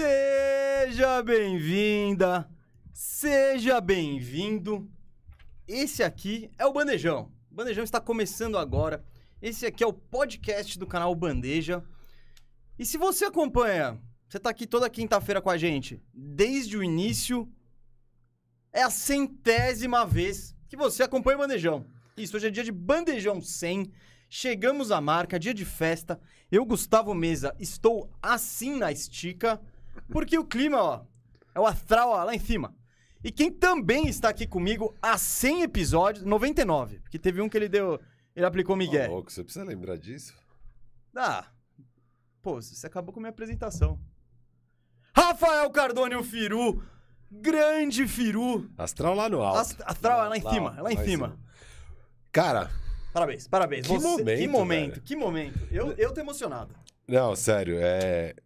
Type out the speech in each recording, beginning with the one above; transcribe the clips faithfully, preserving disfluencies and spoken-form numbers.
Seja bem-vinda, seja bem-vindo. Esse aqui é o Bandejão. O Bandejão está começando agora. Esse aqui é o podcast do canal Bandeja. E se você acompanha, você está aqui toda quinta-feira com a gente, desde o início, é a centésima vez que você acompanha o Bandejão. Isso, hoje é dia de Bandejão cem. Chegamos à marca, dia de festa. Eu, Gustavo Meza, estou assim na estica, porque o clima, ó, é o astral, ó, lá em cima. E quem também está aqui comigo há cem episódios, noventa e nove, porque teve um que ele deu, ele aplicou Miguel. Tá louco, você precisa lembrar disso? Ah, pô, você acabou com a minha apresentação. Rafael Cardone, o Firu, grande Firu. Astral lá no alto. Ast- astral lá, lá em lá, cima, lá, lá em cima. Sim. Cara... Parabéns, parabéns. Que você, momento, que momento, cara. que momento. Eu, eu tô emocionado. Não, sério, é...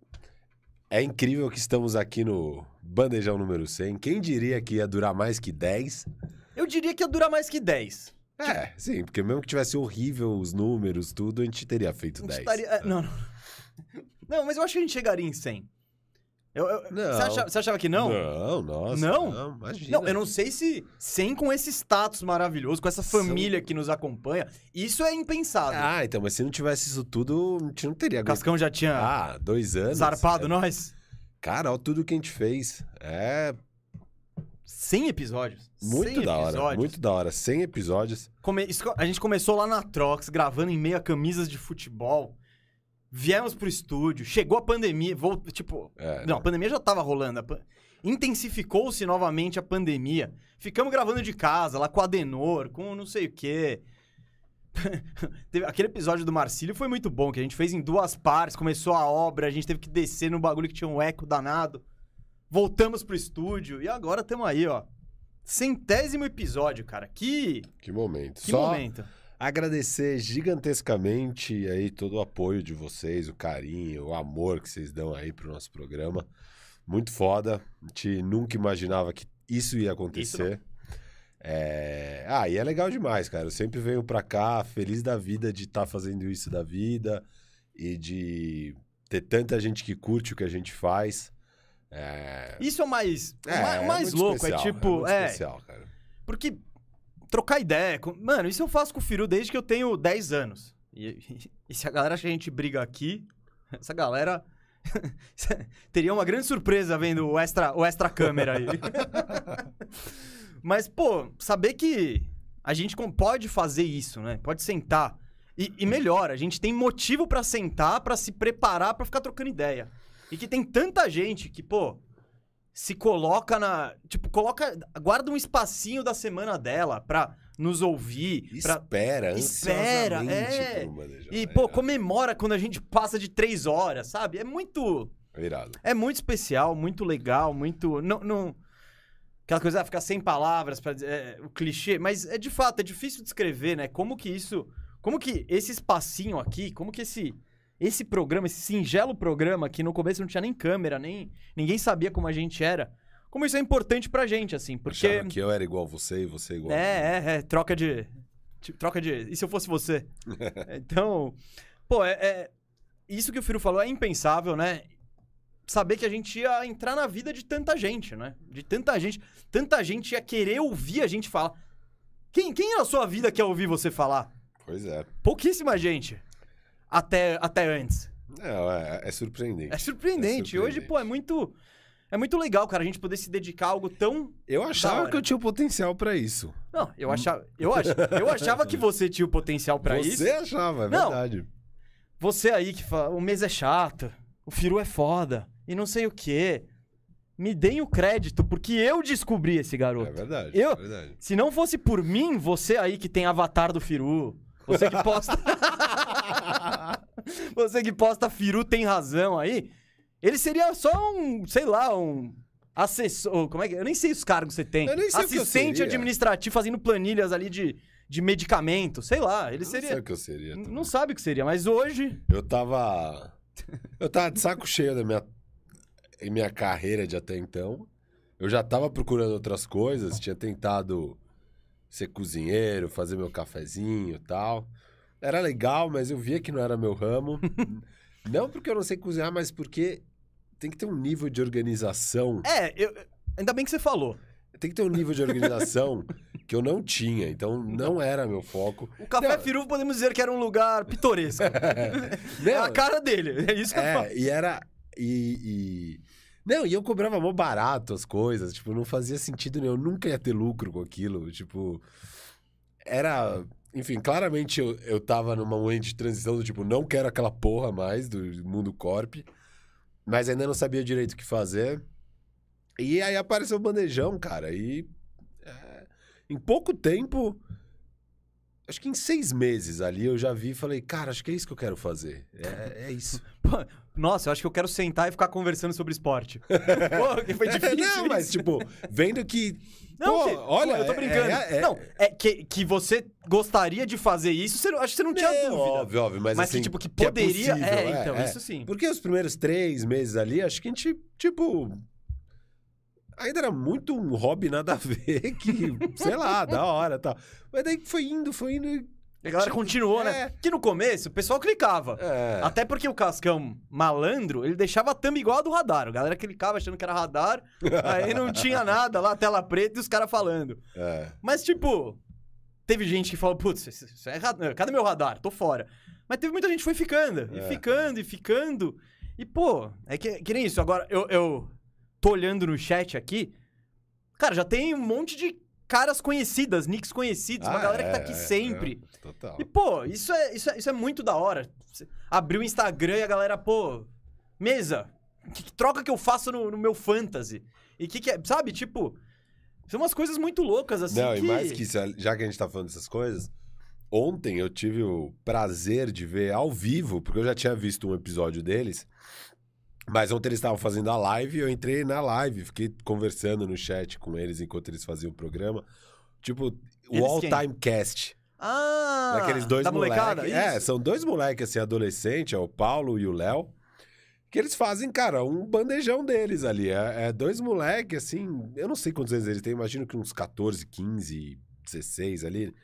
é incrível que estamos aqui no Bandejão número cem. Quem diria que ia durar mais que dez? Eu diria que ia durar mais que dez. É, sim, porque mesmo que tivesse horrível os números, tudo, a gente teria feito gente dez. Estaria... É. Não, não. Não, mas eu acho que a gente chegaria em cem. Eu, eu, não. Você, achava, você achava que não? Não, nossa. Não? Não, imagina. Não, eu não sei se sem com esse status maravilhoso, com essa família São... que nos acompanha, isso é impensável. Ah, então, mas se não tivesse isso tudo, a gente não teria... O Cascão já tinha... Ah, dois anos. Zarpado é... nós. Cara, olha tudo que a gente fez. É... cem episódios. Muito da hora, episódios. muito da hora. cem episódios. Come... A gente começou lá na Trox, gravando em meia camisas de futebol. Viemos pro estúdio, chegou a pandemia, voltou, tipo... É, não, né? A pandemia já tava rolando. Pan... Intensificou-se novamente a pandemia. Ficamos gravando de casa, lá com a Adenor, com não sei o quê. Aquele episódio do Marcílio foi muito bom, que a gente fez em duas partes, começou a obra, a gente teve que descer no bagulho que tinha um eco danado. Voltamos pro estúdio e agora estamos aí, ó. Centésimo episódio, cara. Que... Que momento. Que Só... momento. Agradecer gigantescamente aí todo o apoio de vocês, o carinho, o amor que vocês dão aí pro nosso programa. Muito foda. A gente nunca imaginava que isso ia acontecer. Isso é... Ah, e é legal demais, cara. Eu sempre venho pra cá feliz da vida de estar tá fazendo isso da vida e de ter tanta gente que curte o que a gente faz. É... Isso é o mais, é, mais, é mais louco. Especial. É tipo... É muito é... especial, cara. Porque... Trocar ideia. Mano, isso eu faço com o Firu desde que eu tenho dez anos. E, e se a galera acha que a gente briga aqui, essa galera teria uma grande surpresa vendo o extra, o extra câmera aí. Mas, pô, saber que a gente pode fazer isso, né? Pode sentar. E, e melhor, a gente tem motivo pra sentar, pra se preparar, pra ficar trocando ideia. E que tem tanta gente que, pô... Se coloca na... Tipo, coloca... Guarda um espacinho da semana dela pra nos ouvir. Espera, pra... Espera, é. E, pô, comemora quando a gente passa de três horas, sabe? É muito... Irado. É muito especial, muito legal, muito... Não, não... Aquela coisa, ah, ficar sem palavras pra dizer... É, o clichê, mas é de fato, é difícil descrever, né? Como que isso... Como que esse espacinho aqui, como que esse... Esse programa, esse singelo programa, que no começo não tinha nem câmera, nem ninguém sabia como a gente era. Como isso é importante pra gente, assim, porque... Achava que eu era igual você e você igual... É, é, é, troca de... Troca de... E se eu fosse você? Então, pô, é, é... Isso que o Firu falou é impensável, né? Saber que a gente ia entrar na vida de tanta gente, né? De tanta gente. Tanta gente ia querer ouvir a gente falar. Quem, quem na sua vida quer ouvir você falar? Pois é. Pouquíssima gente. Até, até antes. Não, é, é surpreendente. É surpreendente. É surpreendente. Hoje, pô, é muito, é muito legal, cara, a gente poder se dedicar a algo tão... Eu achava que eu tinha o potencial pra isso. Não, eu achava, eu ach, eu achava que você tinha o potencial pra você isso. Você achava, é não, verdade. Você aí que fala, o mês é chato, o Firu é foda, e não sei o quê. Me deem o crédito, porque eu descobri esse garoto. É verdade, eu, é verdade. Se não fosse por mim, você aí que tem avatar do Firu, você que posta... Você que posta Firu tem razão aí. Ele seria só um, sei lá, um assessor... Como é que... Eu nem sei os cargos que você tem. Eu nem sei. Assistente administrativo fazendo planilhas ali de, de medicamento. Sei lá, ele eu seria... Não sei o que eu seria. Também. Não sabe o que seria, mas hoje... Eu tava... Eu tava de saco cheio da minha... Em minha carreira de até então. Eu já tava procurando outras coisas. Tinha tentado ser cozinheiro, fazer meu cafezinho e tal... Era legal, mas eu via que não era meu ramo. Não porque eu não sei cozinhar, mas porque tem que ter um nível de organização... É, eu, ainda bem que você falou. Tem que ter um nível de organização que eu não tinha, então não era meu foco. O Café não. Firu, podemos dizer que era um lugar pitoresco. É a cara dele, é isso que é, eu falo. E era... E, e... Não, e eu cobrava mó barato as coisas, tipo, não fazia sentido nenhum, eu nunca ia ter lucro com aquilo, tipo, era, enfim, claramente eu, eu tava numa momento de transição do tipo, não quero aquela porra mais do mundo corp, mas ainda não sabia direito o que fazer, e aí apareceu o Bandejão, cara, e é, em pouco tempo, acho que em seis meses ali eu já vi e falei, cara, acho que é isso que eu quero fazer, é, é isso. Nossa, eu acho que eu quero sentar e ficar conversando sobre esporte. Pô, foi difícil. Não, mas tipo, vendo que... Não, pô, você... olha, eu tô brincando. É, é, não, é que, que você gostaria de fazer isso, você, acho que você não tinha é, dúvida. Óbvio, óbvio, mas, mas assim... Mas que tipo, que poderia... Que é, possível, é, é, então, é. Isso sim. Porque os primeiros três meses ali, acho que a gente, tipo... Ainda era muito um hobby nada a ver, que, sei lá, da hora e tal. Mas daí foi indo, foi indo... A galera continuou, é. né? Que no começo, o pessoal clicava. É. Até porque o Cascão malandro, ele deixava a thumb igual a do radar. A galera clicava achando que era radar, aí não tinha nada lá, tela preta e os caras falando. É. Mas, tipo, teve gente que falou, putz, isso é radar. Cadê meu radar? Tô fora. Mas teve muita gente que foi ficando, e é. ficando, e ficando. E, pô, é que, que nem isso. Agora, eu, eu tô olhando no chat aqui, cara, já tem um monte de... caras conhecidas, nicks conhecidos, ah, uma galera é, que tá aqui é, sempre. É, total. E, pô, isso é, isso, é, isso é muito da hora. Abriu o Instagram e a galera, pô, mesa, que, que troca que eu faço no, no meu fantasy? E que que é, sabe, tipo, são umas coisas muito loucas, assim. Não, que... e mais que isso, já que a gente tá falando dessas coisas, ontem eu tive o prazer de ver ao vivo, porque eu já tinha visto um episódio deles, mas ontem eles estavam fazendo a live e eu entrei na live, fiquei conversando no chat com eles enquanto eles faziam o programa. Tipo, o All Time Cast. Ah! Daqueles dois moleques. É, são dois moleques, assim, adolescentes, é o Paulo e o Léo, que eles fazem, cara, um bandejão deles ali. É, é dois moleques, assim, eu não sei quantos anos eles têm, imagino que uns quatorze, quinze, dezesseis ali.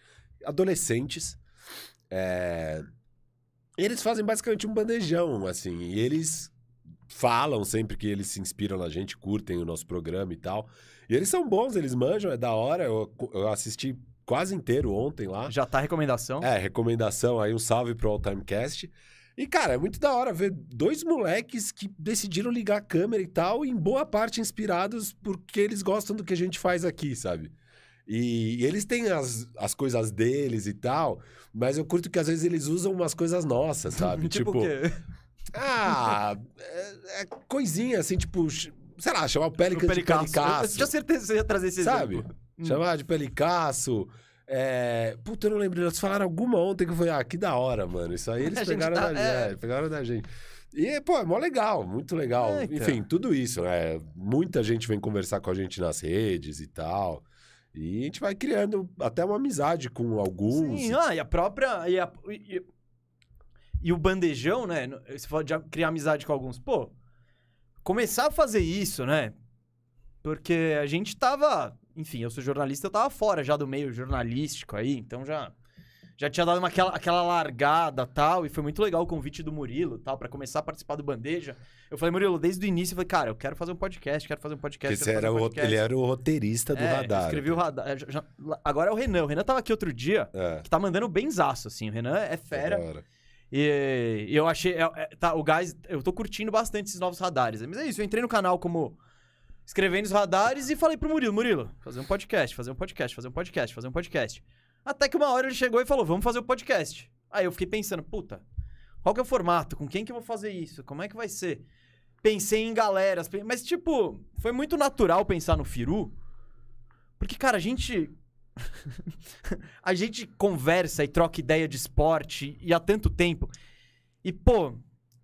Adolescentes. É... Eles fazem basicamente um bandejão, assim, e eles... falam sempre que eles se inspiram na gente, curtem o nosso programa e tal. E eles são bons, eles manjam, é da hora. Eu, eu assisti quase inteiro ontem lá. Já tá recomendação. É, recomendação aí, um salve pro All Time Cast. E, cara, é muito da hora ver dois moleques que decidiram ligar a câmera e tal, e em boa parte inspirados porque eles gostam do que a gente faz aqui, sabe? E, e eles têm as, as coisas deles e tal, mas eu curto que às vezes eles usam umas coisas nossas, sabe? Tipo... tipo... Quê? Ah, é, é coisinha assim, tipo, sei lá, chamar o Pelican de Pelicaço. Eu tinha certeza que você ia trazer esse sabe? exemplo. Sabe? Chamar hum. de Pelicaço. É... Puta, eu não lembro. Eles falaram alguma ontem que eu falei, ah, que da hora, mano. Isso aí eles pegaram, tá... da... É. É, pegaram da gente. E, pô, é mó legal, muito legal. Eita. Enfim, tudo isso, né? Muita gente vem conversar com a gente nas redes e tal. E a gente vai criando até uma amizade com alguns. Sim, ah, e a própria... E a... E... E o bandejão, né? Você fala de criar amizade com alguns. Pô, começar a fazer isso, né? Porque a gente tava... Enfim, eu sou jornalista, eu tava fora já do meio jornalístico aí. Então já, já tinha dado uma, aquela, aquela largada e tal. E foi muito legal o convite do Murilo tal pra começar a participar do Bandeja. Eu falei, Murilo, desde o início, eu falei, cara, eu quero fazer um podcast, quero fazer um podcast. Esse era um podcast. Ele era o roteirista do é, Radar. Escrevi o Radar. Já, já, agora é o Renan. O Renan tava aqui outro dia, é. que tá mandando benzaço, assim. O Renan é fera. Agora. E eu achei... Tá, o Guys... Eu tô curtindo bastante esses novos radares. Mas é isso, eu entrei no canal como... Escrevendo os radares e falei pro Murilo, Murilo, fazer um podcast, fazer um podcast, fazer um podcast, fazer um podcast. Até que uma hora ele chegou e falou, vamos fazer o um podcast. Aí eu fiquei pensando, puta, qual que é o formato? Com quem que eu vou fazer isso? Como é que vai ser? Pensei em galeras, mas tipo, foi muito natural pensar no Firu. Porque, cara, a gente... a gente conversa e troca ideia de esporte e há tanto tempo. E, pô,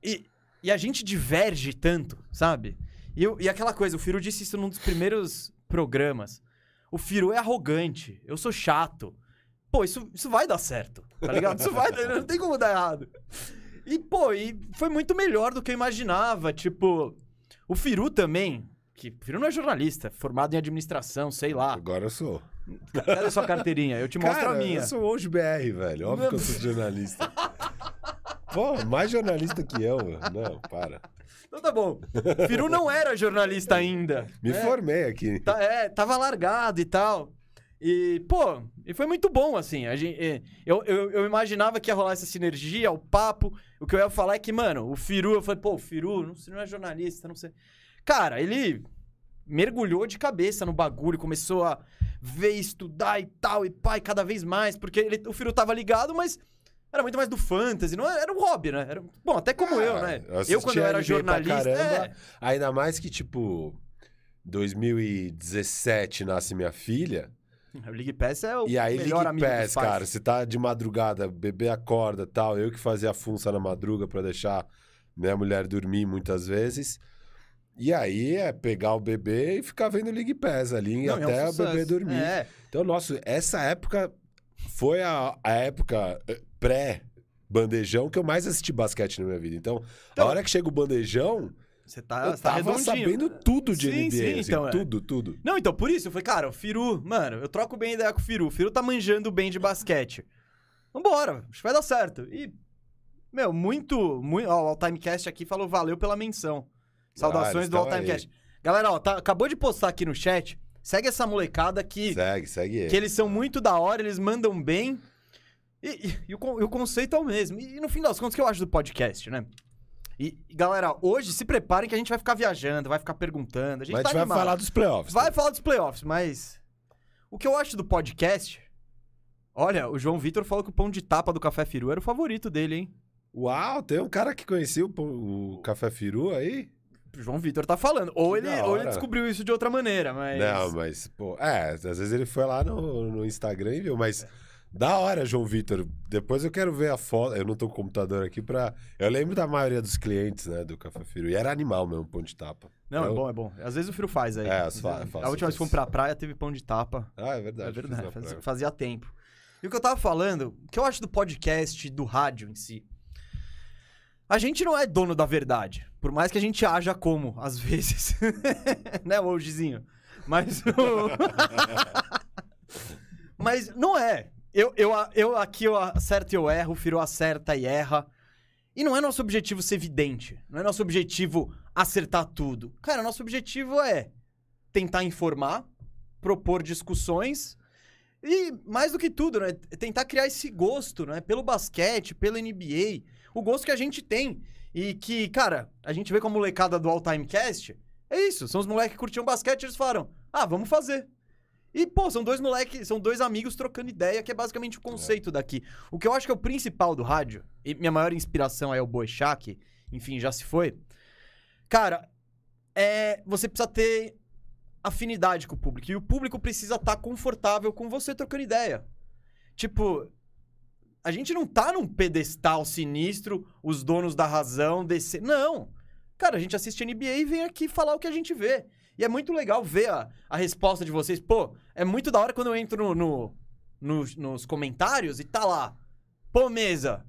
e, e a gente diverge tanto, sabe? E, eu, e aquela coisa, o Firu disse isso num dos primeiros programas. O Firu é arrogante, eu sou chato. Pô, isso, isso vai dar certo, tá ligado? Isso vai dar, não tem como dar errado. E, pô, e foi muito melhor do que eu imaginava. Tipo, o Firu também, que o Firu não é jornalista, formado em administração, sei lá. Agora eu sou. Cadê a sua carteirinha? Eu te mostro cara, a minha. Eu sou hoje B R, velho. Óbvio que eu sou jornalista. Pô, mais jornalista que eu, mano. Não, para. Então tá bom. Firu não era jornalista ainda. Me né? formei aqui. Tá, é, tava largado e tal. E, pô, e foi muito bom, assim. A gente, eu, eu, eu imaginava que ia rolar essa sinergia, o papo. O que eu ia falar é que, mano, o Firu, eu falei, pô, o Firu não, não é jornalista, não sei. Cara, ele mergulhou de cabeça no bagulho, começou a ver, estudar e tal, e pai, cada vez mais, porque ele, o Firu tava ligado, mas era muito mais do fantasy, não era, era um hobby, né? Era, bom, até como ah, eu, né? Eu, quando eu era jornalista... Caramba, é... Ainda mais que, tipo, dois mil e dezessete nasce minha filha... O League Pass é o e aí, melhor League amigo Pass, cara, você tá de madrugada, bebê acorda e tal, eu que fazia a função na madruga pra deixar minha mulher dormir muitas vezes... E aí é pegar o bebê e ficar vendo o League Pass ali, não, até é um o bebê dormir. É. Então, nossa, essa época foi a, a época pré-bandejão que eu mais assisti basquete na minha vida. Então, então a hora que chega o bandejão, você tá, eu tava tá sabendo tudo de sim, N B A, sim, assim, então, tudo, é. tudo. Não, então, por isso, eu falei, cara, o Firu, mano, eu troco bem ideia com o Firu. O Firu tá manjando bem de basquete. Vambora, acho que vai dar certo. E, meu, muito, muito... Ó, o Timecast aqui falou, valeu pela menção. Saudações ah, do All Time Cash. Galera, ó, tá, acabou de postar aqui no chat. Segue essa molecada que... Segue, segue ele. Que eles são muito da hora, eles mandam bem. E, e, e, o, e o conceito é o mesmo. E, e no fim das contas, o que eu acho do podcast, né? E, galera, hoje se preparem que a gente vai ficar viajando, vai ficar perguntando. A gente, mas tá a gente animado. Vai falar dos playoffs. Vai né? falar dos playoffs, mas... O que eu acho do podcast... Olha, o João Vitor falou que o pão de tapa do Café Firu era o favorito dele, hein? Uau, tem um cara que conhecia o, o Café Firu aí... João Vitor tá falando. Ou ele, ou ele descobriu isso de outra maneira, mas... Não, mas, pô... É, às vezes ele foi lá no, no Instagram e viu, mas... Da hora, João Vitor. Depois eu quero ver a foto. Eu não tô com o computador aqui pra... Eu lembro da maioria dos clientes, né, do Café Firu. E era animal mesmo, pão de tapa. Não, então... é bom, é bom. Às vezes o Firu faz aí. É, eu faço, eu faço, a última vez que fomos pra praia, teve pão de tapa. Ah, é verdade. É verdade, fazia, fazia tempo. E o que eu tava falando, o que eu acho do podcast, do rádio em si... A gente não é dono da verdade, por mais que a gente haja como, às vezes. Né, hojezinho? Mas mas não é. Eu, eu, eu aqui eu acerto e eu erro, o Firu acerta e erra. E não é nosso objetivo ser vidente. Não é nosso objetivo acertar tudo. Cara, nosso objetivo é tentar informar, propor discussões... E, mais do que tudo, né? Tentar criar esse gosto, né? Pelo basquete, pelo N B A. O gosto que a gente tem. E que, cara, a gente vê com a molecada do All Time Cast. É isso. São os moleques que curtiam basquete, eles falaram, ah, vamos fazer. E, pô, são dois moleques, são dois amigos trocando ideia, que é basicamente o conceito é. daqui. O que eu acho que é o principal do rádio, e minha maior inspiração é o Boechat, enfim, já se foi. Cara, é, você precisa ter... afinidade com o público. E o público precisa estar confortável com você trocando ideia. Tipo, a gente não tá num pedestal sinistro, os donos da razão, descer... Não! Cara, a gente assiste N B A e vem aqui falar o que a gente vê. E é muito legal ver a, a resposta de vocês. Pô, é muito da hora quando eu entro no, no, no, nos comentários e tá lá. Pô, Mesa.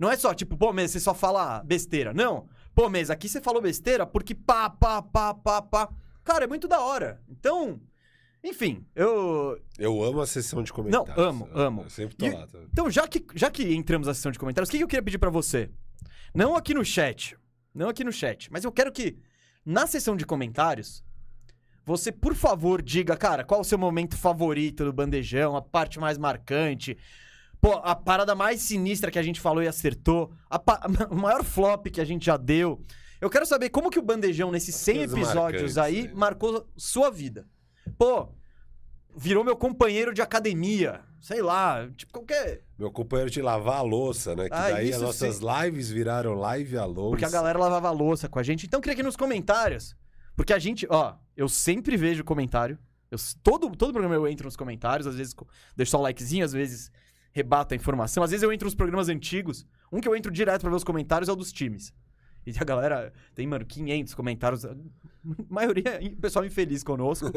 Não é só, tipo, pô, Mesa, você só fala besteira. Não. Pô, Mesa, aqui você falou besteira porque pá, pá, pá, pá, pá. Cara, é muito da hora. Então, enfim, eu... Eu amo a sessão de comentários. Não, amo, eu, amo. Eu sempre tô e, lá. Tá? Então, já que, já que entramos na sessão de comentários, o que, que eu queria pedir pra você? Não aqui no chat. Não aqui no chat. Mas eu quero que, na sessão de comentários, você, por favor, diga, cara, qual o seu momento favorito do bandejão, a parte mais marcante... Pô, a parada mais sinistra que a gente falou e acertou, a pa... o maior flop que a gente já deu... Eu quero saber como que o Bandejão, nesses cem episódios aí, né? Marcou sua vida. Pô, virou meu companheiro de academia. Sei lá, tipo qualquer... Meu companheiro de lavar a louça, né? Que ah, daí as nossas sim. lives viraram live a louça. Porque a galera lavava a louça com a gente. Então, eu queria aqui nos comentários. Porque a gente, ó, eu sempre vejo comentário. Eu, todo, todo programa eu entro nos comentários. Às vezes deixo só um likezinho, às vezes rebato a informação. Às vezes eu entro nos programas antigos. Um que eu entro direto pra ver os comentários é o dos times. E a galera tem, mano, quinhentos comentários. A maioria é pessoal infeliz conosco.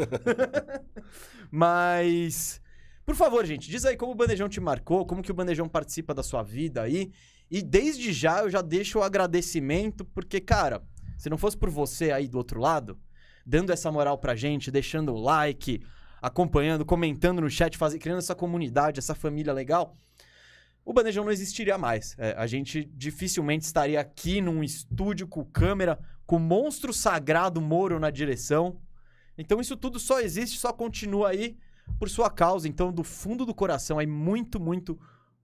Mas, por favor, gente, diz aí como o Bandejão te marcou, como que o Bandejão participa da sua vida aí. E desde já eu já deixo o agradecimento, porque, cara, se não fosse por você aí do outro lado, dando essa moral pra gente, deixando o like, acompanhando, comentando no chat, faz... criando essa comunidade, essa família legal... o Bandejão não existiria mais. É, a gente dificilmente estaria aqui num estúdio com câmera, com o monstro sagrado Moro na direção. Então isso tudo só existe, só continua aí por sua causa. Então, do fundo do coração, aí muito, muito,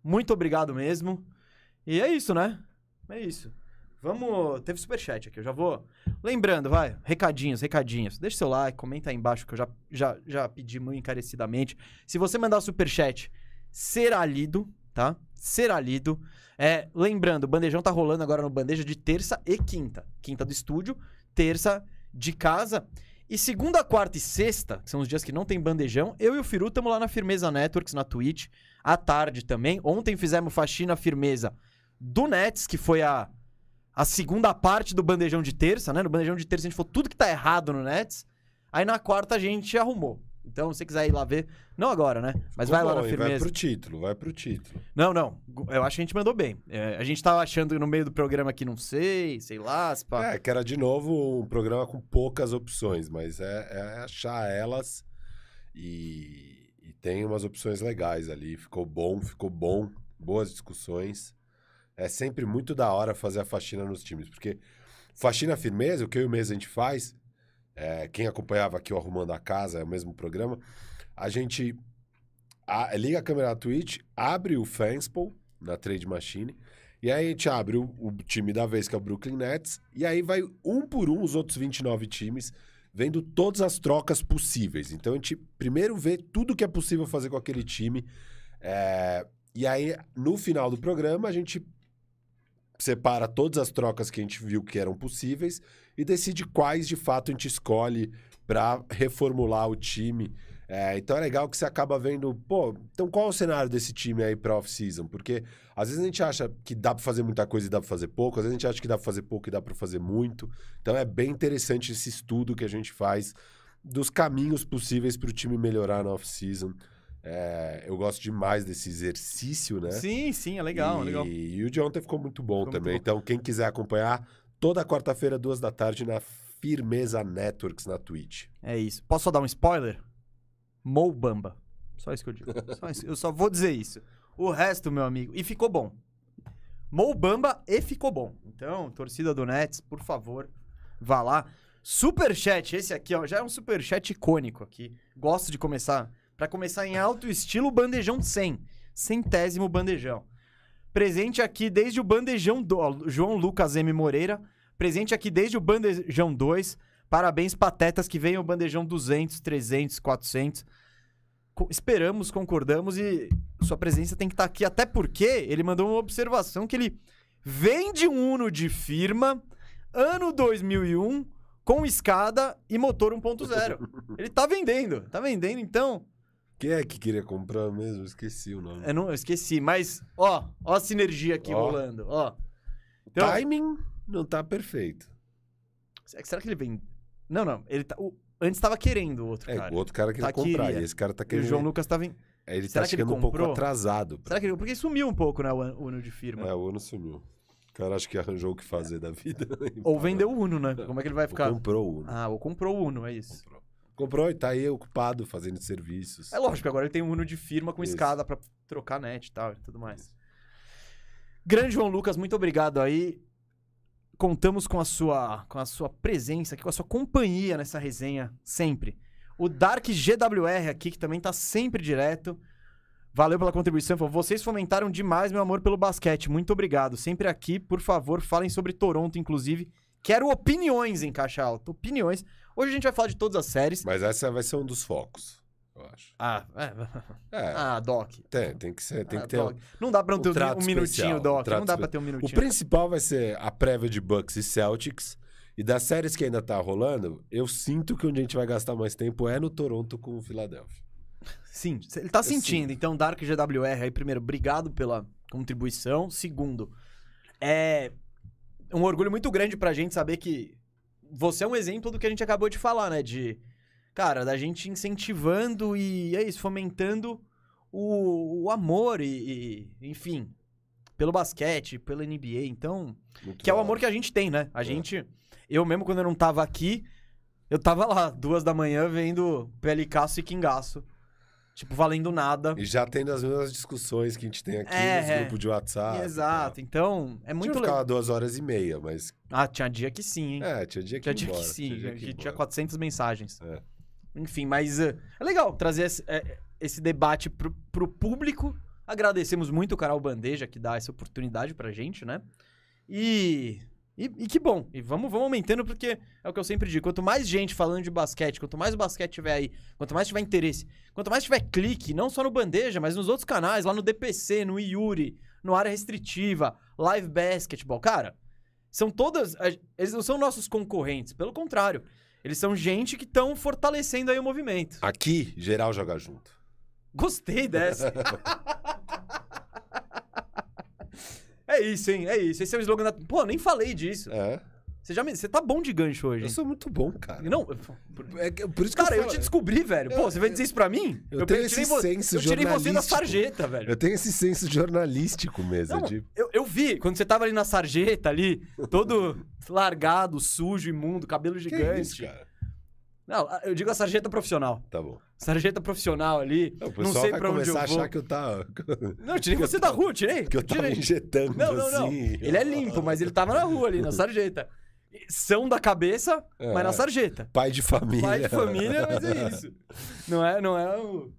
muito obrigado mesmo. E é isso, né? É isso. Vamos... Teve superchat aqui, eu já vou... Lembrando, vai. Recadinhos, recadinhos. Deixa seu like, comenta aí embaixo, que eu já, já, já pedi muito encarecidamente. Se você mandar superchat, será lido, tá? Será lido. É, lembrando, o Bandejão tá rolando agora no Bandeja de terça e quinta. Quinta do estúdio, terça de casa. E segunda, quarta e sexta, que são os dias que não tem bandejão, eu e o Firu estamos lá na Firmeza Networks, na Twitch, à tarde também. Ontem fizemos faxina Firmeza do Nets, que foi a, a segunda parte do bandejão de terça, né? No bandejão de terça a gente falou tudo que tá errado no Nets. Aí na quarta a gente arrumou. Então, se você quiser ir lá ver, não agora, né? Mas ficou vai lá bom, na Firmeza. Vai pro título, vai pro título. Não, não. Eu acho que a gente mandou bem. É, a gente tava achando no meio do programa que não sei, sei lá. Se pá. É, que era de novo um programa com poucas opções, mas é, é achar elas e, e tem umas opções legais ali. Ficou bom, ficou bom. Boas discussões. É sempre muito da hora fazer a faxina nos times, porque faxina Firmeza, o que eu e o Mesa a gente faz... É, quem acompanhava aqui o Arrumando a Casa, é o mesmo programa, a gente a, liga a câmera da Twitch, abre o Fanspool na Trade Machine, e aí a gente abre o, o time da vez, que é o Brooklyn Nets, e aí vai um por um os outros vinte e nove times, vendo todas as trocas possíveis. Então a gente primeiro vê tudo que é possível fazer com aquele time, é, e aí no final do programa a gente... separa todas as trocas que a gente viu que eram possíveis e decide quais, de fato, a gente escolhe para reformular o time. É, então é legal que você acaba vendo, pô, então qual é o cenário desse time aí para off-season? Porque às vezes a gente acha que dá para fazer muita coisa e dá para fazer pouco, às vezes a gente acha que dá para fazer pouco e dá para fazer muito. Então é bem interessante esse estudo que a gente faz dos caminhos possíveis para o time melhorar na off-season. É, eu gosto demais desse exercício, né? Sim, sim, é legal, e, legal. E o de ontem ficou muito bom ficou também. Muito bom. Então, quem quiser acompanhar, toda quarta-feira, duas da tarde, na Firmeza Networks, na Twitch. É isso. Posso só dar um spoiler? Mo Bamba. Só isso que eu digo. Só isso. Eu só vou dizer isso. O resto, meu amigo. E ficou bom. Mo Bamba e ficou bom. Então, torcida do Nets, por favor, vá lá. Superchat, esse aqui, ó, já é um superchat icônico aqui. Gosto de começar... Para começar em alto estilo, Bandejão cem. Centésimo Bandejão. Presente aqui desde o Bandejão... Do... João Lucas M. Moreira. Presente aqui desde o Bandejão dois. Parabéns, patetas, que venham o Bandejão duzentos, trezentos, quatrocentos. Co- esperamos, concordamos e sua presença tem que estar aqui. Até porque ele mandou uma observação que ele vende um Uno de firma, ano dois mil e um, com escada e motor um ponto zero. Ele tá vendendo, tá vendendo, então... Quem é que queria comprar mesmo? Esqueci o nome. Eu não, eu esqueci, mas ó, ó a sinergia aqui ó. rolando, ó. Então, o timing não tá perfeito. Será que ele vem... Não, não, ele tá... O... Antes tava querendo o outro é, cara. É, o outro cara queria tá comprar, queria. E esse cara tá querendo... E o João Lucas tava... Em... É, ele Será tá chegando ele um pouco atrasado. Pra... Será que ele... Porque sumiu um pouco, né, o Uno de firma. É, o Uno sumiu. O cara acho que arranjou o que fazer é. da vida. Ou vendeu o Uno, né? Não. Como é que ele vai ficar? Ou comprou o Uno. Ah, ou comprou o Uno, é isso. Comprou. Comprou e tá aí ocupado fazendo serviços. É lógico, agora ele tem um Uno de firma com Isso. escada pra trocar net e tal e tudo mais. Isso. Grande João Lucas, muito obrigado aí. Contamos com a sua, com a sua presença aqui, com a sua companhia nessa resenha sempre. O Dark G W R aqui, que também tá sempre direto. Valeu pela contribuição. Vocês fomentaram demais meu amor pelo basquete. Muito obrigado. Sempre aqui, por favor, falem sobre Toronto, inclusive. Quero opiniões em caixa alta. Opiniões... Hoje a gente vai falar de todas as séries. Mas essa vai ser um dos focos, eu acho. Ah, é. é. Ah, Doc. Tem, tem que ser. Tem ah, que ter um, não dá pra não ter um, um, um minutinho, Doc. Um não dá pra ter um minutinho. O principal vai ser a prévia de Bucks e Celtics. E das séries que ainda tá rolando, eu sinto que onde a gente vai gastar mais tempo é no Toronto com o Philadelphia. Sim, ele tá eu sentindo. Sinto. Então, Dark G W R aí, primeiro, obrigado pela contribuição. Segundo, é um orgulho muito grande pra gente saber que você é um exemplo do que a gente acabou de falar, né? De, cara, da gente incentivando e, é isso, fomentando o, o amor e, e, enfim, pelo basquete, pela N B A, então... Muito que é o amor que a gente tem, né? A é. gente... Eu mesmo, quando eu não tava aqui, eu tava lá, duas da manhã, vendo Pelicasso e Kingasso tipo, valendo nada. E já tendo as mesmas discussões que a gente tem aqui é, nos é. grupos de WhatsApp. Exato, tá. Então é muito legal. Tinha ficado duas horas e meia, mas... Ah, tinha dia que sim, hein? É, tinha dia que, tinha dia embora, que sim, tinha, dia que tinha quatrocentas mensagens. É. Enfim, mas é legal trazer esse, é, esse debate pro, pro público. Agradecemos muito o canal Bandeja, que dá essa oportunidade pra gente, né? E... E, e que bom, e vamos, vamos aumentando, porque é o que eu sempre digo, quanto mais gente falando de basquete, quanto mais basquete tiver aí, quanto mais tiver interesse, quanto mais tiver clique, não só no Bandeja, mas nos outros canais, lá no D P C, no Yuri, no Área Restritiva, Live Basketball, cara, são todas, eles não são nossos concorrentes, pelo contrário, eles são gente que estão fortalecendo aí o movimento. Aqui, geral joga junto. Gostei dessa. É isso, hein? É isso. Esse é o slogan da... Pô, nem falei disso. É. Você já me... Você tá bom de gancho hoje. Eu sou muito bom, cara. Não... Por, é, por isso que cara, eu, eu te descobri, velho. Eu, Pô, você vai dizer isso pra mim? Eu, eu tenho esse vo... senso eu jornalístico. Eu tirei você da sarjeta, velho. Eu tenho esse senso jornalístico mesmo. Não, de... eu, eu vi, quando você tava ali na sarjeta, ali, todo largado, sujo, imundo, cabelo gigante. Que isso, cara? Não, eu digo a sarjeta profissional. Tá bom. Sarjeta profissional ali. Não, não sei pra onde eu vou. O pessoal vai começar a achar que eu tava... Não, eu tirei você da rua, tirei. Que eu tava injetando assim. Não, não, não. Ele é limpo, mas ele tava na rua ali, na sarjeta. São da cabeça, é, mas na sarjeta. Pai de família. Pai de família, mas é isso. Não é, não é o...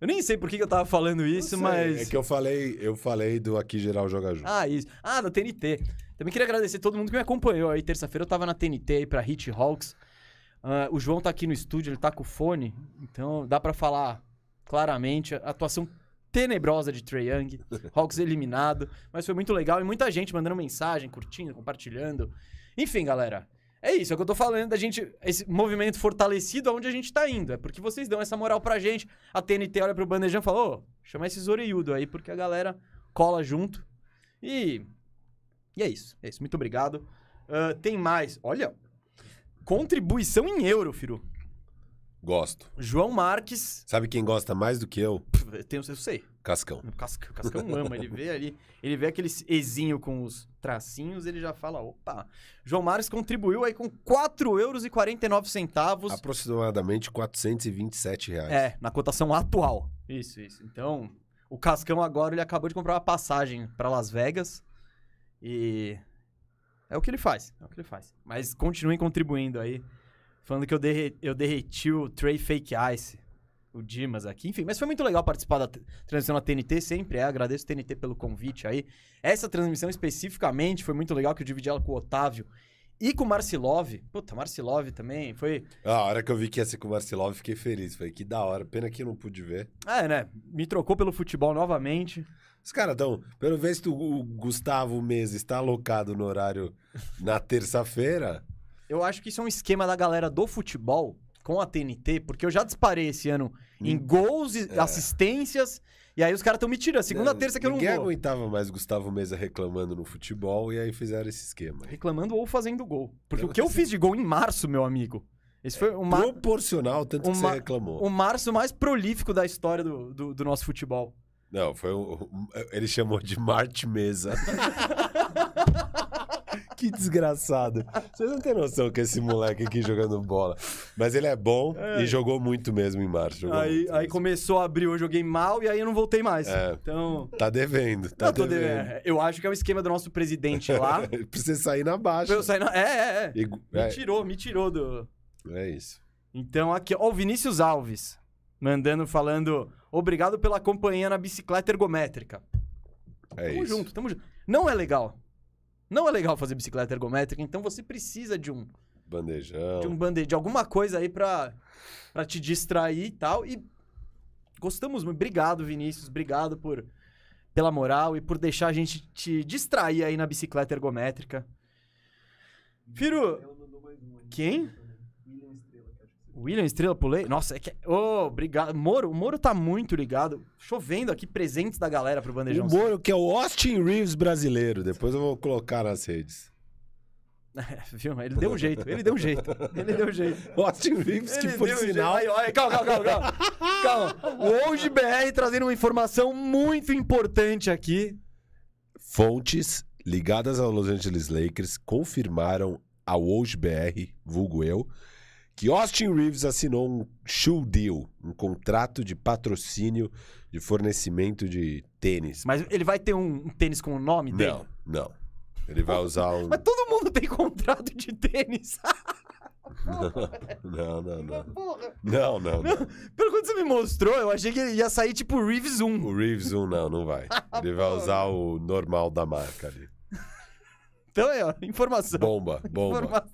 Eu nem sei por que eu tava falando isso, mas... É que eu falei, eu falei do Aqui Geral Joga Junto. Ah, isso. Ah, da T N T. Também queria agradecer todo mundo que me acompanhou aí. Terça-feira eu tava na T N T aí pra Hit Hawks. Uh, o João tá aqui no estúdio, ele tá com o fone, então dá pra falar claramente. A atuação tenebrosa de Trae Young, Hawks eliminado, mas foi muito legal e muita gente mandando mensagem, curtindo, compartilhando. Enfim, galera, é isso, é o que eu tô falando da gente, esse movimento fortalecido aonde a gente tá indo, é porque vocês dão essa moral pra gente. A T N T olha pro Bandejão e fala, ô, oh, chama esses oreiudos aí, porque a galera cola junto. E, e é isso, é isso, muito obrigado. Uh, tem mais, olha... Contribuição em euro, Firu. Gosto. João Marques. Sabe quem gosta mais do que eu? Eu, tenho, eu sei. Cascão. Cascão, Cascão ama. Ele vê ali, ele vê aquele ezinho com os tracinhos, ele já fala, opa. João Marques contribuiu aí com quatro euros e quarenta e nove centavos. Aproximadamente quatrocentos e vinte e sete reais. É, na cotação atual. Isso, isso. Então, o Cascão agora, ele acabou de comprar uma passagem para Las Vegas e... É o que ele faz, é o que ele faz. Mas continuem contribuindo aí. Falando que eu, derre eu derreti o Trey Fake Ice, o Dimas aqui. Enfim, mas foi muito legal participar da transmissão na T N T, sempre é. Agradeço o T N T pelo convite aí. Essa transmissão especificamente foi muito legal, que eu dividi ela com o Otávio e com o Marcilov. Puta, Marcilov também, foi... A hora que eu vi que ia ser com o Marcilov, fiquei feliz. Falei, que da hora, pena que eu não pude ver. É, né? Me trocou pelo futebol novamente. Os caras estão... Pelo visto, o Gustavo Mesa está alocado no horário na terça-feira. Eu acho que isso é um esquema da galera do futebol com a T N T, porque eu já disparei esse ano em, em gols e é. assistências, e aí os caras estão me tirando. Segunda, não, terça que eu não vou. Ninguém aguentava mais Gustavo Mesa reclamando no futebol, e aí fizeram esse esquema. Reclamando ou fazendo gol. Porque eu o que eu fiz de gol em março, meu amigo... Esse foi o mar... Proporcional, tanto o que você reclamou. O março mais prolífico da história do, do, do nosso futebol. Não, foi o... Ele chamou de Marte Mesa. Que desgraçado. Vocês não têm noção que esse moleque aqui jogando bola. Mas ele é bom é. e jogou muito mesmo em março. Aí, aí começou a abrir, eu joguei mal e aí eu não voltei mais. É. Então... Tá devendo, tá não, devendo. devendo. Eu acho que é o esquema do nosso presidente lá. Pra você sair na baixa. Pra eu sair na... É, é, é. E... Me tirou, me tirou do... É isso. Então aqui, ó, o Vinícius Alves mandando, falando... Obrigado pela companhia na bicicleta ergométrica. É tamo isso. junto, tamo junto. Não é legal. Não é legal fazer bicicleta ergométrica, então você precisa de um... Bandejão. De um bandejão, de alguma coisa aí pra, pra te distrair e tal. E gostamos muito. Obrigado, Vinícius. Obrigado por, pela moral e por deixar a gente te distrair aí na bicicleta ergométrica. Firu... Quem? William Estrela, pulei. Nossa, é que... Oh, obrigado. Moro, o Moro tá muito ligado. Chovendo aqui presentes da galera pro Bandejão. O Moro, que é o Austin Reeves brasileiro. Depois eu vou colocar nas redes. É, viu? Ele deu um jeito, ele deu um jeito. Ele deu um jeito. Austin Reeves, ele que por sinal... Aí, aí, calma, calma, calma. calma. O Hoje B R trazendo uma informação muito importante aqui. Fontes ligadas ao Los Angeles Lakers confirmaram ao Hoje B R, vulgo eu, que Austin Reaves assinou um shoe deal, um contrato de patrocínio de fornecimento de tênis. Mas ele vai ter um tênis com o nome dele? Não, não. Ele vai usar um... Mas todo mundo tem contrato de tênis. Não, não, não. Não, não, não. Pelo que você me mostrou, eu achei que ia sair tipo o Reaves um. O Reaves um não, não vai. Ele vai usar o normal da marca ali. Então é, ó, informação. Bomba, bomba. Informa...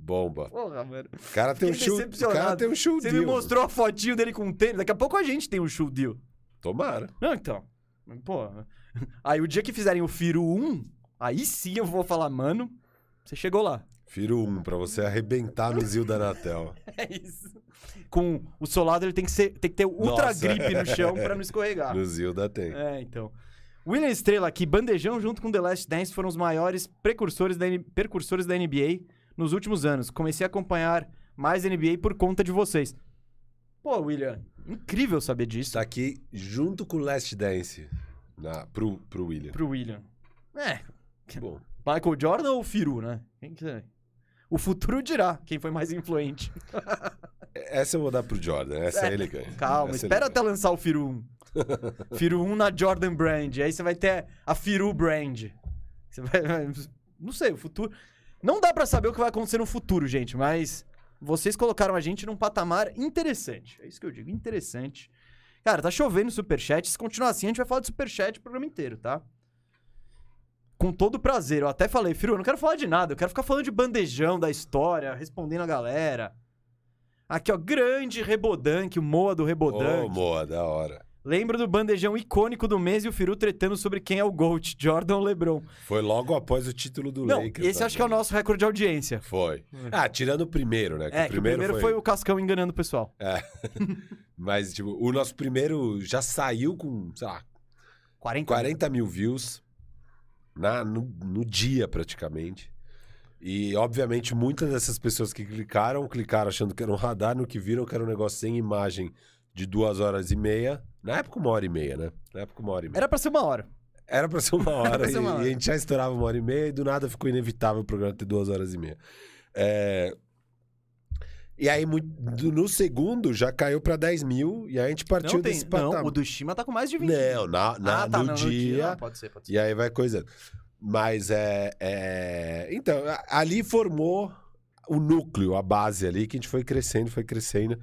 Bomba. Porra, mano. O cara tem um shoe, o cara tem um shoe deal. Você me mostrou a fotinho dele com um tênis. Daqui a pouco a gente tem um shoe deal. Tomara. Não, então. Pô. Aí o dia que fizerem o Firo um, aí sim eu vou falar, mano, você chegou lá. Firo um, pra você arrebentar no Zil da Anatel. É isso. Com o solado ele tem que, ser, tem que ter ultra Nossa. grip no chão pra não escorregar. No Zilda tem. É, então. William Estrela aqui, Bandejão junto com The Last Dance foram os maiores precursores da, precursores da N B A nos últimos anos. Comecei a acompanhar mais N B A por conta de vocês. Pô, William, incrível saber disso. Tá aqui junto com o Last Dance. Na, pro, pro William. Pro William. É. Bom. Michael Jordan ou Firu, né? Quem quiser. O futuro dirá quem foi mais influente. Essa eu vou dar pro Jordan. Essa é, é elegante. Calma, essa espera é até lançar o Firu um. Firu um na Jordan Brand. Aí você vai ter a Firu Brand. Você vai, vai, não sei, o futuro... Não dá pra saber o que vai acontecer no futuro, gente, mas vocês colocaram a gente num patamar interessante. É isso que eu digo, interessante. Cara, tá chovendo superchat. Se continuar assim, a gente vai falar de superchat o programa inteiro, tá? Com todo prazer. Eu até falei, Firu, eu não quero falar de nada. Eu quero ficar falando de bandejão, da história, respondendo a galera. Aqui, ó, grande Rebodank, o Moa do Rebodank. Ô, oh, Moa, da hora. Lembro do bandejão icônico do mês e o Firu tretando sobre quem é o GOAT, Jordan ou LeBron. Foi logo após o título do não, Lakers. Esse acho que é o nosso recorde de audiência. Foi. Ah, tirando o primeiro, né? Que é, o primeiro, que o primeiro foi... foi o Cascão enganando o pessoal. É. Mas, tipo, o nosso primeiro já saiu com, sei lá, quarenta mil views. Na, no, no dia, praticamente. E, obviamente, muitas dessas pessoas que clicaram, clicaram achando que era um radar, no que viram que era um negócio sem imagem de duas horas e meia. Na época, uma hora e meia, né? Na época, uma hora e meia. Era pra ser uma hora. Era pra ser uma hora. ser uma hora. E, e a gente já estourava uma hora e meia e, do nada, ficou inevitável o programa ter duas horas e meia. É... E aí, no segundo, já caiu pra dez mil. E aí, a gente partiu não tem, desse patamar. Não, o do Shima tá com mais de vinte. Não, na, na, ah, tá, no, não dia, no dia... Ah, pode ser, pode ser. E aí, vai coisando. Mas, é, é... Então, ali formou o núcleo, a base ali, que a gente foi crescendo, foi crescendo.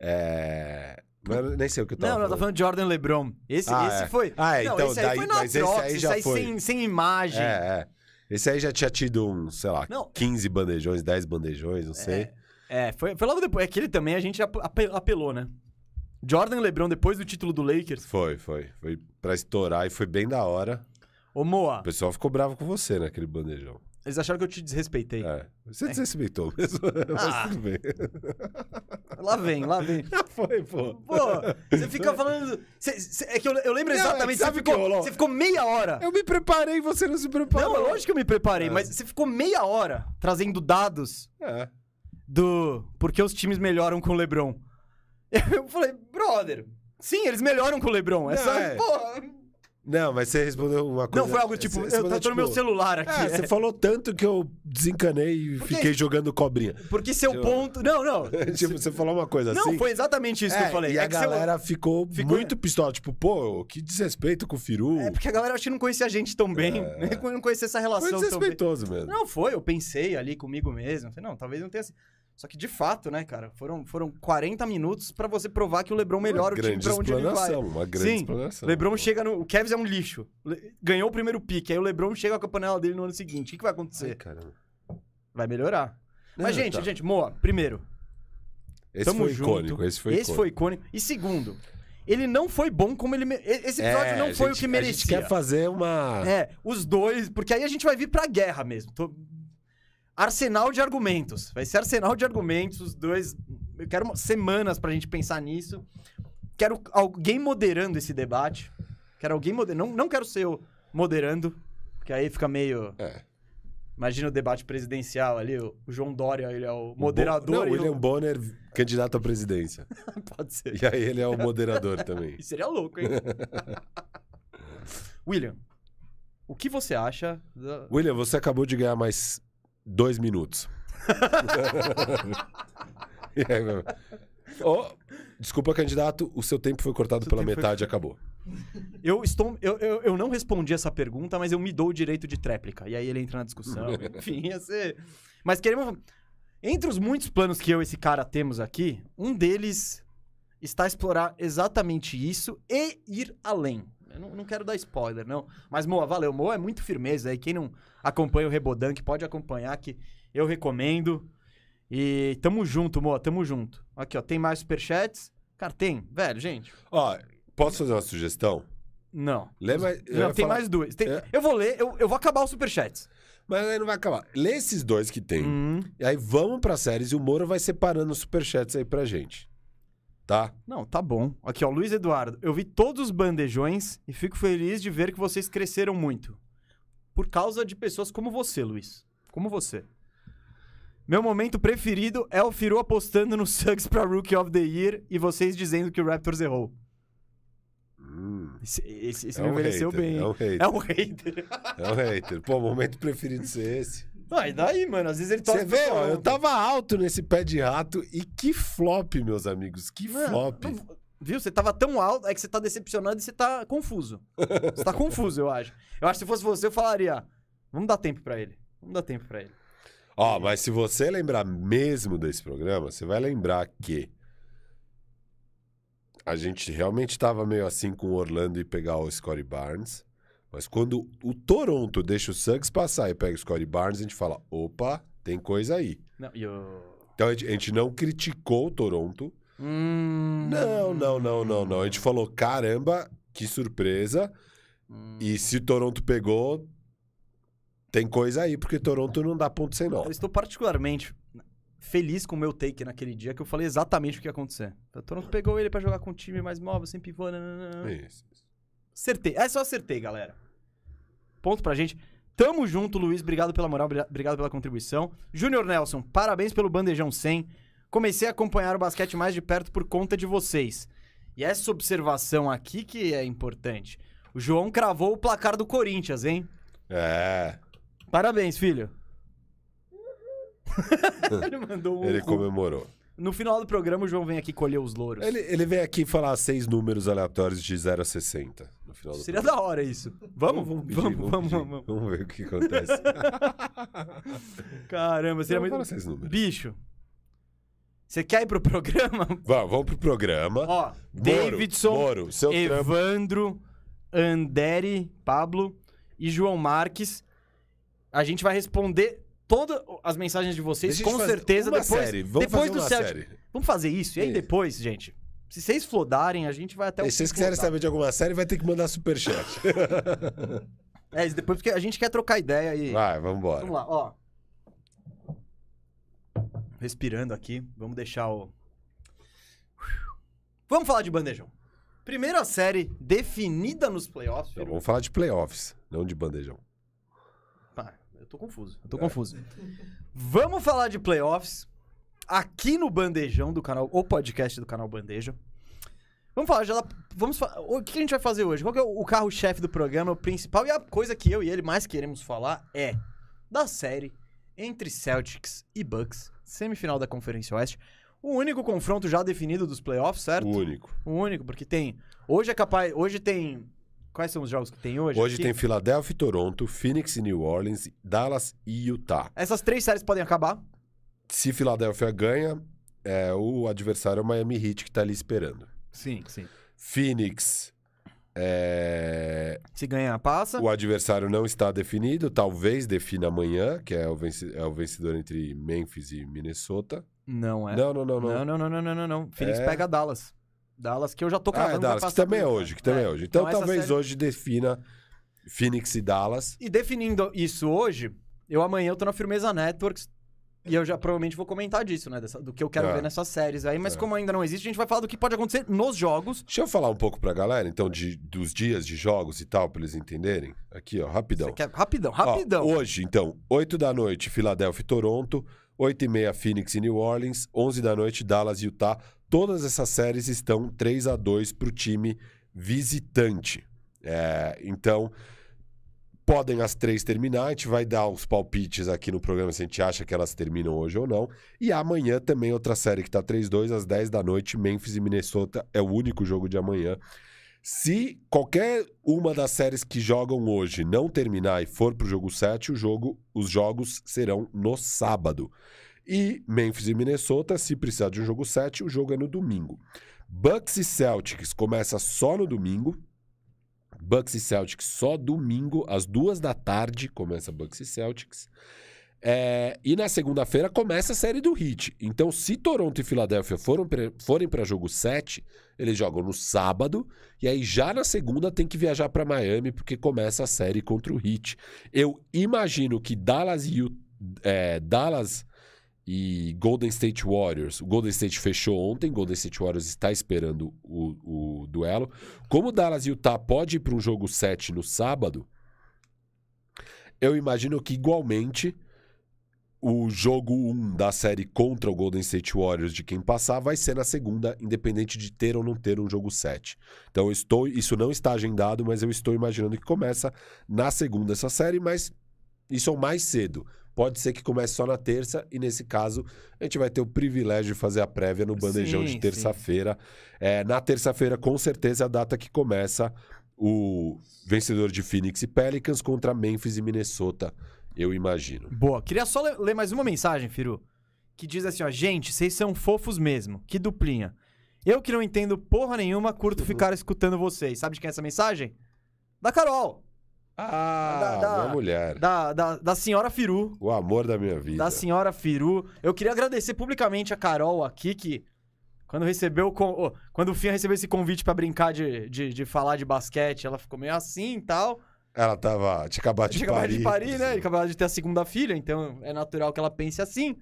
É... Mas nem sei o que eu tava não, falando. Não, eu tava falando de Jordan LeBron. Esse, ah, esse é. foi... Ah, é, não, então, esse aí daí, foi na mas troca, esse aí já esse aí foi. Sem, sem imagem. É, é. Esse aí já tinha tido uns, sei lá, não. quinze bandejões, dez bandejões, não é. sei... É, foi, foi logo depois. É que ele também a gente apelou, né? Jordan e LeBron depois do título do Lakers. Foi, foi. Foi pra estourar e foi bem da hora. Ô, Moa. O pessoal ficou bravo com você naquele bandejão. Eles acharam que eu te desrespeitei. É. Você é. desrespeitou mesmo. Ah. Mas tudo bem. Lá vem, lá vem. Já foi, pô. Pô, você fica falando... Cê, cê, é que eu, eu lembro exatamente... Não, você, ficou, você ficou meia hora. Eu me preparei, você não se preparou. Não, lógico que eu me preparei, é. mas você ficou meia hora trazendo dados... É. Do... Porque os times melhoram com o LeBron. Eu falei, brother... Sim, eles melhoram com o LeBron. Essa não, é... Porra. Não, mas você respondeu uma coisa... Não, foi algo tipo... Você, você eu tô tipo, no meu celular aqui. É, é. Você falou tanto que eu desencanei e porque, fiquei jogando cobrinha. Porque seu tipo, ponto... Não, não. tipo, você falou uma coisa não, assim... Não, foi exatamente isso é, que eu falei. E é a galera seu... ficou, ficou muito pistola. Tipo, pô, que desrespeito com o Firu. É, porque a galera acho que não conhecia a gente tão bem. É. Não conhecia essa relação tão bem. Foi desrespeitoso mesmo. Não, foi. Eu pensei ali comigo mesmo. Falei, não, talvez não tenha... Só que, de fato, né, cara, foram, foram quarenta minutos pra você provar que o LeBron melhora o time pra onde ele vai. Uma grande Sim, explanação. LeBron chega no... O Cavs é um lixo. Le... Ganhou o primeiro pique, aí o LeBron chega com a panela dele no ano seguinte. O que, que vai acontecer? Ai, caramba. Vai melhorar. Não, Mas, gente, tá. gente, Moa, primeiro. Esse tamo foi junto. icônico, esse foi esse icônico. Esse foi icônico. E segundo, ele não foi bom como ele... Me... Esse episódio é, não foi gente, o que merecia. A gente quer fazer uma... É, os dois, porque aí a gente vai vir pra guerra mesmo. Tô... Arsenal de argumentos. Vai ser arsenal de argumentos, os dois... Eu quero semanas pra gente pensar nisso. Quero alguém moderando esse debate. Quero alguém moderando. Não, não quero ser eu moderando, porque aí fica meio... É. Imagina o debate presidencial ali, o João Dória, ele é o moderador. O Bo... Não, o William eu... Bonner, candidato à presidência. Pode ser. E aí ele é o moderador também. Isso seria louco, hein? William, o que você acha... Da... William, você acabou de ganhar mais... Dois minutos. É, meu. Oh, desculpa, candidato, o seu tempo foi cortado seu pela metade, foi... acabou. Eu, estou, eu, eu, eu não respondi essa pergunta, mas eu me dou o direito de tréplica. E aí ele entra na discussão, enfim, ia ser... Mas queremos... Entre os muitos planos que eu e esse cara temos aqui, um deles está a explorar exatamente isso e ir além. Eu não, não quero dar spoiler, não. Mas, Moa, valeu. Moa é muito firmeza aí. Quem não acompanha o Rebodank pode acompanhar, que eu recomendo. E tamo junto, Moa, tamo junto. Aqui, ó, tem mais superchats? Cara, tem, velho, gente. Ó, posso fazer uma sugestão? Não. Lembra, não, tem falar... mais duas. Tem... É. Eu vou ler, eu, eu vou acabar os superchats. Mas aí não vai acabar. Lê esses dois que tem. Hum. E aí vamos pra séries e o Moura vai separando os superchats aí pra gente. Tá? Não, tá bom. Aqui, ó, Luiz Eduardo. Eu vi todos os bandejões e fico feliz de ver que vocês cresceram muito. Por causa de pessoas como você, Luiz. Como você. Meu momento preferido é o Firu apostando no Suggs pra Rookie of the Year e vocês dizendo que o Raptors errou. Hum. Esse, esse, esse é me um envelheceu hater, bem. É um hater. É um hater. É um hater. Pô, o momento preferido ser esse. Ah, e daí, mano? Às vezes ele toca. Você vê, ó, eu tava alto nesse pé de rato e que flop, meus amigos. Que mano, flop. Não, viu? Você tava tão alto, é que você tá decepcionado e você tá confuso. Você tá confuso, eu acho. Eu acho que se fosse você, eu falaria: vamos dar tempo pra ele. Vamos dar tempo pra ele. Ó, oh, mas se você lembrar mesmo desse programa, você vai lembrar que a gente realmente estava meio assim com o Orlando e pegar o Scottie Barnes, mas quando o Toronto deixa o Suggs passar e pega o Scottie Barnes, a gente fala, opa, tem coisa aí. Não, eu... Então a gente, a gente não criticou o Toronto. Hum... Não, não, não, não, não. A gente falou, caramba, que surpresa. Hum... E se o Toronto pegou... Tem coisa aí, porque Toronto não dá ponto sem nó. Eu estou particularmente feliz com o meu take naquele dia, que eu falei exatamente o que ia acontecer. O Toronto pegou ele para jogar com um time mais móvel, sem pivô. Nananana. Isso. Acertei. É, só acertei, galera. Ponto pra gente. Tamo junto, Luiz. Obrigado pela moral, obrigado pela contribuição. Júnior Nelson, parabéns pelo Bandejão cem. Comecei a acompanhar o basquete mais de perto por conta de vocês. E essa observação aqui que é importante. O João cravou o placar do Corinthians, hein? É... Parabéns, filho. Ele mandou um... Ele comemorou. No final do programa, o João vem aqui colher os louros. Ele, ele vem aqui falar seis números aleatórios de zero a sessenta. No final do Seria programa. Da hora isso. Vamos, vamos, pedir, vamos, vamos, vamos, vamos. Vamos ver o que acontece. Caramba, seria muito... seis números. Bicho, você quer ir pro programa? Vamos, vamos pro programa. Ó, Moro, Davidson, Moro, seu Evandro, Anderi, Pablo e João Marques. A gente vai responder todas as mensagens de vocês, com certeza, depois, série. Vamos depois do Celtics. Vamos fazer isso. E aí, depois, gente, se vocês flodarem, a gente vai até o final. Se vocês quiserem saber de alguma série, vai ter que mandar superchat. É, isso depois, porque a gente quer trocar ideia aí. Vai, vamos embora. Vamos lá, ó. Respirando aqui, vamos deixar o... Vamos falar de bandejão. Primeira série definida nos playoffs. Então, vamos falar de playoffs, não de bandejão. Tô confuso, eu tô é. confuso. Vamos falar de playoffs aqui no Bandejão do canal, ou podcast do canal Bandeja. Vamos falar, já vamos falar, o que a gente vai fazer hoje? Qual que é o carro-chefe do programa, o principal? E a coisa que eu e ele mais queremos falar é da série entre Celtics e Bucks, semifinal da Conferência Oeste. O único confronto já definido dos playoffs, certo? O único. O único, porque tem... Hoje é capaz... Hoje tem... Quais são os jogos que tem hoje? Hoje aqui? Tem Philadelphia e Toronto, Phoenix e New Orleans, Dallas e Utah. Essas três séries podem acabar? Se Philadelphia ganha, é, o adversário é o Miami Heat, que tá ali esperando. Sim, sim. Phoenix... É... Se ganhar, passa. O adversário não está definido, talvez defina amanhã, que é o, venci... é o vencedor entre Memphis e Minnesota. Não é. Não, não, não. Não, não, não, não, não. não, não. Phoenix é... pega Dallas. Dallas, que eu já tô cravando. Ah, é Dallas, que também é hoje, que também é hoje. Então, então talvez série... hoje defina Phoenix e Dallas. E definindo isso hoje, eu amanhã eu tô na Firmeza Networks e eu já provavelmente vou comentar disso, né? Dessa, do que eu quero é. ver nessas séries aí. Mas é. como ainda não existe, a gente vai falar do que pode acontecer nos jogos. Deixa eu falar um pouco pra galera, então, de, dos dias de jogos e tal, pra eles entenderem. Aqui, ó, rapidão. Quer... Rapidão, rapidão. Ó, hoje, então, oito da noite, Philadelphia e Toronto. oito e meia, Phoenix e New Orleans. onze da noite, Dallas e Utah. Todas essas séries estão três a dois para o time visitante. É, então, Podem as três terminar, a gente vai dar os palpites aqui no programa se a gente acha que elas terminam hoje ou não. E amanhã também outra série que tá três dois, às dez da noite, Memphis e Minnesota, é o único jogo de amanhã. Se qualquer uma das séries que jogam hoje não terminar e for pro jogo sete, o jogo, os jogos serão no sábado. E Memphis e Minnesota, se precisar de um jogo sete, o jogo é no domingo. Bucks e Celtics começa só no domingo. Bucks e Celtics só domingo, às duas da tarde, começa Bucks e Celtics. É, e na segunda-feira começa a série do Heat. Então, se Toronto e Filadélfia forem para jogo sete, eles jogam no sábado. E aí, já na segunda, tem que viajar para Miami, porque começa a série contra o Heat. Eu imagino que Dallas e, é, Dallas e Golden State Warriors... O Golden State fechou ontem, Golden State Warriors está esperando o, o duelo. Como Dallas e Utah pode ir para um jogo sete no sábado, eu imagino que igualmente o jogo um da série contra o Golden State Warriors, de quem passar, vai ser na segunda, independente de ter ou não ter um jogo sete. Então eu estou, isso não está agendado, mas eu estou imaginando que começa na segunda essa série, mas isso é o mais cedo. Pode ser que comece só na terça, e nesse caso a gente vai ter o privilégio de fazer a prévia no bandejão sim, de terça-feira. É, na terça-feira, com certeza, é a data que começa o vencedor de Phoenix e Pelicans contra Memphis e Minnesota, eu imagino. Boa, queria só ler mais uma mensagem, Firu, que diz assim, ó, gente, vocês são fofos mesmo, que duplinha. Eu que não entendo porra nenhuma, curto uhum. ficar escutando vocês. Sabe de quem é essa mensagem? Da Carol. Ah, da, da minha mulher. Da, da, da senhora Firu. O amor da minha vida. Da senhora Firu. Eu queria agradecer publicamente a Carol aqui, que quando recebeu... Oh, quando o Fia recebeu esse convite pra brincar de, de, de falar de basquete, ela ficou meio assim e tal. Ela tava... Tinha acabado de parir. de parir, né? Tinha acabado de ter a segunda filha, então é natural que ela pense assim.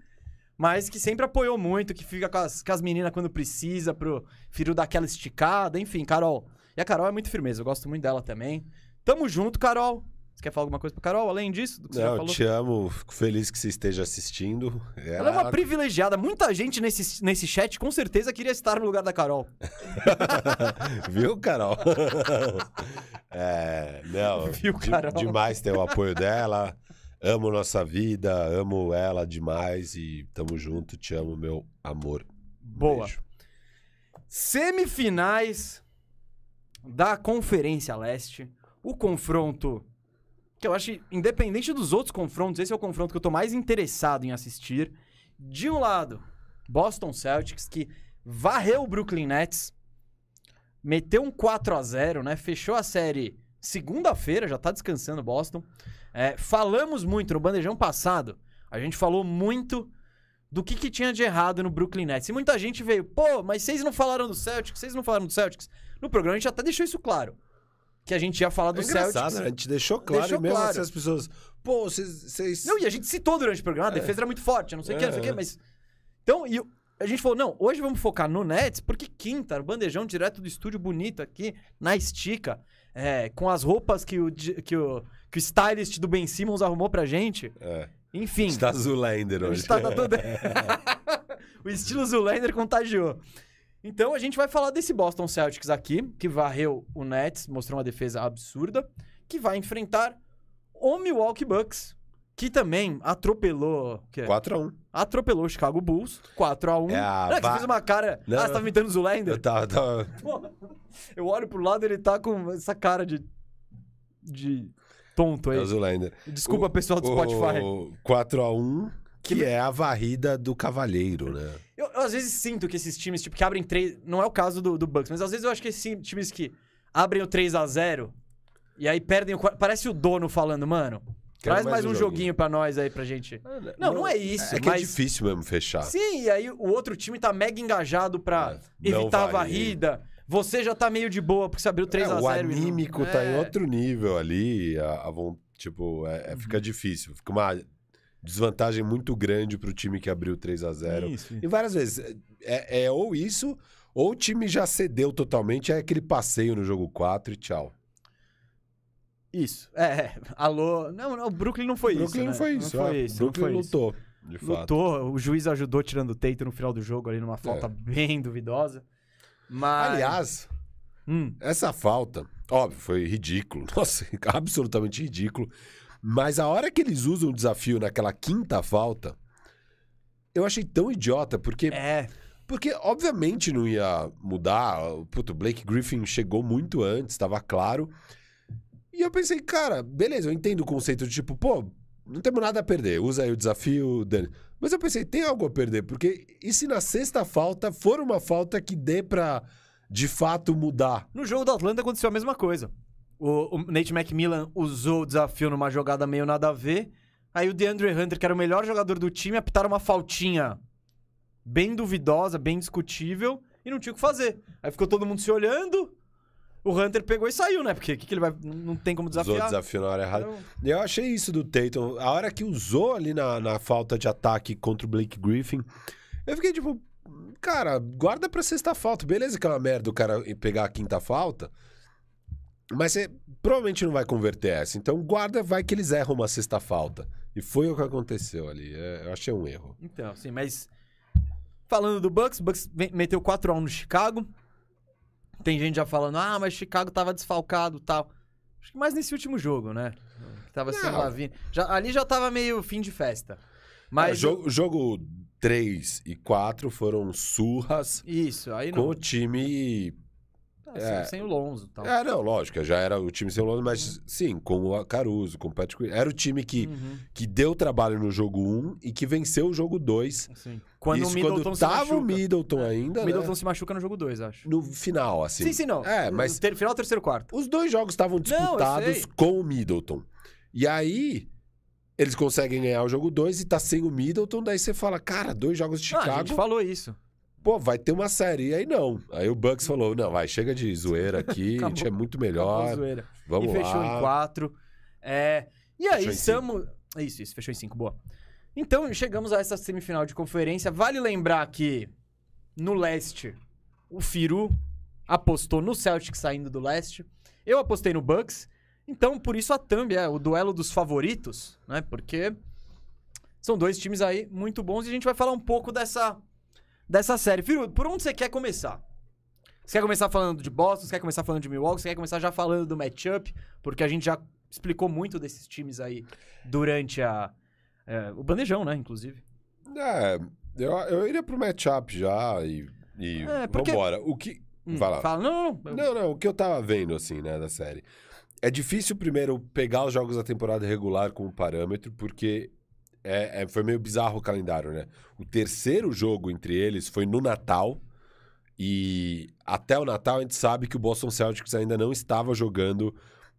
Mas que sempre apoiou muito, que fica com as, com as meninas quando precisa, pro Firu dar aquela esticada. Enfim, Carol. E a Carol é muito firmeza, eu gosto muito dela também. Tamo junto, Carol. Você quer falar alguma coisa pra Carol, além disso? Do que você Não, já falou? Eu te amo. Fico feliz que você esteja assistindo. Ela, ela é uma privilegiada. Muita gente nesse, nesse chat, com certeza, queria estar no lugar da Carol. Viu, Carol? é, não, Viu, Carol? De, demais ter o apoio dela. Amo nossa vida, amo ela demais. E tamo junto. Te amo, meu amor. Boa. Beijo. Semifinais da Conferência Leste. O confronto, que eu acho que, independente dos outros confrontos, esse é o confronto que eu tô mais interessado em assistir. De um lado, Boston Celtics, que varreu o Brooklyn Nets, meteu um quatro a zero, né? Fechou a série segunda-feira, já tá descansando Boston. É, falamos muito no bandejão passado, a gente falou muito do que, que tinha de errado no Brooklyn Nets. E muita gente veio, pô, mas vocês não falaram do Celtics, vocês não falaram do Celtics. No programa a gente até deixou isso claro. Que a gente ia falar do é Celtics. Né? A gente deixou claro, deixou mesmo claro. Assim, as pessoas... Pô, vocês... Não, e a gente citou durante o programa, a é. defesa era muito forte, não sei o é. que, não sei o que, mas... Então, e a gente falou, não, hoje vamos focar no Nets, porque quinta, o bandejão direto do estúdio bonito aqui, na estica, é, com as roupas que o, que, o, que o stylist do Ben Simmons arrumou pra gente. É. Enfim. Está Zoolander hoje. Está todo... O estilo Zoolander contagiou. Então a gente vai falar desse Boston Celtics aqui, que varreu o Nets, mostrou uma defesa absurda, que vai enfrentar o Milwaukee Bucks, que também atropelou... quatro a um. Atropelou o Chicago Bulls, quatro a um. É a... Não, é que você fez uma cara... Não, ah, você tá imitando o Zoolander? Eu tava... tava... Eu olho pro lado e ele tá com essa cara de... de tonto aí. É o Zoolander. Desculpa, o, pessoal do o, Spotify. quatro a um... Que é a varrida do cavaleiro, né? Eu, eu às vezes sinto que esses times, tipo, que abrem três... Não é o caso do, do Bucks, mas às vezes eu acho que esses times que abrem o três a zero e aí perdem o... Parece o dono falando, mano, traz mais, mais um joguinho. joguinho pra nós aí, pra gente... Ah, não, não, não é isso, É que mas... é difícil mesmo fechar. Sim, e aí o outro time tá mega engajado pra é, evitar a varrida... Você já tá meio de boa, porque você abriu três a zero. É, o anímico não... tá é... em outro nível ali, a, a, tipo, é, é, fica uhum. difícil, fica uma... desvantagem muito grande pro time que abriu três a zero. Isso. E várias vezes, é, é ou isso, ou o time já cedeu totalmente, é aquele passeio no jogo quatro e tchau. Isso. É, alô... Não, não, o Brooklyn não foi o Brooklyn isso, Brooklyn não, né? não, não foi isso. O Brooklyn não lutou, isso. de fato. Lutou, o juiz ajudou tirando o Tatum no final do jogo, ali numa falta é. bem duvidosa. Mas... Aliás, hum. essa falta, Óbvio, foi ridículo. Nossa, absolutamente ridículo. Mas a hora que eles usam o desafio naquela quinta falta, eu achei tão idiota, porque... É. Porque, obviamente, não ia mudar. Puto, o Blake Griffin chegou muito antes, estava claro. E eu pensei, cara, beleza, eu entendo o conceito de tipo, pô, não temos nada a perder, usa aí o desafio, Dani. Mas eu pensei, tem algo a perder? Porque e se na sexta falta for uma falta que dê pra, de fato, mudar? No jogo da Atlanta aconteceu a mesma coisa. O, o Nate McMillan usou o desafio numa jogada meio nada a ver. Aí o DeAndre Hunter, que era o melhor jogador do time, apitaram uma faltinha bem duvidosa, bem discutível, e não tinha o que fazer. Aí ficou todo mundo se olhando, o Hunter pegou e saiu, né? Porque o que, que ele vai... Não tem como desafiar. Usou o desafio na hora errada. Eu... eu achei isso do Tatum. A hora que usou ali na, na falta de ataque contra o Blake Griffin, eu fiquei tipo... Cara, guarda pra sexta falta. Beleza que é uma merda o cara pegar a quinta falta... Mas você provavelmente não vai converter essa. Então guarda, vai que eles erram uma sexta falta. E foi o que aconteceu ali. É, eu achei um erro. Então, sim, mas... Falando do Bucks, o Bucks meteu quatro a um no Chicago. Tem gente já falando, ah, mas Chicago tava desfalcado e tal. Acho que mais nesse último jogo, né? Tava sem Lavine. Já, ali já tava meio fim de festa. Mas... É, jogo, jogo três e quatro foram surras. Isso, aí não... Com o time... Ah, é. Sem o Lonzo e tal. É, não, lógico, já era o time sem o Lonzo, mas uhum. sim, com o Caruso, com o Patrick. Era o time que, uhum. que deu trabalho no jogo um e que venceu o jogo dois. Assim. Quando Isso, o Middleton quando tava se machuca. O Middleton ainda. O Middleton, né? Se machuca no jogo dois, acho. No final, assim. Sim, sim, não. É, mas. No final, terceiro, quarto. Os dois jogos estavam disputados não, com o Middleton. E aí. Eles conseguem ganhar o jogo dois e tá sem o Middleton, daí você fala, cara, dois jogos de Chicago. Ah, a gente falou isso. Pô, vai ter uma série. E aí não. Aí o Bucks falou, não, vai, chega de zoeira aqui, a gente é muito melhor. Zoeira. Vamos lá. E fechou lá. Em quatro. É... E aí estamos... Isso, isso, fechou em cinco, boa. Então, chegamos a essa semifinal de conferência. Vale lembrar que no leste, o Firu apostou no Celtics saindo do leste. Eu apostei no Bucks. Então, por isso a thumb é o duelo dos favoritos, né? Porque são dois times aí muito bons e a gente vai falar um pouco dessa... Dessa série. Firu, por onde você quer começar? Você quer começar falando de Boston? Você quer começar falando de Milwaukee? Você quer começar já falando do matchup? Porque a gente já explicou muito desses times aí durante a, é, o bandejão, né? Inclusive. É, eu, eu iria pro matchup já e, e é, porque... vambora. O que... Hum, vai lá. Fala, não, não, eu... não, não. O que eu tava vendo, assim, né, da série. É difícil, primeiro, pegar os jogos da temporada regular como parâmetro, porque... É, é, foi meio bizarro o calendário, né? O terceiro jogo entre eles foi no Natal. E até o Natal a gente sabe que o Boston Celtics ainda não estava jogando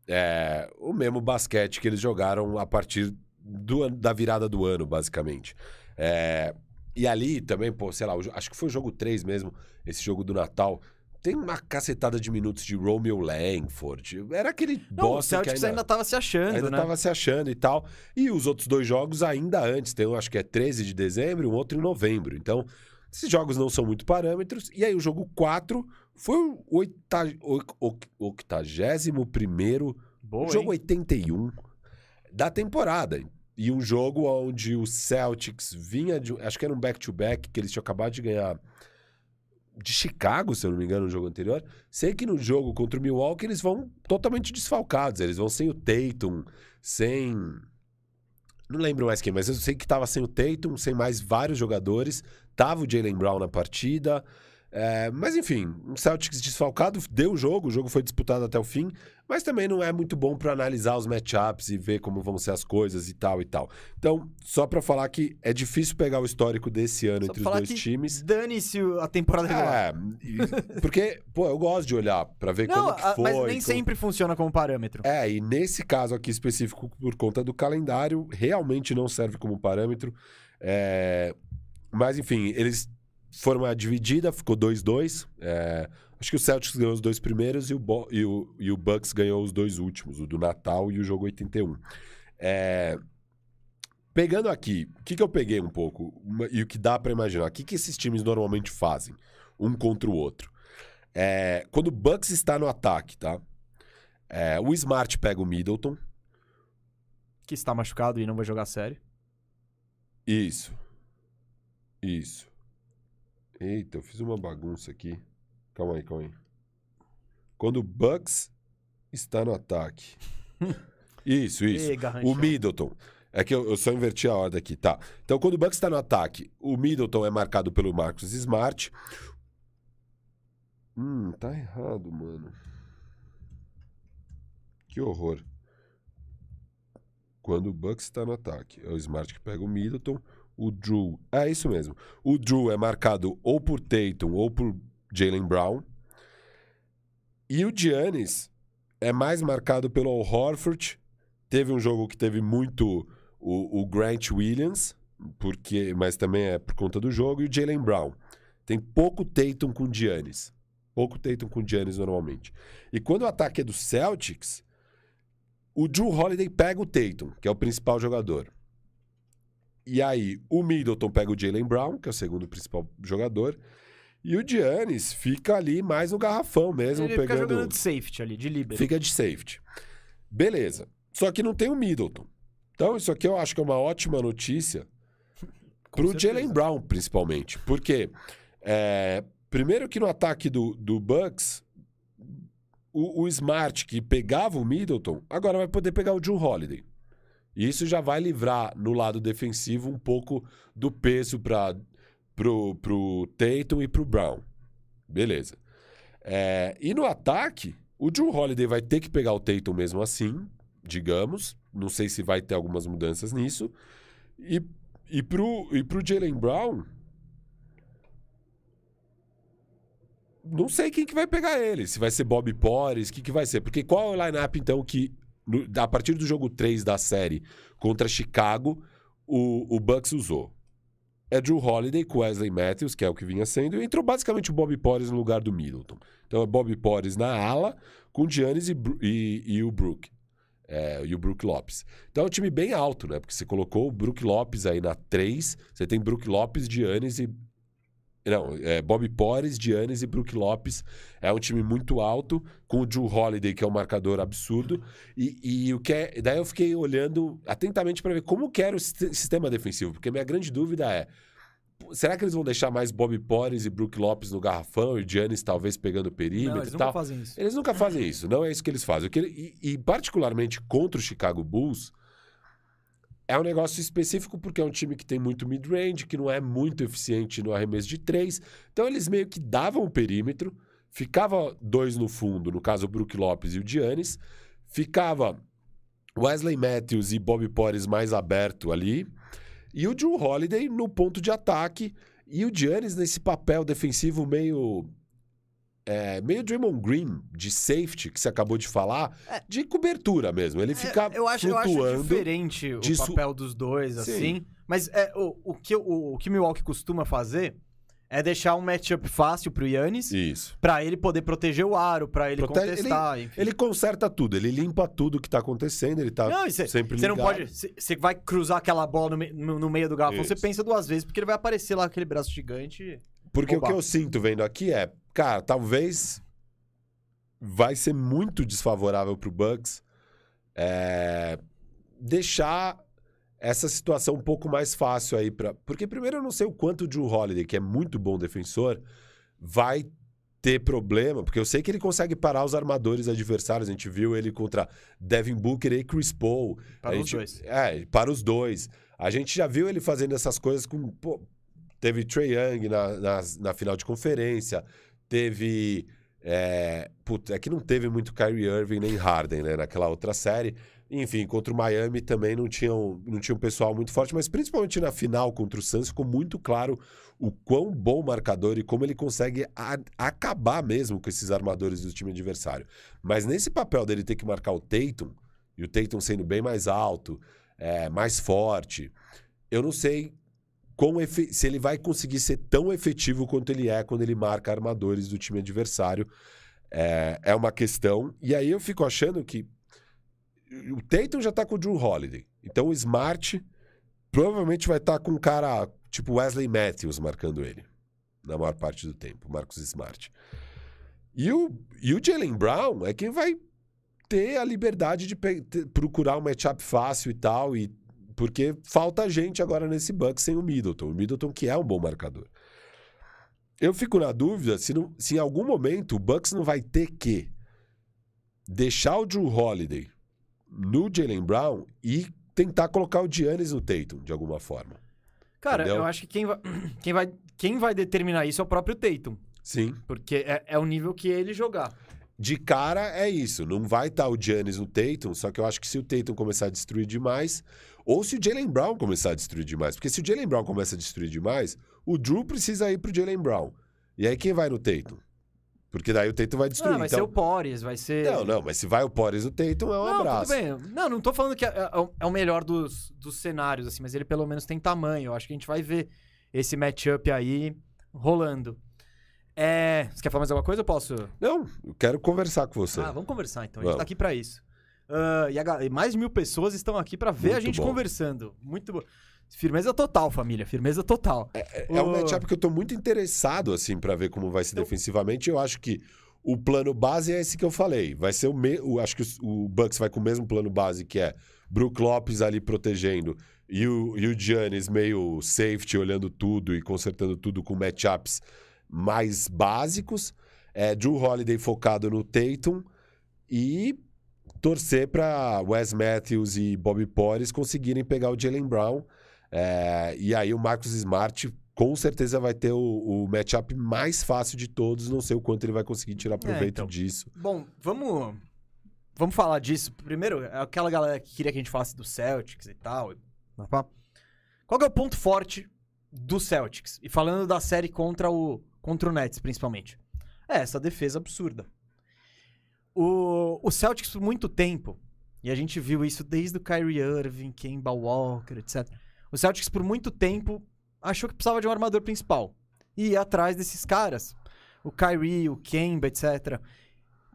é, o mesmo basquete que eles jogaram a partir do, da virada do ano, basicamente. É, e ali também, pô, sei lá, o, acho que foi o jogo três mesmo, esse jogo do Natal... Tem uma cacetada de minutos de Romeo Langford. Era aquele não, bosta o Celtics que ainda, ainda tava se achando, ainda né? tava se achando e tal. E os outros dois jogos ainda antes. Tem um, acho que é treze de dezembro e um outro em novembro. Então, esses jogos não são muito parâmetros. E aí o jogo quatro foi o oitagésimo primeiro, Boa, jogo hein? oitenta e um da temporada. E um jogo onde o Celtics vinha de... Acho que era um back-to-back que eles tinham acabado de ganhar... de Chicago, se eu não me engano, no jogo anterior. Sei que no jogo contra o Milwaukee eles vão totalmente desfalcados. Eles vão sem o Tatum, sem... Não lembro mais quem, mas eu sei que tava sem o Tatum, sem mais vários jogadores. Tava o Jaylen Brown na partida. É... Mas, enfim, um Celtics desfalcado deu o jogo. O jogo foi disputado até o fim. Mas também não é muito bom para analisar os matchups e ver como vão ser as coisas e tal e tal. Então, só pra falar que é difícil pegar o histórico desse ano só entre os dois que times. Dane-se a temporada regular. É, porque, pô, eu gosto de olhar pra ver não, como que foi. Mas nem como... sempre funciona como parâmetro. É, e nesse caso aqui específico, por conta do calendário, realmente não serve como parâmetro. É... Mas, enfim, eles foram uma dividida, ficou dois a dois, é... Acho que o Celtics ganhou os dois primeiros e o, Bo- e o, e o Bucks ganhou os dois últimos, o do Natal e o jogo oitenta e um. É... Pegando aqui, o que, que eu peguei um pouco uma, e o que dá pra imaginar? O que, que esses times normalmente fazem, um contra o outro? É... Quando o Bucks está no ataque, tá? É... O Smart pega o Middleton. Que está machucado e não vai jogar série. Isso. Isso. Eita, eu fiz uma bagunça aqui. Calma aí, calma aí. Quando o Bucks está no ataque. Isso, isso. Ei, o Middleton. É que eu, eu só inverti a ordem aqui, tá? Então, quando o Bucks está no ataque, o Middleton é marcado pelo Marcus Smart. Hum, tá errado, mano. Que horror. Quando o Bucks está no ataque, é o Smart que pega o Middleton. O Drew... É isso mesmo. O Drew é marcado ou por Tatum ou por Jaylen Brown. E o Giannis é mais marcado pelo Al Horford. Teve um jogo que teve muito o, o Grant Williams, porque, mas também é por conta do jogo, e o Jaylen Brown. Tem pouco Tatum com Giannis. Pouco Tatum com Giannis normalmente. E quando o ataque é do Celtics, o Drew Holiday pega o Tatum, que é o principal jogador. E aí o Middleton pega o Jaylen Brown, que é o segundo principal jogador. E o Giannis fica ali mais no garrafão mesmo. Ele pegando... fica jogando de safety ali, de líbero. Fica de safety. Beleza. Só que não tem o Middleton. Então isso aqui eu acho que é uma ótima notícia pro Jaylen Brown, principalmente. Porque, é, primeiro que no ataque do, do Bucks, o, o Smart que pegava o Middleton, agora vai poder pegar o Jrue Holiday. E isso já vai livrar no lado defensivo um pouco do peso para pro, pro Tatum e pro Brown. Beleza. É, e no ataque, o Jrue Holiday vai ter que pegar o Tatum mesmo assim, digamos. Não sei se vai ter algumas mudanças nisso. E, e, pro, e pro Jaylen Brown, não sei quem que vai pegar ele. Se vai ser Bob Porres, o que, que vai ser. Porque qual é o line-up, então, que... No, a partir do jogo três da série contra Chicago, o, o Bucks usou. É Jrue Holiday com Wesley Matthews, que é o que vinha sendo, e entrou basicamente o Bob Porres no lugar do Middleton. Então é Bob Porres na ala, com Giannis e, e, e o Brook. É, e o Brook Lopes. Então é um time bem alto, né? Porque você colocou o Brook Lopes aí na três, você tem Brook Lopes, Giannis e... Não, é Bob Porres, Giannis e Brook Lopes. É um time muito alto, com o Jrue Holiday, que é um marcador absurdo. E, e o que é, daí eu fiquei olhando atentamente para ver como que era o sistema defensivo. Porque minha grande dúvida é, será que eles vão deixar mais Bob Porres e Brook Lopes no garrafão? E o Giannis talvez pegando o perímetro não, eles e tal? Eles nunca fazem isso. Eles nunca fazem isso. Não é isso que eles fazem. O que ele, e, e particularmente contra o Chicago Bulls... É um negócio específico porque é um time que tem muito mid-range, que não é muito eficiente no arremesso de três. Então eles meio que davam o perímetro, ficava dois no fundo, no caso o Brook Lopes e o Giannis, ficava Wesley Matthews e Bob Porres mais aberto ali, e o Jrue Holiday no ponto de ataque, e o Giannis nesse papel defensivo meio... É, meio Draymond Green, de safety, que você acabou de falar, é, de cobertura mesmo. Ele fica é, eu acho, flutuando. Eu acho diferente o disso... papel dos dois, sim, assim. Mas é, o, o, que, o, o que Milwaukee costuma fazer é deixar um matchup fácil pro Giannis. Isso. Pra ele poder proteger o aro, pra ele Protege... contestar. Ele, ele conserta tudo, ele limpa tudo que tá acontecendo, ele tá não, cê, sempre ligado. Você não pode... Você vai cruzar aquela bola no, me, no, no meio do garrafão, você pensa duas vezes, porque ele vai aparecer lá com aquele braço gigante... Porque Oba. O que eu sinto vendo aqui é, cara, talvez vai ser muito desfavorável pro Bucks é, deixar essa situação um pouco mais fácil aí para, porque primeiro eu não sei o quanto o Jrue Holiday, que é muito bom defensor, vai ter problema, porque eu sei que ele consegue parar os armadores adversários, a gente viu ele contra Devin Booker e Chris Paul. Para a os gente, dois. É, para os dois. A gente já viu ele fazendo essas coisas com... Pô, teve Trae Young na, na, na final de conferência, teve... É, puta, é que não teve muito Kyrie Irving nem Harden, né, naquela outra série. Enfim, contra o Miami também não tinha não tinha um pessoal muito forte, mas principalmente na final contra o Suns ficou muito claro o quão bom marcador e como ele consegue a, acabar mesmo com esses armadores do time adversário. Mas nesse papel dele ter que marcar o Tatum, e o Tatum sendo bem mais alto, é, mais forte, eu não sei... se ele vai conseguir ser tão efetivo quanto ele é quando ele marca armadores do time adversário. É, é uma questão. E aí eu fico achando que o Tatum já tá com o Jrue Holiday. Então o Smart provavelmente vai estar tá com um cara tipo Wesley Matthews marcando ele. Na maior parte do tempo, Marcus Smart. E o, e o Jaylen Brown é quem vai ter a liberdade de procurar um matchup fácil e tal, e porque falta gente agora nesse Bucks sem o Middleton. O Middleton que é um bom marcador. Eu fico na dúvida se, não, se em algum momento o Bucks não vai ter que deixar o Jrue Holiday no Jaylen Brown e tentar colocar o Giannis no Tatum, de alguma forma. Cara, entendeu? Eu acho que quem vai, quem, vai, quem vai determinar isso é o próprio Tatum. Sim. Porque é, é o nível que ele jogar. De cara, é isso. Não vai estar o Giannis no Tatum, só que eu acho que se o Tatum começar a destruir demais, ou se o Jaylen Brown começar a destruir demais. Porque se o Jaylen Brown começa a destruir demais, o Jrue precisa ir pro Jaylen Brown. E aí quem vai no Tatum? Porque daí o Tatum vai destruir. Não, vai então... ser o Porres, vai ser... Não, não, mas se vai o Porres no Tatum, é um não, abraço. Tudo bem. Não, não tô falando que é, é, é o melhor dos, dos cenários, assim, mas ele pelo menos tem tamanho. Eu acho que a gente vai ver esse matchup aí rolando. É... Você quer falar mais alguma coisa ou posso? Não, eu quero conversar com você. Ah, vamos conversar então. A gente vamos. Tá aqui pra isso. Uh, e, a... e mais de mil pessoas estão aqui pra ver Muito a gente bom. Conversando. Muito bom. Firmeza total, família. Firmeza total. É, é um matchup que eu tô muito interessado, assim, pra ver como vai ser então... defensivamente. Eu acho que o plano base é esse que eu falei. Vai ser o mesmo... Acho que o Bucks vai com o mesmo plano base, que é Brook Lopez ali protegendo e o, e o Giannis meio safety, olhando tudo e consertando tudo com matchups mais básicos, é, Jrue Holiday focado no Tatum e torcer para Wes Matthews e Bobby Porres conseguirem pegar o Jaylen Brown, é, e aí o Marcus Smart com certeza vai ter o, o matchup mais fácil de todos, não sei o quanto ele vai conseguir tirar proveito é, então. disso. Bom, vamos vamos falar disso. Primeiro, aquela galera que queria que a gente falasse do Celtics e tal, qual que é o ponto forte do Celtics? E falando da série contra o Contra o Nets, principalmente. É, essa defesa absurda. O, o Celtics, por muito tempo, e a gente viu isso desde o Kyrie Irving, Kemba Walker, etcétera. O Celtics, por muito tempo, achou que precisava de um armador principal. E ia atrás desses caras. O Kyrie, o Kemba, etcétera.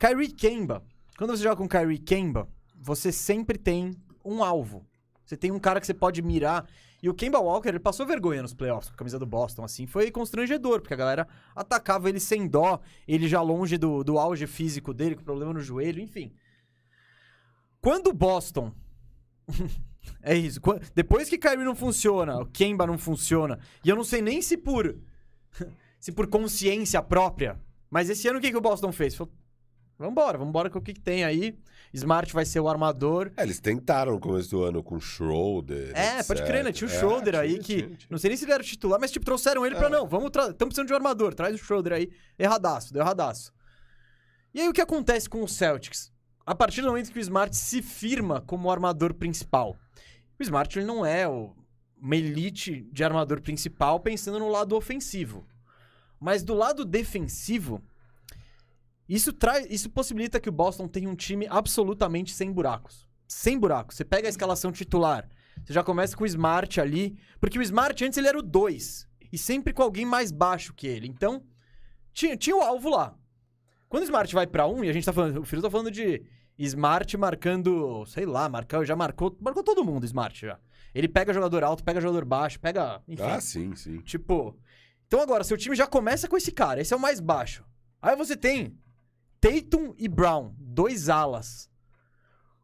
Kyrie Kemba. Quando você joga com Kyrie Kemba, você sempre tem um alvo. Você tem um cara que você pode mirar... E o Kemba Walker, ele passou vergonha nos playoffs com a camisa do Boston, assim. Foi constrangedor, porque a galera atacava ele sem dó. Ele já longe do, do auge físico dele, com problema no joelho, enfim. Quando o Boston... é isso. Quando... Depois que Kyrie não funciona, o Kemba não funciona. E eu não sei nem se por... se por consciência própria. Mas esse ano o que, que o Boston fez? Falou... Vambora, vambora com o que, que tem aí. Smart vai ser o armador. É, eles tentaram no começo do ano com o Schroeder. É, etcétera. Pode crer, né? Tinha o Schroeder é, aí tinha, que... Tinha, tinha. Não sei nem se ele era titular, mas tipo, trouxeram ele é. pra não. Vamos tra... Estamos precisando de um armador, traz o Schroeder aí. Erradaço, deu erradaço. E aí o que acontece com o Celtics? A partir do momento que o Smart se firma como o armador principal. O Smart ele não é o... uma elite de armador principal pensando no lado ofensivo. Mas do lado defensivo... Isso, traz, isso possibilita que o Boston tenha um time absolutamente sem buracos. Sem buracos. Você pega a escalação titular, você já começa com o Smart ali, porque o Smart antes ele era o dois, e sempre com alguém mais baixo que ele. Então, tinha, tinha o alvo lá. Quando o Smart vai pra um, e a gente tá falando, o Firu tá falando de Smart marcando, sei lá, marcou, já marcou, marcou todo mundo o Smart já. Ele pega jogador alto, pega jogador baixo, pega... Enfim, ah, sim, sim. Tipo... Então agora, seu time já começa com esse cara, esse é o mais baixo. Aí você tem... Tatum e Brown, dois alas,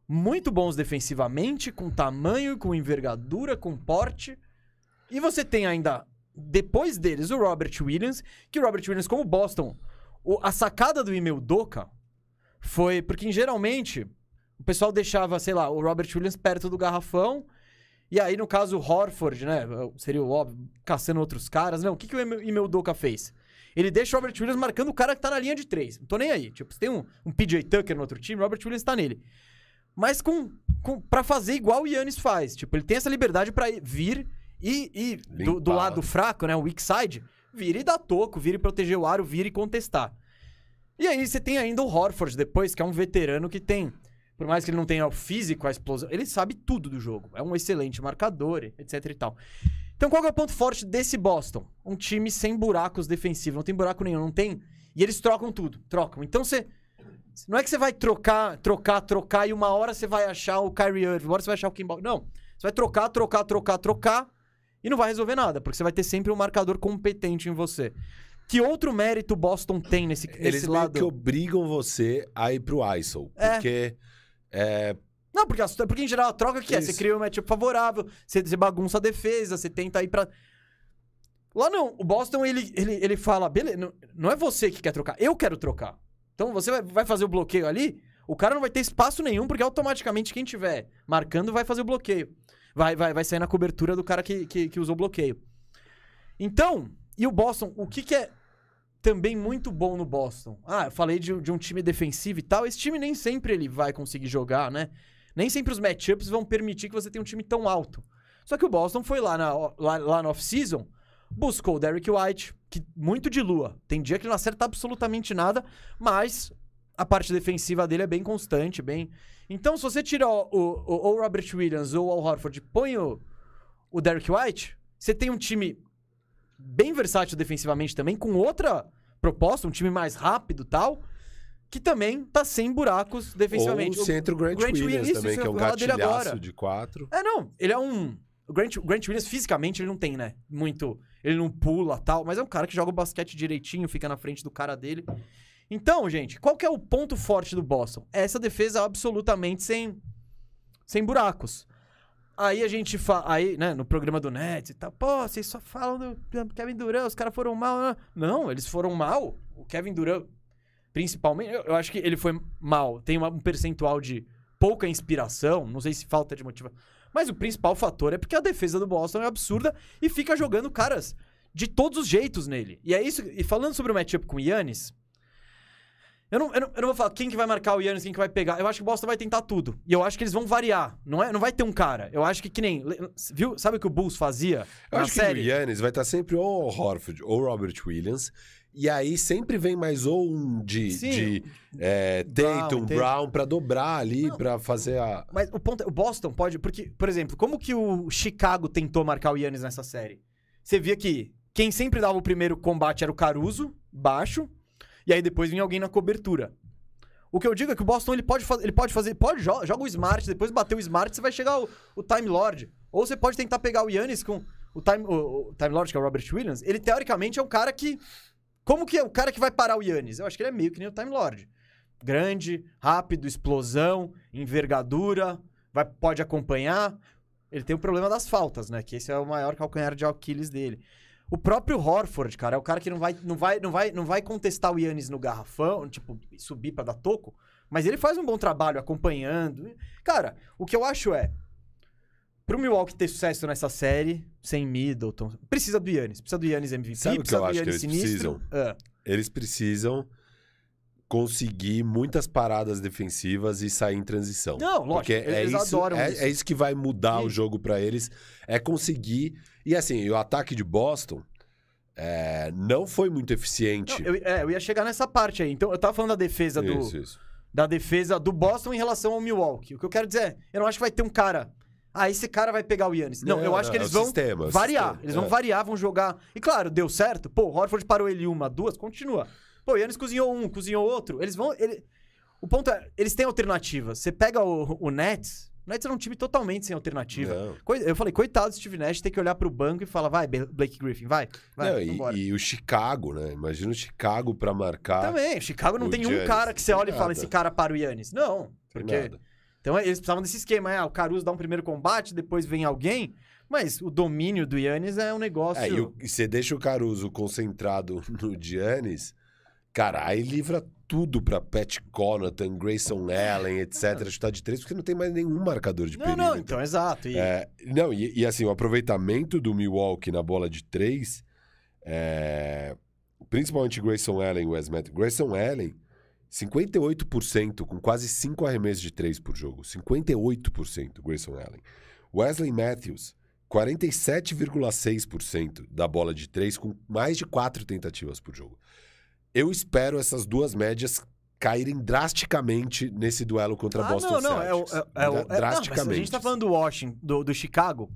muito bons defensivamente, com tamanho, com envergadura, com porte. E você tem ainda, depois deles, o Robert Williams, que o Robert Williams, como o Boston, o, a sacada do Ime Udoka foi... Porque, geralmente, o pessoal deixava, sei lá, o Robert Williams perto do garrafão, e aí, no caso, o Horford, né, seria o óbvio, caçando outros caras. Não, o que, que o Ime Udoka fez? Ele deixa o Robert Williams marcando o cara que tá na linha de três. Não tô nem aí. Tipo, se tem um, um P J Tucker no outro time, o Robert Williams tá nele. Mas com, com, pra fazer igual o Giannis faz. Tipo, ele tem essa liberdade pra vir e, e do, do lado fraco, né? O weak side, vir e dar toco, vir e proteger o aro, vir e contestar. E aí você tem ainda o Horford depois, que é um veterano que tem... Por mais que ele não tenha o físico, a explosão... Ele sabe tudo do jogo. É um excelente marcador, etc e tal. Então, qual que é o ponto forte desse Boston? Um time sem buracos defensivos. Não tem buraco nenhum, não tem... E eles trocam tudo, trocam. Então, você... Não é que você vai trocar, trocar, trocar, e uma hora você vai achar o Kyrie Irving, uma hora você vai achar o Kemba... Não. Você vai trocar, trocar, trocar, trocar, e não vai resolver nada, porque você vai ter sempre um marcador competente em você. Que outro mérito o Boston tem nesse, nesse eles lado? Eles meio que obrigam você a ir pro I S O, porque... É... é... Não, porque, porque em geral a troca que é, você cria um matchup favorável, você, você bagunça a defesa, você tenta ir pra... Lá não, o Boston, ele, ele, ele fala, beleza, não, não é você que quer trocar, eu quero trocar. Então você vai, vai fazer o bloqueio ali, o cara não vai ter espaço nenhum, porque automaticamente quem tiver marcando vai fazer o bloqueio. Vai, vai, vai sair na cobertura do cara que, que, que usou o bloqueio. Então, e o Boston, o que, que é também muito bom no Boston? Ah, eu falei de, de um time defensivo e tal. Esse time nem sempre ele vai conseguir jogar, né? Nem sempre os matchups vão permitir que você tenha um time tão alto. Só que o Boston foi lá na, lá, lá na off-season, buscou o Derrick White, que muito de lua. Tem dia que ele não acerta absolutamente nada, mas a parte defensiva dele é bem constante, bem... Então, se você tirar o, o, o Robert Williams ou o Al Horford e põe o, o Derrick White, você tem um time bem versátil defensivamente também, com outra proposta, um time mais rápido e tal, que também tá sem buracos defensivamente. Ou o centro o, Grant, Grant Williams, Williams isso, também, isso, que é um gatilhaço de quatro. É, não, ele é um... O Grant, Grant Williams, fisicamente, ele não tem, né? Muito... Ele não pula e tal, mas é um cara que joga o basquete direitinho, fica na frente do cara dele. Então, gente, qual que é o ponto forte do Boston? É essa defesa absolutamente sem, sem buracos. Aí a gente fala... Aí, né, no programa do Nets e tal, pô, vocês só falam do Kevin Durant, os caras foram mal. Não, eles foram mal. O Kevin Durant, principalmente, eu, eu acho que ele foi mal. Tem uma, um percentual de pouca inspiração, não sei se falta de motivação. Mas o principal fator é porque a defesa do Boston é absurda e fica jogando caras de todos os jeitos nele. E é isso. E falando sobre o matchup com o Giannis, eu não, eu, não, eu não vou falar quem que vai marcar o Giannis, quem que vai pegar. Eu acho que o Boston vai tentar tudo. E eu acho que eles vão variar. Não, é, não vai ter um cara. Eu acho que que nem... Viu? Sabe o que o Bulls fazia eu na acho série? Que o Giannis vai estar sempre ou o Horford ou o Robert Williams. E aí sempre vem mais ou um de, de é, Tatum, Brown, Brown pra dobrar ali, não, pra fazer a... Mas o ponto é, o Boston pode... Porque, por exemplo, como que o Chicago tentou marcar o Giannis nessa série? Você via que quem sempre dava o primeiro combate era o Caruso, baixo, e aí depois vinha alguém na cobertura. O que eu digo é que o Boston, ele pode, faz, ele pode fazer... pode joga, joga o Smart, depois bater o Smart, você vai chegar o, o Time Lord. Ou você pode tentar pegar o Giannis com... O Time, o, o Time Lord, que é o Robert Williams, ele teoricamente é um cara que... Como que é o cara que vai parar o Giannis? Eu acho que ele é meio que nem o Time Lord. Grande, rápido, explosão, envergadura, vai, pode acompanhar. Ele tem o problema das faltas, né? Que esse é o maior calcanhar de Aquiles dele. O próprio Horford, cara, é o cara que não vai, não vai, não vai, não vai contestar o Giannis no garrafão, tipo, subir pra dar toco, mas ele faz um bom trabalho acompanhando. Cara, o que eu acho é, pro Milwaukee ter sucesso nessa série, sem Middleton, precisa do Giannis. Precisa do Giannis M V P, sabe, precisa do Giannis sinistro. Precisam? Uh. Eles precisam conseguir muitas paradas defensivas e sair em transição. Não, lógico. Porque eles, é, eles isso, adoram é, isso. é isso que vai mudar Sim. o jogo pra eles. É conseguir... E assim, o ataque de Boston é, não foi muito eficiente. Não, eu, é, eu ia chegar nessa parte aí. Então, eu tava falando da defesa isso, do... Isso. Da defesa do Boston em relação ao Milwaukee. O que eu quero dizer é, eu não acho que vai ter um cara... Ah, esse cara vai pegar o Giannis. Não, não eu acho não, que eles vão sistema, variar. Sistema, eles vão é. variar, vão jogar. E claro, deu certo. Pô, o Horford parou ele uma, duas, continua. Pô, o Giannis cozinhou um, cozinhou outro. Eles vão... Ele... O ponto é, eles têm alternativas. Você pega o, o Nets... O Nets era um time totalmente sem alternativa. Coi... Eu falei, coitado do Steve Nash, tem que olhar pro banco e falar, vai, Blake Griffin, vai. vai não, e, e o Chicago, né? Imagina o Chicago pra marcar... Também, o Chicago não o tem Giannis. Um cara que você olha e fala, esse cara para o Giannis. Não, porque... Nada. Então, eles precisavam desse esquema. Ah, o Caruso dá um primeiro combate, depois vem alguém. Mas o domínio do Giannis é um negócio... É, e, o, e você deixa o Caruso concentrado no Giannis, cara, aí livra tudo pra Pat Connaughton, Grayson Allen, etcétera. Ah. Chutar de três, porque não tem mais nenhum marcador de perímetro. Não, não, então, exato. E... É, não, e, e assim, o aproveitamento do Milwaukee na bola de três, é, principalmente Grayson Allen e Wes Matthews. Grayson Allen... cinquenta e oito por cento, com quase cinco arremessos de três por jogo. cinquenta e oito por cento, Grayson Allen. Wesley Matthews, quarenta e sete vírgula seis por cento da bola de três, com mais de quatro tentativas por jogo. Eu espero essas duas médias caírem drasticamente nesse duelo contra ah, Boston não, não, Celtics. É, é, é, é, drasticamente. Não, mas a gente tá falando do Washington, do, do Chicago,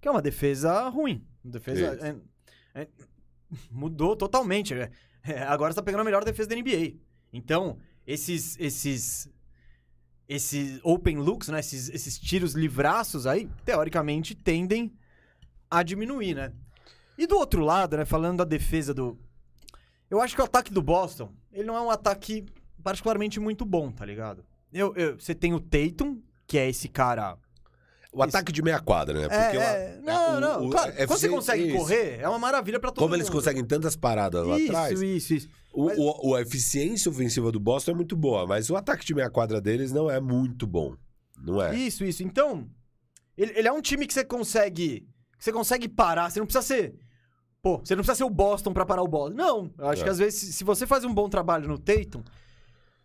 que é uma defesa ruim. Uma defesa... É, é, mudou totalmente. É, agora você tá pegando a melhor defesa da N B A. Então, esses, esses, esses open looks, né? Esses, esses tiros livraços aí, teoricamente, tendem a diminuir, né? E do outro lado, né? Falando da defesa do... Eu acho que o ataque do Boston, ele não é um ataque particularmente muito bom, tá ligado? Eu, eu, você tem o Tatum, que é esse cara... O ataque de meia quadra, né? Porque é, é, não, o, não. O, claro, o, quando você consegue isso. correr, é uma maravilha pra todo Como mundo. Como eles conseguem tantas paradas lá isso, atrás... Isso, isso, isso. O, mas... o, o, a eficiência ofensiva do Boston é muito boa, mas o ataque de meia quadra deles não é muito bom. Não é? Isso, isso. Então, ele, ele é um time que você consegue... Que você consegue parar. Você não precisa ser... Pô, você não precisa ser o Boston pra parar o Boston. Não. Eu acho é. que às vezes, se você faz um bom trabalho no Tatum...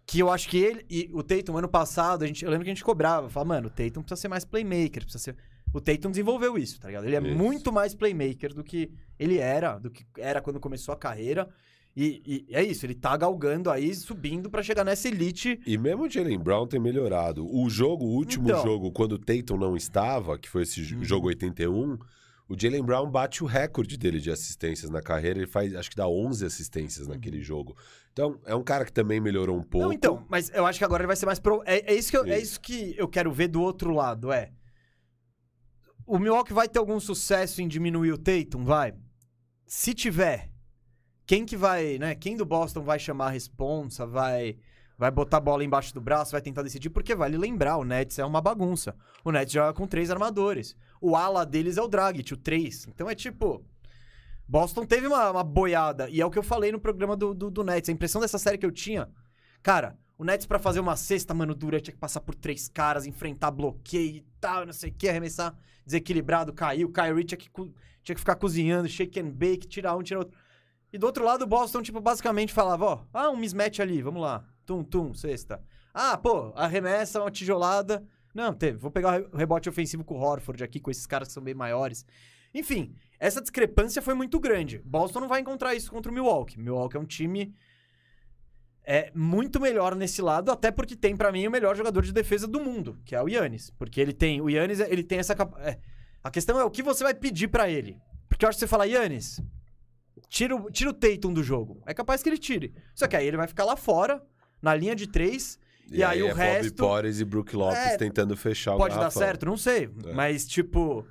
Que eu acho que ele... E o Tatum, ano passado, a gente, eu lembro que a gente cobrava. Falava, mano, o Tatum precisa ser mais playmaker. Precisa ser... O Tatum desenvolveu isso, tá ligado? Ele é isso. muito mais playmaker do que ele era. Do que era quando começou a carreira. E, e é isso, ele tá galgando aí, subindo pra chegar nessa elite. E mesmo o Jaylen Brown tem melhorado. O jogo, o último então... jogo, quando o Tatum não estava, que foi esse hum. jogo oitenta e um, o Jaylen Brown bate o recorde dele de assistências na carreira. Ele faz, acho que dá onze assistências hum. naquele jogo. Então, é um cara que também melhorou um pouco. Não, então, mas eu acho que agora ele vai ser mais... Pro... É, é, isso que eu, é isso que eu quero ver do outro lado, é... O Milwaukee vai ter algum sucesso em diminuir o Tatum, vai? Se tiver... Quem que vai, né? Quem do Boston vai chamar a responsa, vai, vai botar a bola embaixo do braço, vai tentar decidir, porque vale lembrar, o Nets é uma bagunça. O Nets joga com três armadores. O ala deles é o Dragic, o três. Então é tipo... Boston teve uma, uma boiada, e é o que eu falei no programa do, do, do Nets. A impressão dessa série que eu tinha... Cara, o Nets pra fazer uma cesta, mano, dura, tinha que passar por três caras, enfrentar bloqueio e tal, não sei o que, arremessar desequilibrado, caiu. O Kyrie tinha que, tinha que ficar cozinhando, shake and bake, tira um, tira outro... E do outro lado, o Boston, tipo, basicamente falava, ó, ah, um mismatch ali, vamos lá. Tum, tum, cesta. Ah, pô, arremessa, uma tijolada. Não, teve, vou pegar o rebote ofensivo com o Horford aqui, com esses caras que são bem maiores. Enfim, essa discrepância foi muito grande. Boston não vai encontrar isso contra o Milwaukee. Milwaukee é um time é, muito melhor nesse lado, até porque tem, pra mim, o melhor jogador de defesa do mundo, que é o Giannis. Porque ele tem, o Giannis, ele tem essa... Capa... É, a questão é o que você vai pedir pra ele. Porque eu acho que você fala, Giannis... Tira o, tira o Tatum do jogo. É capaz que ele tire. Só que aí ele vai ficar lá fora, na linha de três, e, e aí, aí o é resto... Bobby Porres e Brook Lopez é, tentando fechar o garrafão. Pode dar certo? Não sei. É. Mas, tipo...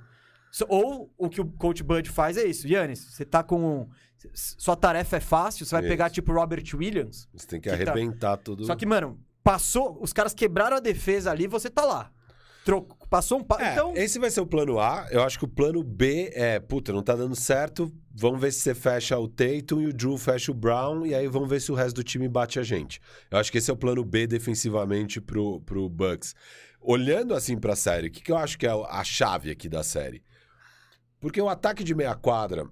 So, ou o que o Coach Bud faz é isso. Giannis, você tá com... Sua tarefa é fácil, você vai isso. pegar, tipo, Robert Williams. Você tem que, que arrebentar tá... tudo. Só que, mano, passou... Os caras quebraram a defesa ali, você tá lá. Trocou, passou um... Pa... É, então... Esse vai ser o plano A. Eu acho que o plano B é... Puta, não tá dando certo... Vamos ver se você fecha o Tatum e o Drew fecha o Brown. E aí vamos ver se o resto do time bate a gente. Eu acho que esse é o plano B defensivamente pro, pro Bucks. Olhando assim pra série, o que, que eu acho que é a chave aqui da série? Porque o ataque de meia quadra...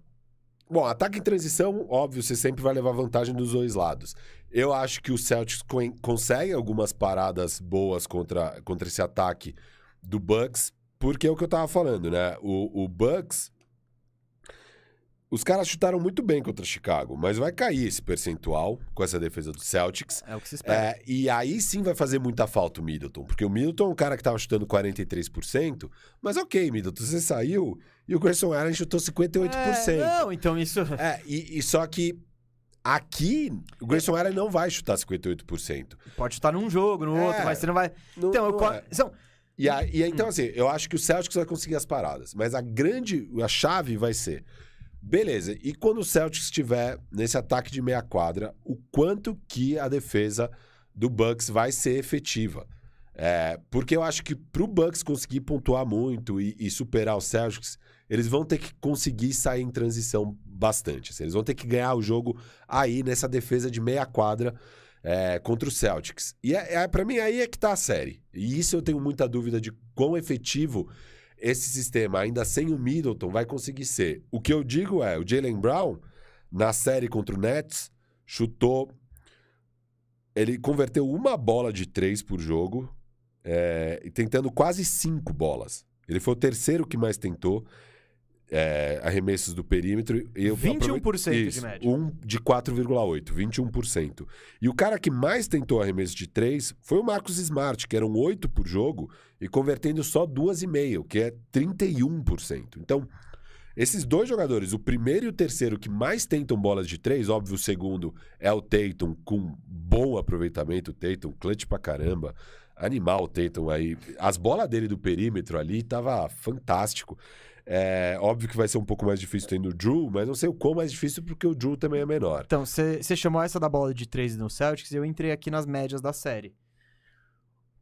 Bom, ataque em transição, óbvio, você sempre vai levar vantagem dos dois lados. Eu acho que o Celtics consegue algumas paradas boas contra, contra esse ataque do Bucks. Porque é o que eu tava falando, né? O, o Bucks... Os caras chutaram muito bem contra Chicago, mas vai cair esse percentual com essa defesa do Celtics. É o que se espera. É, e aí sim vai fazer muita falta o Middleton, porque o Middleton é um cara que tava chutando quarenta e três por cento, mas ok, Middleton, você saiu e o Grayson Allen chutou cinquenta e oito por cento. É, não, então isso... É, e, e só que aqui o Grayson Allen não vai chutar cinquenta e oito por cento. Pode chutar num jogo, no é, outro, mas você não vai... Não, então, não eu... é. São... E, a, e então assim, eu acho que o Celtics vai conseguir as paradas, mas a grande... A chave vai ser... Beleza, e quando o Celtics estiver nesse ataque de meia quadra, o quanto que a defesa do Bucks vai ser efetiva? É, porque eu acho que pro Bucks conseguir pontuar muito e, e superar o Celtics, eles vão ter que conseguir sair em transição bastante. Assim, eles vão ter que ganhar o jogo aí nessa defesa de meia quadra é, contra o Celtics. E é, é, pra mim aí é que tá a série. E isso eu tenho muita dúvida de quão efetivo... Esse sistema, ainda sem o Middleton, vai conseguir ser. O que eu digo é, o Jaylen Brown, na série contra o Nets, chutou... Ele converteu uma bola de três por jogo, é, tentando quase cinco bolas. Ele foi o terceiro que mais tentou é, arremessos do perímetro. E eu vinte e um por cento isso, de média. Um de quatro vírgula oito, vinte e um por cento. E o cara que mais tentou arremesso de três foi o Marcus Smart, que eram oito por jogo... E convertendo só duas vírgula cinco, que é trinta e um por cento. Então, esses dois jogadores, o primeiro e o terceiro que mais tentam bolas de três, óbvio, o segundo é o Tatum, com bom aproveitamento, o Tatum, clutch pra caramba, animal o Tatum aí. As bolas dele do perímetro ali tava fantástico. É, óbvio que vai ser um pouco mais difícil tendo o Drew, mas não sei o quão mais difícil porque o Drew também é menor. Então, você chamou essa da bola de três no Celtics e eu entrei aqui nas médias da série.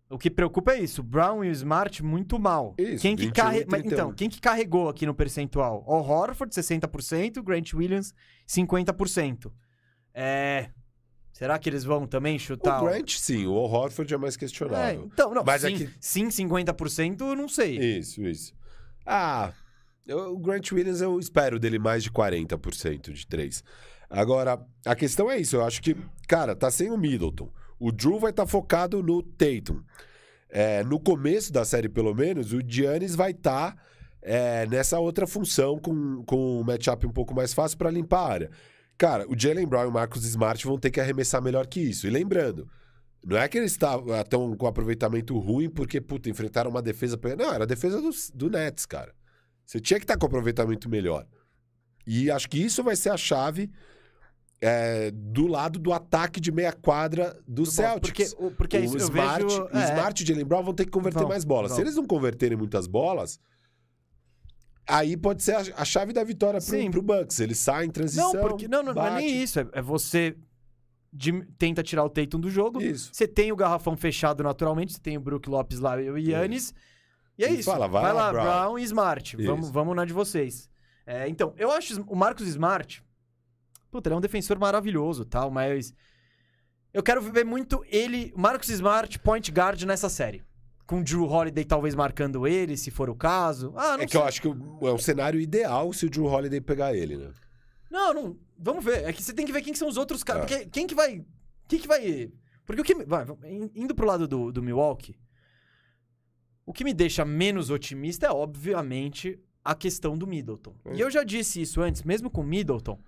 O que preocupa é isso, o Brown e o Smart muito mal. Isso, quem que carre... Mas, então, quem que carregou aqui no percentual? O Horford, sessenta por cento, Grant Williams, cinquenta por cento. É... Será que eles vão também chutar? O Grant, sim. O Horford é mais questionável. É, então, não. Mas sim, aqui... sim, cinquenta por cento eu não sei. Isso, isso. Ah, eu, o Grant Williams eu espero dele mais de quarenta por cento de três. Agora, a questão é isso. Eu acho que, cara, tá sem o Middleton. O Drew vai estar tá focado no Tatum. É, no começo da série, pelo menos, o Giannis vai estar tá, é, nessa outra função com, com um matchup um pouco mais fácil para limpar a área. Cara, o Jaylen Brown e o Marcus Smart vão ter que arremessar melhor que isso. E lembrando, não é que eles estão com aproveitamento ruim porque, puta, enfrentaram uma defesa... Não, era a defesa do, do Nets, cara. Você tinha que estar com aproveitamento melhor. E acho que isso vai ser a chave... É, do lado do ataque de meia quadra do, do Celtics. Porque, porque o isso Smart, eu vejo, é, Smart e Jaylen Brown vão ter que converter vão, mais bolas. Vão. Se eles não converterem muitas bolas, aí pode ser a, a chave da vitória pro, pro Bucks. Eles saem em transição. Não, porque, não, não, não é nem isso. É, é você de, tenta tirar o Tatum do jogo. Isso. Você tem o garrafão fechado naturalmente. Você tem o Brook Lopes lá e o Giannis. E é e isso. Fala, vai, vai lá, Brown, Brown e Smart. Vamos, vamos na de vocês. É, então, eu acho o Marcus Smart... Puta, ele é um defensor maravilhoso e tal, mas... Eu quero ver muito ele... Marcus Smart, point guard nessa série. Com o Drew Holiday talvez marcando ele, se for o caso. Ah, não sei. É que eu acho que é um cenário ideal se o Drew Holiday pegar ele, né? Não, não... Vamos ver. É que você tem que ver quem que são os outros caras. É. Quem que vai... Quem que vai... Porque o que... Vai, indo pro lado do, do Milwaukee, o que me deixa menos otimista é, obviamente, a questão do Middleton. Hum. E eu já disse isso antes, mesmo com o Middleton...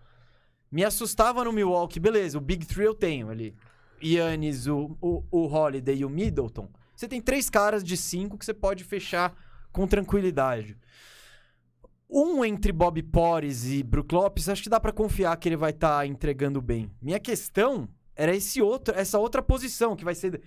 Me assustava no Milwaukee, beleza, o Big Three eu tenho ali. Giannis, o, o, o Holiday e o Middleton. Você tem três caras de cinco que você pode fechar com tranquilidade. Um entre Bob Porres e Brook Lopes, acho que dá pra confiar que ele vai estar tá entregando bem. Minha questão era esse outro, essa outra posição, que vai ser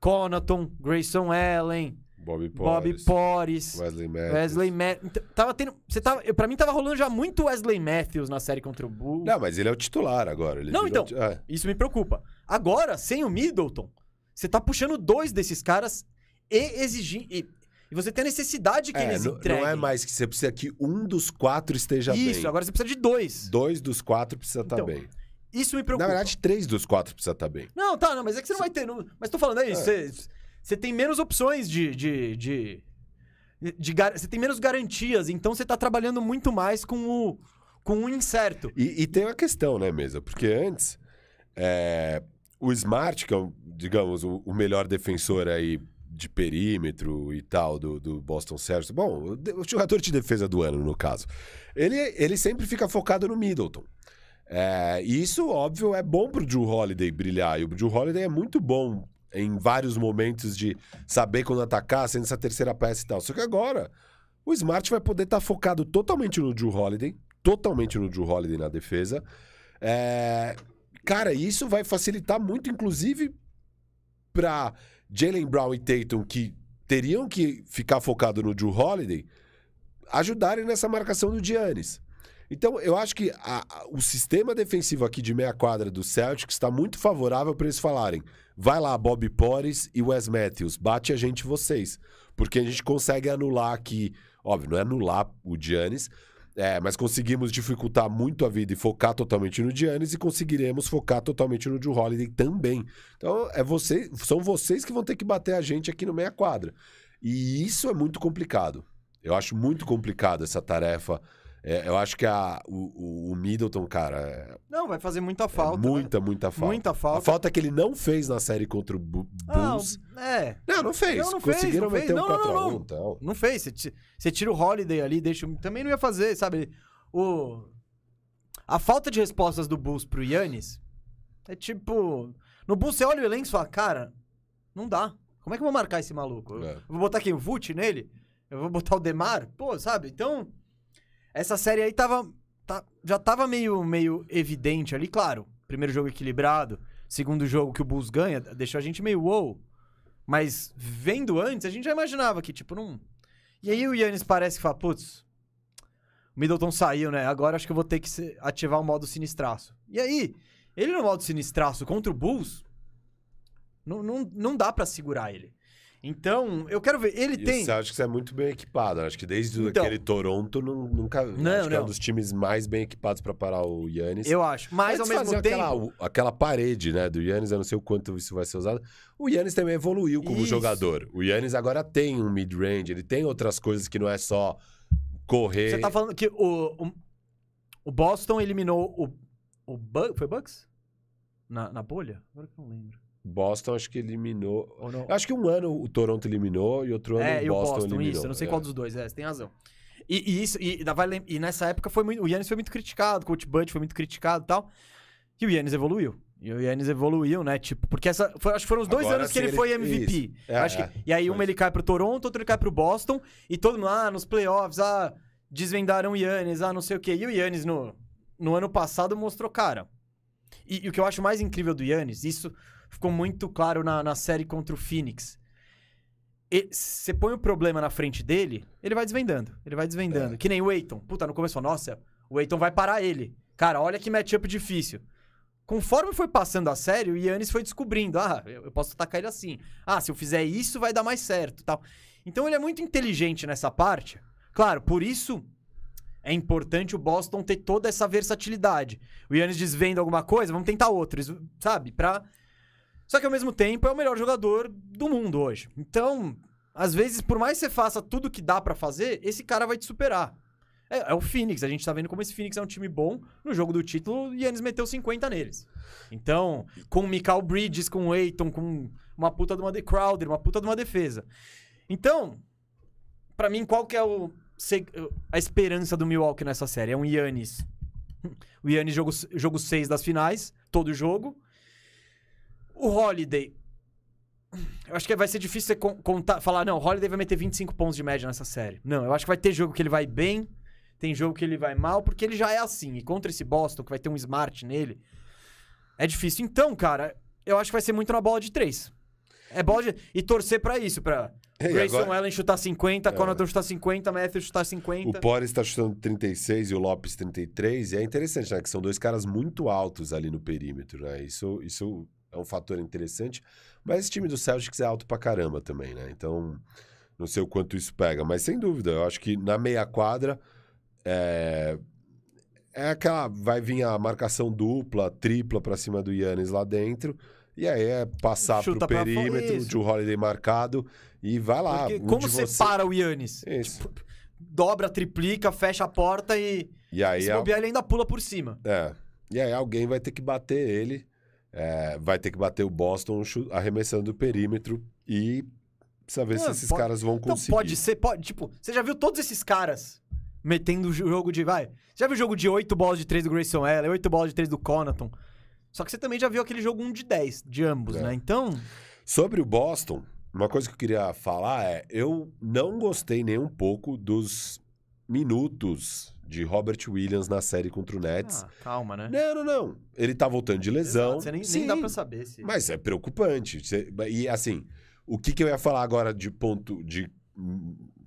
Connaughton, Grayson Allen... Bob Porres, Bob Porres, Wesley Matthews. Wesley Ma- tava tendo, você tava, pra mim tava rolando já muito Wesley Matthews na série contra o Bulls. Não, mas ele é o titular agora. Ele não, então, o, é. Isso me preocupa. Agora, sem o Middleton, você tá puxando dois desses caras e exigindo... E, e você tem a necessidade que é, eles entreguem. Não é mais que você precisa que um dos quatro esteja isso, bem. Isso, agora você precisa de dois. Dois dos quatro precisa estar então, tá bem. Isso me preocupa. Na verdade, três dos quatro precisa estar tá bem. Não, tá, não, mas é que você não vai ter... Não, mas tô falando aí, é. você... Você tem menos opções de... de, de, de, de gar... Você tem menos garantias, então você tá trabalhando muito mais com o, com o incerto. E, e tem uma questão, né, Mesa? Porque antes, é... o Smart, que é, um, digamos, o, o melhor defensor aí de perímetro e tal do, do Boston Celtics, bom, o jogador de defesa do ano, no caso, ele, ele sempre fica focado no Middleton. É... E isso, óbvio, é bom pro Drew Holiday brilhar. E o Drew Holiday é muito bom... Em vários momentos de saber quando atacar, sendo essa terceira peça e tal. Só que agora, o Smart vai poder estar focado totalmente no Drew Holiday, totalmente no Drew Holiday na defesa. É... Cara, isso vai facilitar muito, inclusive, para Jaylen Brown e Tatum, que teriam que ficar focado no Drew Holiday, ajudarem nessa marcação do Giannis. Então, eu acho que a, a, o sistema defensivo aqui de meia quadra do Celtics está muito favorável para eles falarem: vai lá, Bob Porres e Wes Matthews, bate a gente vocês. Porque a gente consegue anular aqui, óbvio, não é anular o Giannis, é, mas conseguimos dificultar muito a vida e focar totalmente no Giannis e conseguiremos focar totalmente no Drew Holiday também. Então, é você, são vocês que vão ter que bater a gente aqui no meia quadra. E isso é muito complicado. Eu acho muito complicado essa tarefa. É, eu acho que a, o, o Middleton, cara... É... Não, vai fazer muita falta. É muita, né? muita falta. Muita falta. A falta que ele não fez na série contra o Bu- Bulls. Ah, é. Não, não fez. Não, não Conseguiram fez, não meter fez. um quatro a um e tal. Não fez. Você, você tira o Holiday ali, deixa... Também não ia fazer, sabe? O... A falta de respostas do Bulls pro Giannis é tipo... No Bulls você olha o elenco e fala, cara, não dá. Como é que eu vou marcar esse maluco? É. Eu vou botar quem? O Vult nele? Eu vou botar o Demar? Pô, sabe? Então... Essa série aí tava, tá, já tava meio, meio evidente ali, claro. Primeiro jogo equilibrado, segundo jogo que o Bulls ganha, deixou a gente meio wow. Mas vendo antes, a gente já imaginava que, tipo, não... E aí o Giannis parece que fala, putz, o Middleton saiu, né? Agora acho que eu vou ter que ativar o modo sinistraço. E aí, ele no modo sinistraço contra o Bulls, não, não, não dá pra segurar ele. Então, eu quero ver. Ele e tem. Você acha que você é muito bem equipado? Eu acho que desde então... aquele Toronto nunca. Não, acho não. que é um dos times mais bem equipados para parar o Giannis. Eu acho. Mas antes ao mesmo tempo. Aquela, aquela parede, né, do Giannis, eu não sei o quanto isso vai ser usado. O Giannis também evoluiu como isso. jogador. O Giannis agora tem um mid-range, ele tem outras coisas que não é só correr. Você tá falando que o, o, o Boston eliminou o. o Bu foi Bucks? Na, na bolha? Agora que eu não lembro. Boston acho que eliminou... Acho que um ano o Toronto eliminou e outro ano é, o Boston, Boston eliminou. Isso, eu não sei é. qual dos dois, é, você tem razão. E, e, isso, e, e nessa época foi muito, o Giannis foi muito criticado, o Coach Bud foi muito criticado e tal. E o Giannis evoluiu. E o Giannis evoluiu, né? Tipo, porque essa, foi, acho que foram os dois Agora, anos que ele, ele foi M V P. É, acho que, é, e aí uma ele cai pro Toronto, outro ele cai pro Boston. E todo mundo, ah, nos playoffs, ah, desvendaram o Giannis, ah, não sei o quê. E o Giannis no, no ano passado mostrou cara. E, e o que eu acho mais incrível do Giannis, isso... Ficou muito claro na, na série contra o Phoenix. Você põe o problema na frente dele, ele vai desvendando. Ele vai desvendando. É. Que nem o Ayton. Puta, no começo, nossa, o Ayton vai parar ele. Cara, olha que matchup difícil. Conforme foi passando a série, o Giannis foi descobrindo. Ah, eu, eu posso atacar ele assim. Ah, se eu fizer isso, vai dar mais certo. Tal. Então, ele é muito inteligente nessa parte. Claro, por isso... É importante o Boston ter toda essa versatilidade. O Giannis desvenda alguma coisa, vamos tentar outros, sabe? Pra... Só que, ao mesmo tempo, é o melhor jogador do mundo hoje. Então, às vezes, por mais que você faça tudo o que dá pra fazer, esse cara vai te superar. É, é o Phoenix. A gente tá vendo como esse Phoenix é um time bom. No jogo do título, o Giannis meteu cinquenta neles. Então, com o Mikal Bridges, com o Ayton, com uma puta de uma de Crowder, uma puta de uma defesa. Então, pra mim, qual que é o, a esperança do Milwaukee nessa série? É um Giannis. O Giannis jogo seis das finais, todo jogo. O Holiday, eu acho que vai ser difícil você contar, falar, não, o Holiday vai meter vinte e cinco pontos de média nessa série. Não, eu acho que vai ter jogo que ele vai bem, tem jogo que ele vai mal, porque ele já é assim. E contra esse Boston, que vai ter um smart nele, é difícil. Então, cara, eu acho que vai ser muito na bola de três. É bola de... E torcer pra isso, pra... Hey, Grayson agora... Allen chutar cinquenta, é. Connaughton chutar cinquenta, Matthews chutar cinquenta. O Porres tá chutando trinta e seis e o Lopes trinta e três. E é interessante, né? Que são dois caras muito altos ali no perímetro, né? Isso... isso... É um fator interessante, mas esse time do Celtics é alto pra caramba também, né? Então, não sei o quanto isso pega, mas sem dúvida, eu acho que na meia quadra é, é aquela, vai vir a marcação dupla, tripla pra cima do Giannis lá dentro, e aí é passar Chuta pro perímetro, o Jrue Holiday marcado, e vai lá. Porque, como você para o Giannis? Tipo, dobra, triplica, fecha a porta e, e aí se bobear, a... ele ainda pula por cima. É, e aí alguém vai ter que bater ele. É, vai ter que bater o Boston arremessando do perímetro e precisa ver é, se esses pode, caras vão conseguir. Então pode ser, pode, tipo, você já viu todos esses caras metendo o jogo de, vai, já viu o jogo de oito bolas de três do Grayson Allen, oito bolas de três do Connaughton, só que você também já viu aquele jogo um de dez de ambos, é. né? Então... Sobre o Boston, uma coisa que eu queria falar é, eu não gostei nem um pouco dos minutos... de Robert Williams na série contra o Nets. Ah, calma, né? Não, não, não. Ele tá voltando de lesão. Exato, você nem, Sim, nem dá pra saber. Se... Mas é preocupante. E, assim, o que, que eu ia falar agora de ponto de...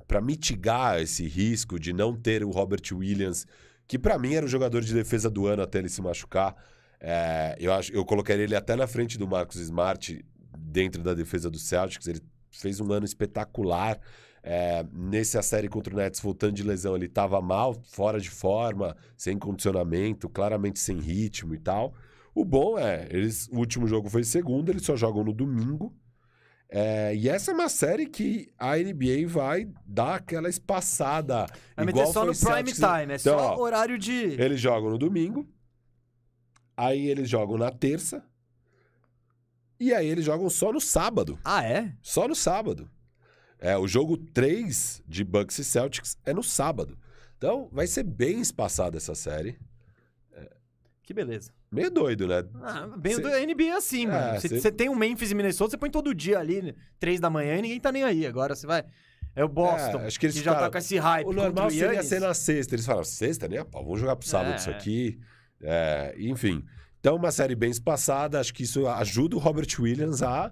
Pra mitigar esse risco de não ter o Robert Williams, que pra mim era o jogador de defesa do ano até ele se machucar, é, eu, acho, eu colocaria ele até na frente do Marcus Smart, dentro da defesa do Celtics. Ele fez um ano espetacular. É, nessa série contra o Nets, voltando de lesão, ele tava mal, fora de forma, sem condicionamento, claramente sem ritmo e tal. O bom é, eles, o último jogo foi segunda, eles só jogam no domingo. É, e essa é uma série que a N B A vai dar aquela espaçada. Vai meter só no prime time, é só horário de... Eles jogam no domingo, aí eles jogam na terça, e aí eles jogam só no sábado. Ah, é? Só no sábado. É, o jogo três de Bucks e Celtics é no sábado. Então, vai ser bem espaçada essa série. É... Que beleza. Meio doido, né? Ah, bem cê... doido. A N B A é assim, é, mano. Você cê... tem um Memphis e Minnesota, você põe todo dia ali, três da manhã, e ninguém tá nem aí. Agora você vai... É o Boston, é, acho que, eles que já tá com esse hype. O normal o seria ser na sexta. Eles falaram, sexta, né? Pô, vamos jogar pro sábado é. isso aqui. É, enfim. Então, uma série bem espaçada. Acho que isso ajuda o Robert Williams a...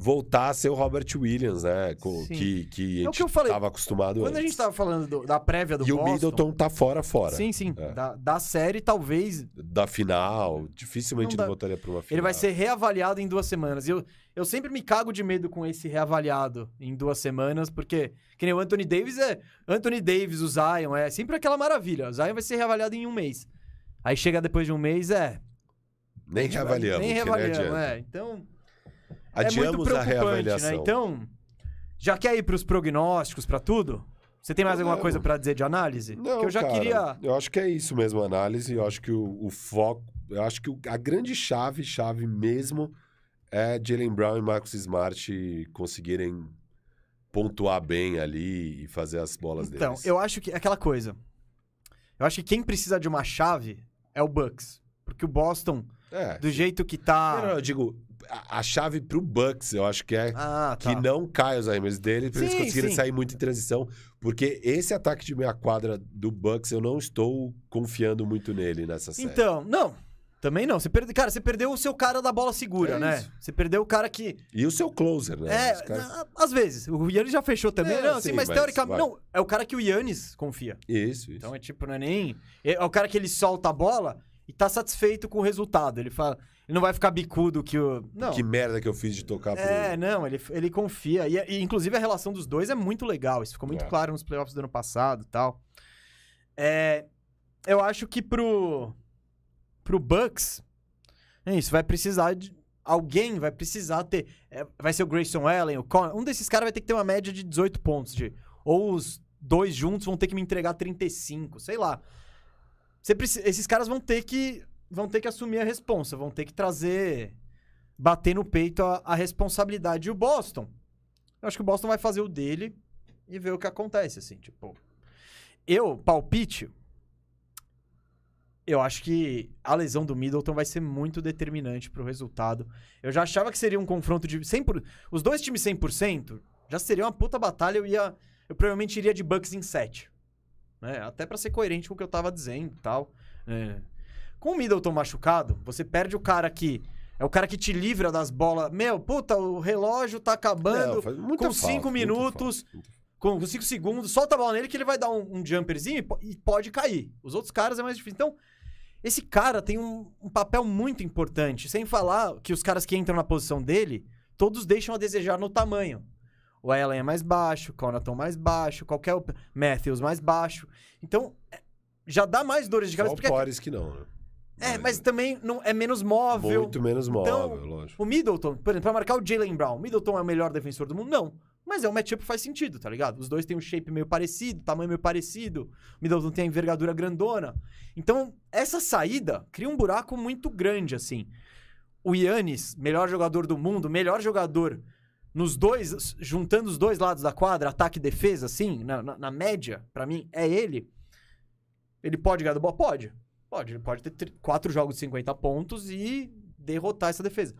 voltar a ser o Robert Williams, né? Com, que, que a gente estava acostumado Quando antes. a gente estava falando do, da prévia do e Boston... E o Middleton tá fora, fora. Sim, sim. É. Da, da série, talvez... Da final. Dificilmente não, não voltaria para uma final. Ele vai ser reavaliado em duas semanas. Eu, eu sempre me cago de medo com esse reavaliado em duas semanas, porque... Que nem o Anthony Davis é... Anthony Davis, o Zion, é sempre aquela maravilha. O Zion vai ser reavaliado em um mês. Aí chega depois de um mês, é... Nem reavaliamos. Nem reavaliamos, é. Então... Adiamos é muito preocupante, a reavaliação. Né? Então, já quer ir para os prognósticos, para tudo? Você tem mais não, alguma coisa para dizer de análise? Não, Porque eu já cara, queria. Eu acho que é isso mesmo, a análise. Eu acho que o, o foco. Eu acho que o, a grande chave, chave mesmo, é Jaylen Brown e Marcus Smart conseguirem pontuar bem ali e fazer as bolas então, deles. Então, eu acho que. Aquela coisa. Eu acho que quem precisa de uma chave é o Bucks. Porque o Boston, é. do jeito que tá. Não, eu digo. A chave pro Bucks, eu acho que é ah, tá. que não caia os arremessos dele, pra sim, eles conseguirem sim. sair muito em transição, porque esse ataque de meia quadra do Bucks, eu não estou confiando muito nele nessa série. Então, não, também não. Você perde... Cara, você perdeu o seu cara da bola segura, é né? Isso. Você perdeu o cara que... E o seu closer, né? É, caras... às vezes. O Giannis já fechou também, é, não, assim, mas, mas teoricamente... Vai. Não, é o cara que o Giannis confia. Isso, isso. Então é tipo, não é nem... É o cara que ele solta a bola e tá satisfeito com o resultado. Ele fala... Ele não vai ficar bicudo que o... Não. Que merda que eu fiz de tocar pro... É, não, ele, ele confia. E, e, inclusive, a relação dos dois é muito legal. Isso ficou muito é. claro nos playoffs do ano passado e tal. É, eu acho que pro... Pro Bucks... É isso, vai precisar de... Alguém vai precisar ter... É, vai ser o Grayson Allen, o Conley. Um desses caras vai ter que ter uma média de dezoito pontos. De, ou os dois juntos vão ter que me entregar trinta e cinco, sei lá. Você precisa, esses caras vão ter que... Vão ter que assumir a responsa, vão ter que trazer, bater no peito a, a responsabilidade. E o Boston, eu acho que o Boston vai fazer o dele e ver o que acontece, assim, tipo... Eu, palpite, eu acho que a lesão do Middleton vai ser muito determinante pro resultado. Eu já achava que seria um confronto de... cem por cento, os dois times cem por cento já seria uma puta batalha, eu ia... Eu provavelmente iria de Bucks em sete, né? Até pra ser coerente com o que eu tava dizendo e tal, é... Com o Middleton machucado, você perde o cara que... É o cara que te livra das bolas. Meu, puta, o relógio tá acabando. Não, com cinco minutos, com cinco segundos, solta a bola nele que ele vai dar um, um jumperzinho e, e pode cair. Os outros caras é mais difícil. Então, esse cara tem um, um papel muito importante. Sem falar que os caras que entram na posição dele, todos deixam a desejar no tamanho. O Allen é mais baixo, o Connaughton mais baixo, qualquer... Matthews mais baixo. Então, já dá mais dores de cabeça. Só o Paris que não, né? É, mas também não, é menos móvel. Muito menos móvel, então, lógico. O Middleton, por exemplo, pra marcar o Jaylen Brown, o Middleton é o melhor defensor do mundo? Não. Mas é um matchup que faz sentido, tá ligado? Os dois têm um shape meio parecido, tamanho meio parecido. O Middleton tem a envergadura grandona. Então, essa saída cria um buraco muito grande, assim. O Giannis, melhor jogador do mundo, melhor jogador nos dois, juntando os dois lados da quadra, ataque e defesa, assim, na, na, na média, pra mim, é ele. Ele pode ganhar do bola? Pode. Pode, ele pode ter quatro jogos de cinquenta pontos e derrotar essa defesa.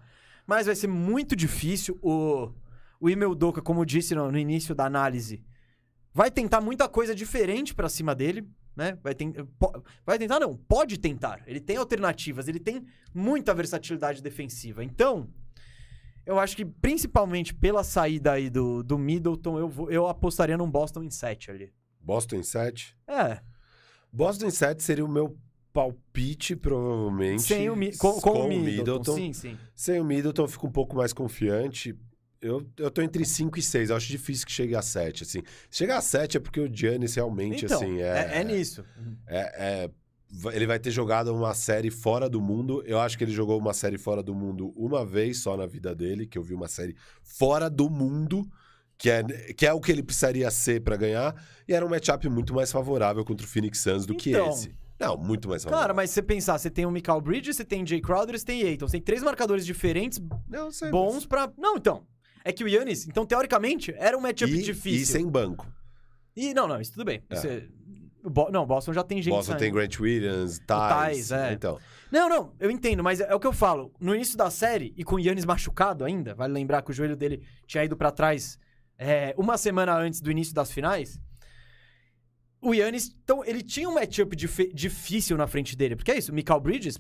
Mas vai ser muito difícil. O, o Imedoka, como eu disse no, no início da análise, vai tentar muita coisa diferente pra cima dele, né? Vai, ten... vai tentar, não. Pode tentar. Ele tem alternativas. Ele tem muita versatilidade defensiva. Então, eu acho que principalmente pela saída aí do, do Middleton, eu, vou, eu apostaria num Boston em sete ali. Boston em sete? É. Boston em sete seria o meu... palpite, provavelmente. Sem o Mi com, com, com o Middleton. Middleton. Sim, sim. Sem o Middleton, eu fico um pouco mais confiante. Eu, eu tô entre cinco e seis. Eu acho difícil que chegue a sete, assim. Chegar a sete é porque o Giannis realmente, então, assim... É, é, é nisso. É, é, ele vai ter jogado uma série fora do mundo. Eu acho que ele jogou uma série fora do mundo uma vez só na vida dele, que eu vi uma série fora do mundo, que é, que é o que ele precisaria ser pra ganhar. E era um matchup muito mais favorável contra o Phoenix Suns do então, que esse. Não, muito mais favorável. Cara, mas se você pensar, você tem o Mikal Bridges, você tem Jay Crowder, você tem Ayton. Você tem três marcadores diferentes, não, sei, bons mas... pra... Não, então. É que o Giannis, então, teoricamente, era um matchup e, difícil. E sem banco. E, não, não, isso tudo bem. É. Você... Bo... Não, Boston já tem gente... Boston saindo. Tem Grant Williams, Thais. Thais, é. Então. Não, não, eu entendo, mas é o que eu falo. No início da série, e com o Giannis machucado ainda, vale lembrar que o joelho dele tinha ido pra trás é, uma semana antes do início das finais... O Giannis, então, ele tinha um matchup dif difícil na frente dele. Porque é isso, o Mikal Bridges,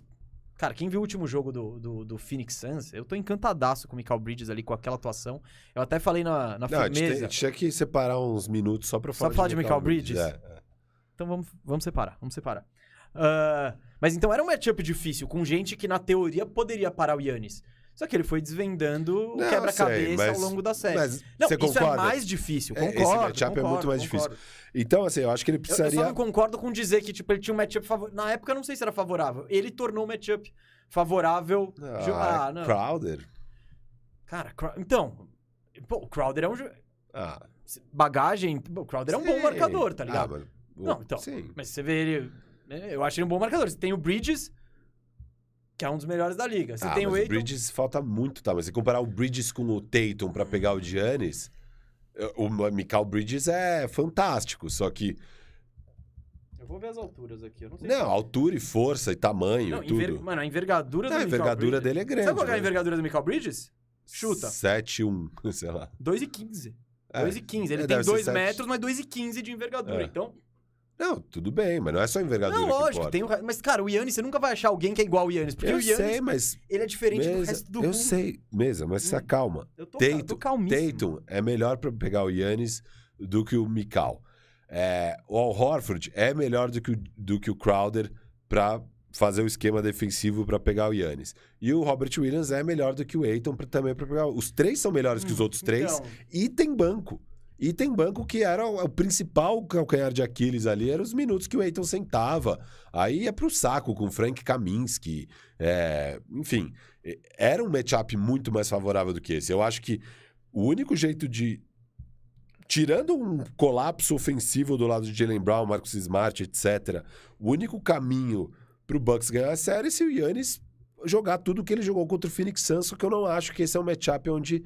Cara, quem viu o último jogo do, do, do Phoenix Suns, eu tô encantadaço com o Mikal Bridges ali, com aquela atuação. Eu até falei na, na Não, firmeza... Não, a gente tinha que separar uns minutos só pra falar só de, falar de Mikal Bridges. Bridges. É, é. Então vamos, vamos separar, vamos separar. Uh, mas então era um matchup difícil, com gente que na teoria poderia parar o Giannis. Só que ele foi desvendando o quebra-cabeça ao longo da série. Mas não, você isso concorda? É mais difícil, concordo. Esse matchup concordo, é muito mais concordo. difícil. Então, assim, eu acho que ele precisaria... Eu, eu só não concordo com dizer que tipo, ele tinha um matchup favorável. Na época, eu não sei se era favorável. Ele tornou o matchup favorável... Ah, ah não. Crowder. Cara, cra... então... Pô, o Crowder é um... Ah. Bagagem... O Crowder Sim. é um bom marcador, tá ligado? Ah, mas... Não, então... Sim. Mas você vê ele... Eu acho ele um bom marcador. Você tem o Bridges... Que é um dos melhores da liga. Você ah, tem o Aiton... o Bridges falta muito, tá? Mas se comparar o Bridges com o Tatum pra pegar o Giannis, o Mikal Bridges é fantástico, só que... Eu vou ver as alturas aqui, eu não sei. Não, como... altura e força e tamanho não, e tudo. Enver... Mano, a envergadura não, do Mikal Bridges... A envergadura dele é grande. Sabe qual é a envergadura do Mikal Bridges? Chuta. sete e um, sei lá. dois e quinze. É. dois e quinze. Ele é, tem dois sete... metros, mas dois e quinze de envergadura, é. Então... Não, tudo bem, mas não é só envergadura. Não, lógico, que tem um... Mas, cara, o Giannis, você nunca vai achar alguém que é igual o Giannis. Porque eu o Giannis, sei, mas... ele é diferente mesa, do resto do eu mundo. Eu sei, mesmo, mas hum, se acalma. Eu tô, Tatum, eu tô calmíssimo. Tatum é melhor pra pegar o Giannis do que o Mikal. É, o Al Horford é melhor do que o, do que o Crowder pra fazer o esquema defensivo pra pegar o Giannis. E o Robert Williams é melhor do que o Aiton pra, também pra pegar... Os três são melhores hum, que os outros três então... e tem banco. E tem banco que era o, o principal calcanhar de Aquiles ali, eram os minutos que o Aiton sentava. Aí ia pro saco com o Frank Kaminsky. É, enfim, era um matchup muito mais favorável do que esse. Eu acho que o único jeito de... Tirando um colapso ofensivo do lado de Jaylen Brown, Marcus Smart, etcétera. O único caminho pro Bucks ganhar a série é se o Giannis jogar tudo que ele jogou contra o Phoenix Suns, só que eu não acho que esse é um matchup onde...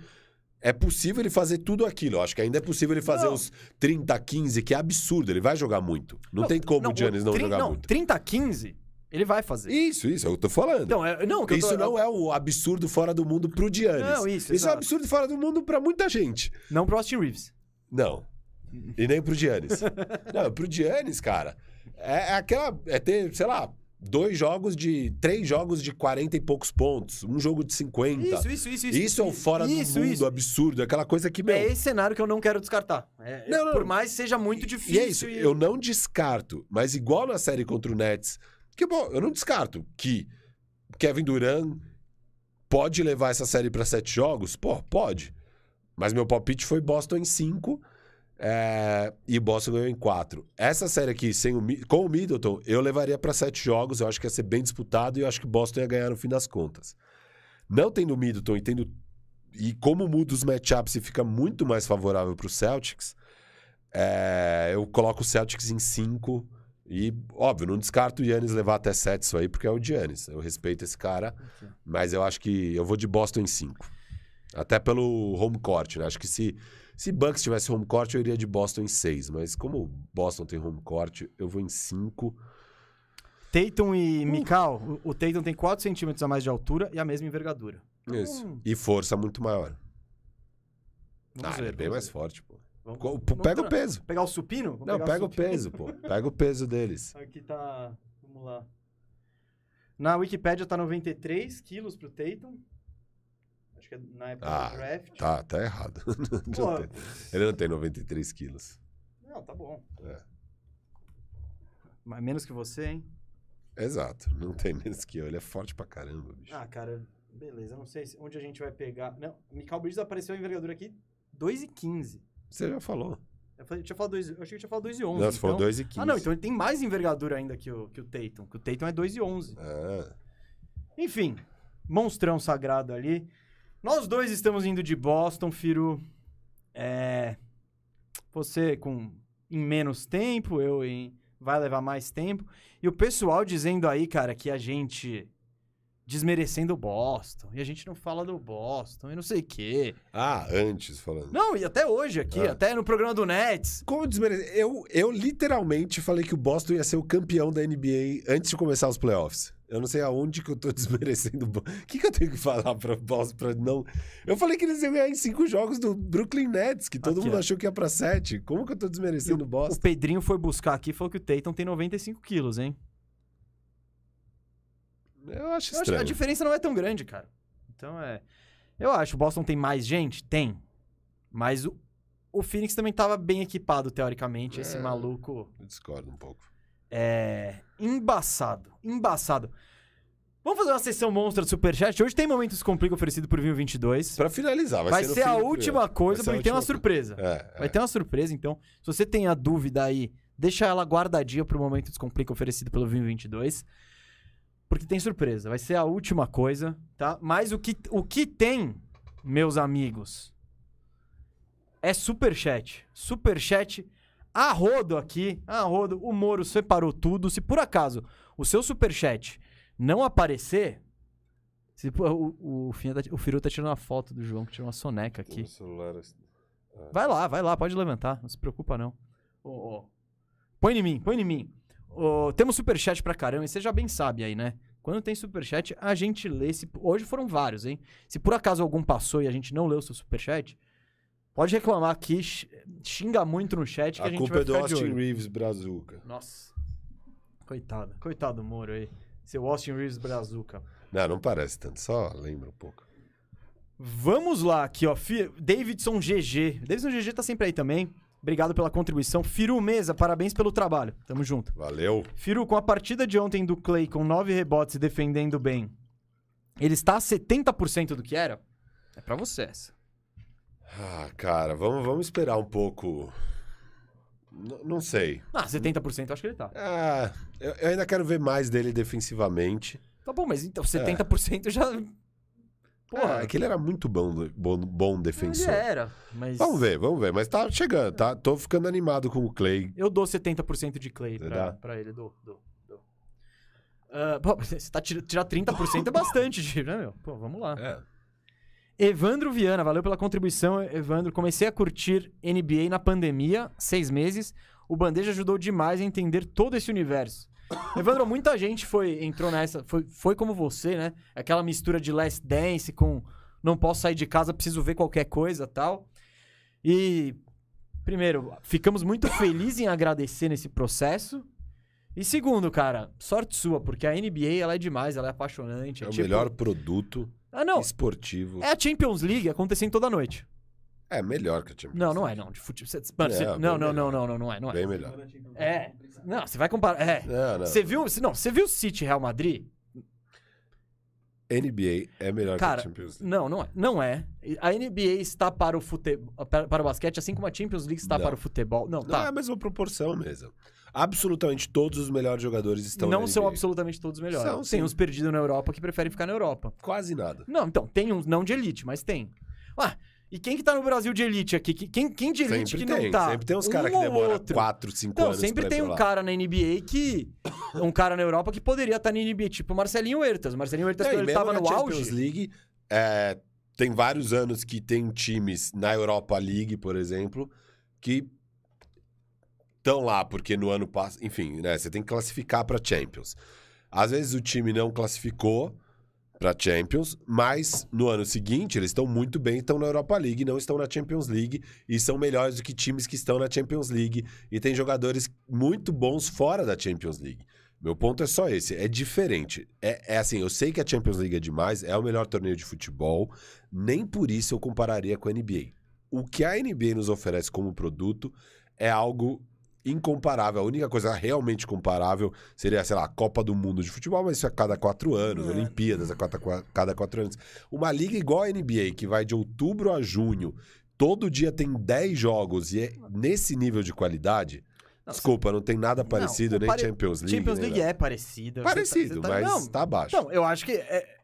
É possível ele fazer tudo aquilo. Eu acho que ainda é possível ele fazer não. uns trinta a quinze, que é absurdo. Ele vai jogar muito. Não, não tem como não, o Giannis não jogar não, muito. trinta a quinze, ele vai fazer. Isso, isso. Eu tô falando. Então, é, não, que isso eu tô... não é o absurdo fora do mundo pro Giannis. Não, isso. Isso é um absurdo fora do mundo pra muita gente. Não pro Austin Reeves. Não. E nem pro Giannis. Não, pro Giannis, cara, é, é aquela... É ter, sei lá... Dois jogos de... Três jogos de quarenta e poucos pontos. Um jogo de cinquenta. Isso, isso, isso. Isso, isso é o fora isso, do mundo isso. absurdo. Aquela coisa que... Meu... É esse cenário que eu não quero descartar. É, não, não, por mais seja muito e, difícil. E é isso. E... Eu não descarto. Mas igual na série contra o Nets... Que bom, eu não descarto que Kevin Durant pode levar essa série para sete jogos. Pô, pode. Mas meu palpite foi Boston em cinco... É, e Boston ganhou em quatro. Essa série aqui, sem o, com o Middleton, eu levaria para sete jogos. Eu acho que ia ser bem disputado e eu acho que Boston ia ganhar no fim das contas. Não tendo o Middleton e tendo... E como muda os matchups e fica muito mais favorável para o Celtics, é, eu coloco o Celtics em cinco. E, óbvio, não descarto o Giannis levar até sete isso aí, porque é o Giannis. Eu respeito esse cara, okay. Mas eu acho que eu vou de Boston em cinco. Até pelo home court, né? Acho que se... Se Bucks tivesse home court, eu iria de Boston em seis. Mas como Boston tem home court, eu vou em cinco. Tatum e hum. Mikal, o, o Tatum tem quatro centímetros a mais de altura e a mesma envergadura. Isso. Hum. E força muito maior. Vamos ah, ver, ele é bem mais ver. forte, pô. Vamos, Co vamos, pega vamos, o peso. Pegar o supino? Vamos Não, pega o, o peso, pô. Pega o peso deles. Aqui tá... Vamos lá. Na Wikipédia tá noventa e três quilos pro Tatum. Acho que é na época ah, do draft. Tá, tá errado. Não tem, ele não tem noventa e três quilos. Não, tá bom. É. Mas menos que você, hein? Exato. Não tem menos que eu. Ele é forte pra caramba, bicho. Ah, cara, beleza. Não sei se, onde a gente vai pegar. Não, Mikal Bridges apareceu em envergadura aqui dois e quinze. Você já falou. Eu, falei, eu, tinha falado dois, eu achei que eu tinha falado dois e onze. Não, então... se for dois e quinze. Ah, não. Então ele tem mais envergadura ainda que o, que o Tatum. Que o Tatum é dois e onze. Ah. Enfim. Monstrão sagrado ali. Nós dois estamos indo de Boston, Firu. É, você com, em menos tempo, eu em... Vai levar mais tempo. E o pessoal dizendo aí, cara, que a gente... Desmerecendo o Boston. E a gente não fala do Boston e não sei o quê. Ah, antes falando. Não, e até hoje aqui, ah. até no programa do Nets. Como desmerecer? Eu, eu literalmente falei que o Boston ia ser o campeão da N B A antes de começar os playoffs. Eu não sei aonde que eu tô desmerecendo. O que que eu tenho que falar pra Boston pra não... Eu falei que eles iam ganhar em cinco jogos do Brooklyn Nets, que todo aqui, mundo ó. achou que ia pra sete. Como que eu tô desmerecendo o Boston? O Pedrinho foi buscar aqui e falou que o Tatum tem noventa e cinco quilos, hein? Eu acho estranho. Eu acho que a diferença não é tão grande, cara. Então é... Eu acho, o Boston tem mais gente? Tem. Mas o, o Phoenix também tava bem equipado, teoricamente. É, esse maluco... Eu discordo um pouco. É... Embaçado. Embaçado. Vamos fazer uma sessão monstra do Superchat. Hoje tem Momentos Complica oferecido por Vinho vinte e dois. Pra finalizar. Vai, vai ser, ser a última coisa, porque tem uma surpresa. É, é. Vai ter uma surpresa, então. Se você tem a dúvida aí, deixa ela guardadinha pro Momento Descomplica oferecido pelo Vinho vinte e dois. Porque tem surpresa. Vai ser a última coisa, tá? Mas o que, o que tem, meus amigos, é superchat. Superchat a rodo aqui. A rodo. O Moro separou tudo. Se por acaso o seu superchat não aparecer... Se, o o, o Firu tá tirando uma foto do João, que tirou uma soneca aqui. O celular... ah. Vai lá, vai lá. Pode levantar. Não se preocupa, não. Oh, oh. Põe em mim, põe em mim. Oh, temos superchat pra caramba, e você já bem sabe aí, né? Quando tem superchat, a gente lê. Se... Hoje foram vários, hein? Se por acaso algum passou e a gente não leu o seu superchat, pode reclamar aqui, xinga muito no chat que a, a gente vai ficar de olho. A culpa é do Austin Reeves Brazuca. Nossa. Coitado, coitado do Moro aí. Seu Austin Reeves Brazuca. Não, não parece tanto, só lembra um pouco. Vamos lá aqui, ó. Davidson G G. Davidson G G tá sempre aí também. Obrigado pela contribuição. Firu Mesa, parabéns pelo trabalho. Tamo junto. Valeu. Firu, com a partida de ontem do Clay com nove rebotes e defendendo bem, ele está a setenta por cento do que era? É pra você essa. Ah, cara, vamos, vamos esperar um pouco. N- não sei. Ah, setenta por cento eu acho que ele tá. Ah, eu, eu ainda quero ver mais dele defensivamente. Tá bom, mas então setenta por cento é. Já... Porra, é, aquele era muito bom, bom, bom defensor. Ele era, mas... Vamos ver, vamos ver. Mas tá chegando, tá? Tô ficando animado com o Clay. Eu dou setenta por cento de Clay pra, pra ele. Dou, dou, dou. Uh, pô, você tá tir- tirar trinta por cento é bastante, né, meu? Pô, vamos lá. É. Evandro Viana, valeu pela contribuição, Evandro. Comecei a curtir N B A na pandemia, seis meses. O Bandeja ajudou demais a entender todo esse universo. Evandro, muita gente foi, entrou nessa, foi, foi como você, né? Aquela mistura de Last Dance com não posso sair de casa, preciso ver qualquer coisa e tal. E, primeiro, ficamos muito felizes em agradecer nesse processo. E segundo, cara, sorte sua, porque a N B A ela é demais, ela é apaixonante. É, é o tipo... melhor produto ah, não. esportivo. É a Champions League acontecendo toda noite. É melhor que a Champions League. Não, não é, não. De futebol. Cê, mano, é, cê, não, não, não, não, não, não é, não é. Bem melhor. É. Não, você vai comparar. É. Você viu, não, você viu City e Real Madrid? N B A é melhor Cara, que a Champions League. Não, não é, não é. A N B A está para o futebol, para, para o basquete, assim como a Champions League está não. para o futebol. Não, não tá. É a mesma proporção mesmo. Absolutamente todos os melhores jogadores estão não na N B A. Não são absolutamente todos os melhores. São, tem uns perdidos na Europa que preferem ficar na Europa. Quase nada. Não, então, tem uns não de elite, mas tem. Ah, e quem que tá no Brasil de elite aqui? Quem, quem de elite sempre que tem, não tá? Sempre tem uns um caras que demoram quatro, cinco então, anos. Então, sempre tem um lá. cara na N B A que... Um cara na Europa que poderia estar tá na N B A, tipo o Marcelinho Ertas. O Marcelinho Ertas, quando ele tava no auge... Champions League, é, tem vários anos que tem times na Europa League, por exemplo, que estão lá, porque no ano passado... Enfim, né? Você tem que classificar pra Champions. Às vezes o time não classificou... pra Champions, mas no ano seguinte eles estão muito bem, estão na Europa League, não estão na Champions League, e são melhores do que times que estão na Champions League, e tem jogadores muito bons fora da Champions League. Meu ponto é só esse, é diferente. É, é assim, eu sei que a Champions League é demais, é o melhor torneio de futebol, nem por isso eu compararia com a N B A. O que a N B A nos oferece como produto é algo... incomparável. A única coisa realmente comparável seria, sei lá, a Copa do Mundo de Futebol, mas isso é cada quatro anos, é. Olimpíadas a cada, cada quatro anos. Uma liga igual a N B A, que vai de outubro a junho, todo dia tem dez jogos e é nesse nível de qualidade... Não, desculpa, não tem nada parecido, não, nem pare... Champions League. Champions League né? é parecida. Parecido, tá, tá... mas não, tá abaixo. Não, eu acho que é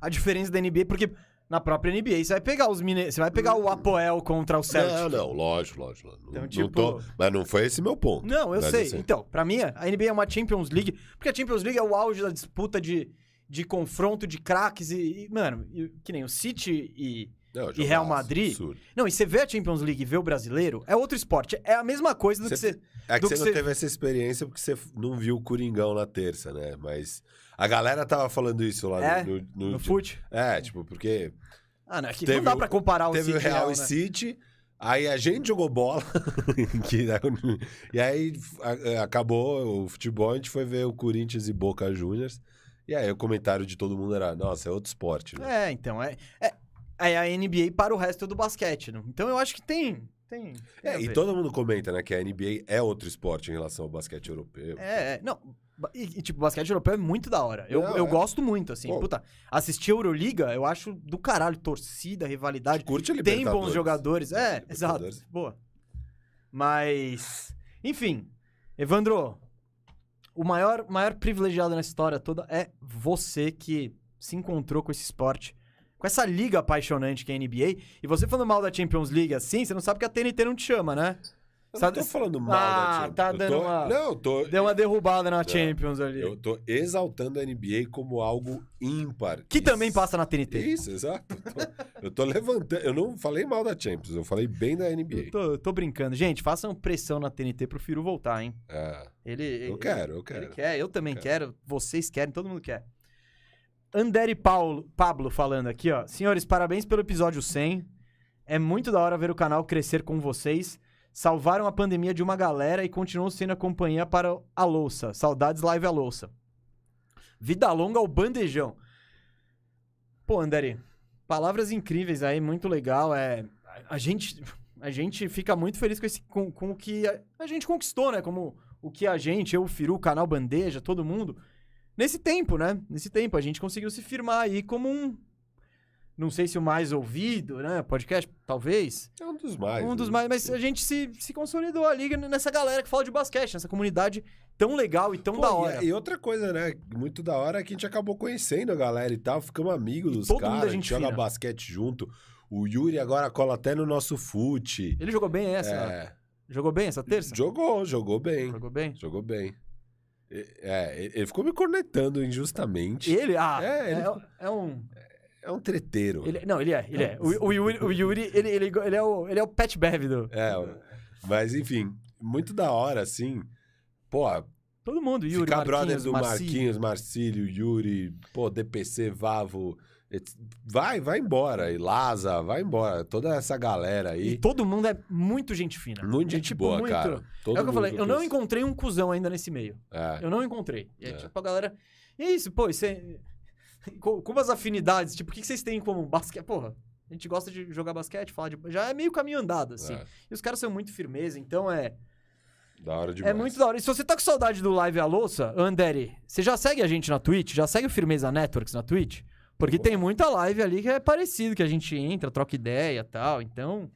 a diferença da N B A, porque... Na própria N B A, você vai pegar os mine... Você vai pegar o Apoel contra o Celtic. Não, não, lógico, lógico. Então, não, tipo... não tô... Mas não foi esse meu ponto. Não, eu sei. Assim. Então, pra mim, a N B A é uma Champions League. Porque a Champions League é o auge da disputa de, de confronto de craques e, e. Mano, que nem o City e, não, e Real Madrid. Absurdo. Não, e você vê a Champions League e vê o brasileiro, é outro esporte. É a mesma coisa do você... que você. É que você não que você... teve essa experiência porque você não viu o Coringão na terça, né? Mas. A galera tava falando isso lá é, no... No, no fute? É, tipo, porque... Ah, não, aqui não dá pra comparar o City. Teve o Real e City, aí a gente jogou bola, que, e aí a, acabou o futebol, a gente foi ver o Corinthians e Boca Juniors, E aí o comentário de todo mundo era, nossa, é outro esporte, né? É, então, é, é, é a N B A para o resto do basquete, né? Então eu acho que tem... tem, tem é, e todo mundo comenta, né, que a N B A é outro esporte em relação ao basquete europeu. É, porque... é não... E, tipo, o basquete europeu é muito da hora. Eu, não, eu é. gosto muito, assim. Bom, puta, assistir a Euroliga, eu acho do caralho. Torcida, rivalidade. Curte a Tem bons jogadores. É, exato. Boa. Mas... Enfim. Evandro, o maior, maior privilegiado na história toda é você que se encontrou com esse esporte. Com essa liga apaixonante que é a N B A. E você falando mal da Champions League assim, você não sabe que a T N T não te chama, né? Eu não tô falando mal ah, da Champions. Tá dando tô... uma... Não, tô... Deu uma derrubada na não, Champions ali. Eu tô exaltando a N B A como algo ímpar. Que Isso. também passa na T N T. Isso, exato. Eu tô, eu tô levantando... Eu não falei mal da Champions, eu falei bem da N B A. Eu tô, eu tô brincando. Gente, façam pressão na T N T pro Firu voltar, hein? Ah, ele, eu ele, quero, eu quero. Ele quer, eu também eu quero. quero. Vocês querem, todo mundo quer. Andere Paulo, Pablo falando aqui, ó. Senhores, parabéns pelo episódio cem. É muito da hora ver o canal crescer com vocês. Salvaram a pandemia de uma galera e continuam sendo a companhia para a louça. Saudades live a louça. Vida longa ao bandejão. Pô, André, palavras incríveis aí, muito legal. É, a, gente, a gente fica muito feliz com, esse, com, com o que a, a gente conquistou, né? Como o que a gente, eu, o Firu, o canal Bandeja, todo mundo. Nesse tempo, né? Nesse tempo, a gente conseguiu se firmar aí como um... Não sei se o mais ouvido, né? Podcast, talvez. É um dos mais. Um dos mais, mas a gente se, se consolidou ali nessa galera que fala de basquete, nessa comunidade tão legal e tão Pô, da hora. E, e outra coisa, né? Muito da hora é que a gente acabou conhecendo a galera e tal, ficamos amigos e dos caras, a gente fina. joga basquete junto. O Yuri agora cola até no nosso fute. Ele jogou bem essa? É. Né? Jogou bem essa terça? Jogou, jogou bem. Jogou bem? Jogou bem. É, ele ficou me cornetando injustamente. Ele? Ah, é, ele... é, é um... É um treteiro. Ele, não, ele é, ele é. O, o Yuri, o Yuri ele, ele, ele é o, ele é o Pat Bev do... É, mas enfim, muito da hora, assim. Pô, todo mundo, Yuri, ficar brother do Marquinhos, Marcílio, Yuri, pô, D P C, Vavo... Vai, vai embora. E Laza, vai embora. Toda essa galera aí. E todo mundo é muito gente fina. Muito gente tipo, boa, muito... cara. Todo é o que eu falei, eu pensa. não encontrei um cuzão ainda nesse meio. É. Eu não encontrei. E é, é tipo a galera... E é isso, pô, isso é... Como as afinidades, tipo, o que vocês têm em comum? Basquete, porra, a gente gosta de jogar basquete, falar de... Já é meio caminho andado, assim. É. E os caras são muito firmeza, então é... Da hora demais. É muito da hora. E se você tá com saudade do Live à Louça, Andere, você já segue a gente na Twitch? Já segue o Firmeza Networks na Twitch? Porque Pô. tem muita live ali que é parecido, que a gente entra, troca ideia e tal, então...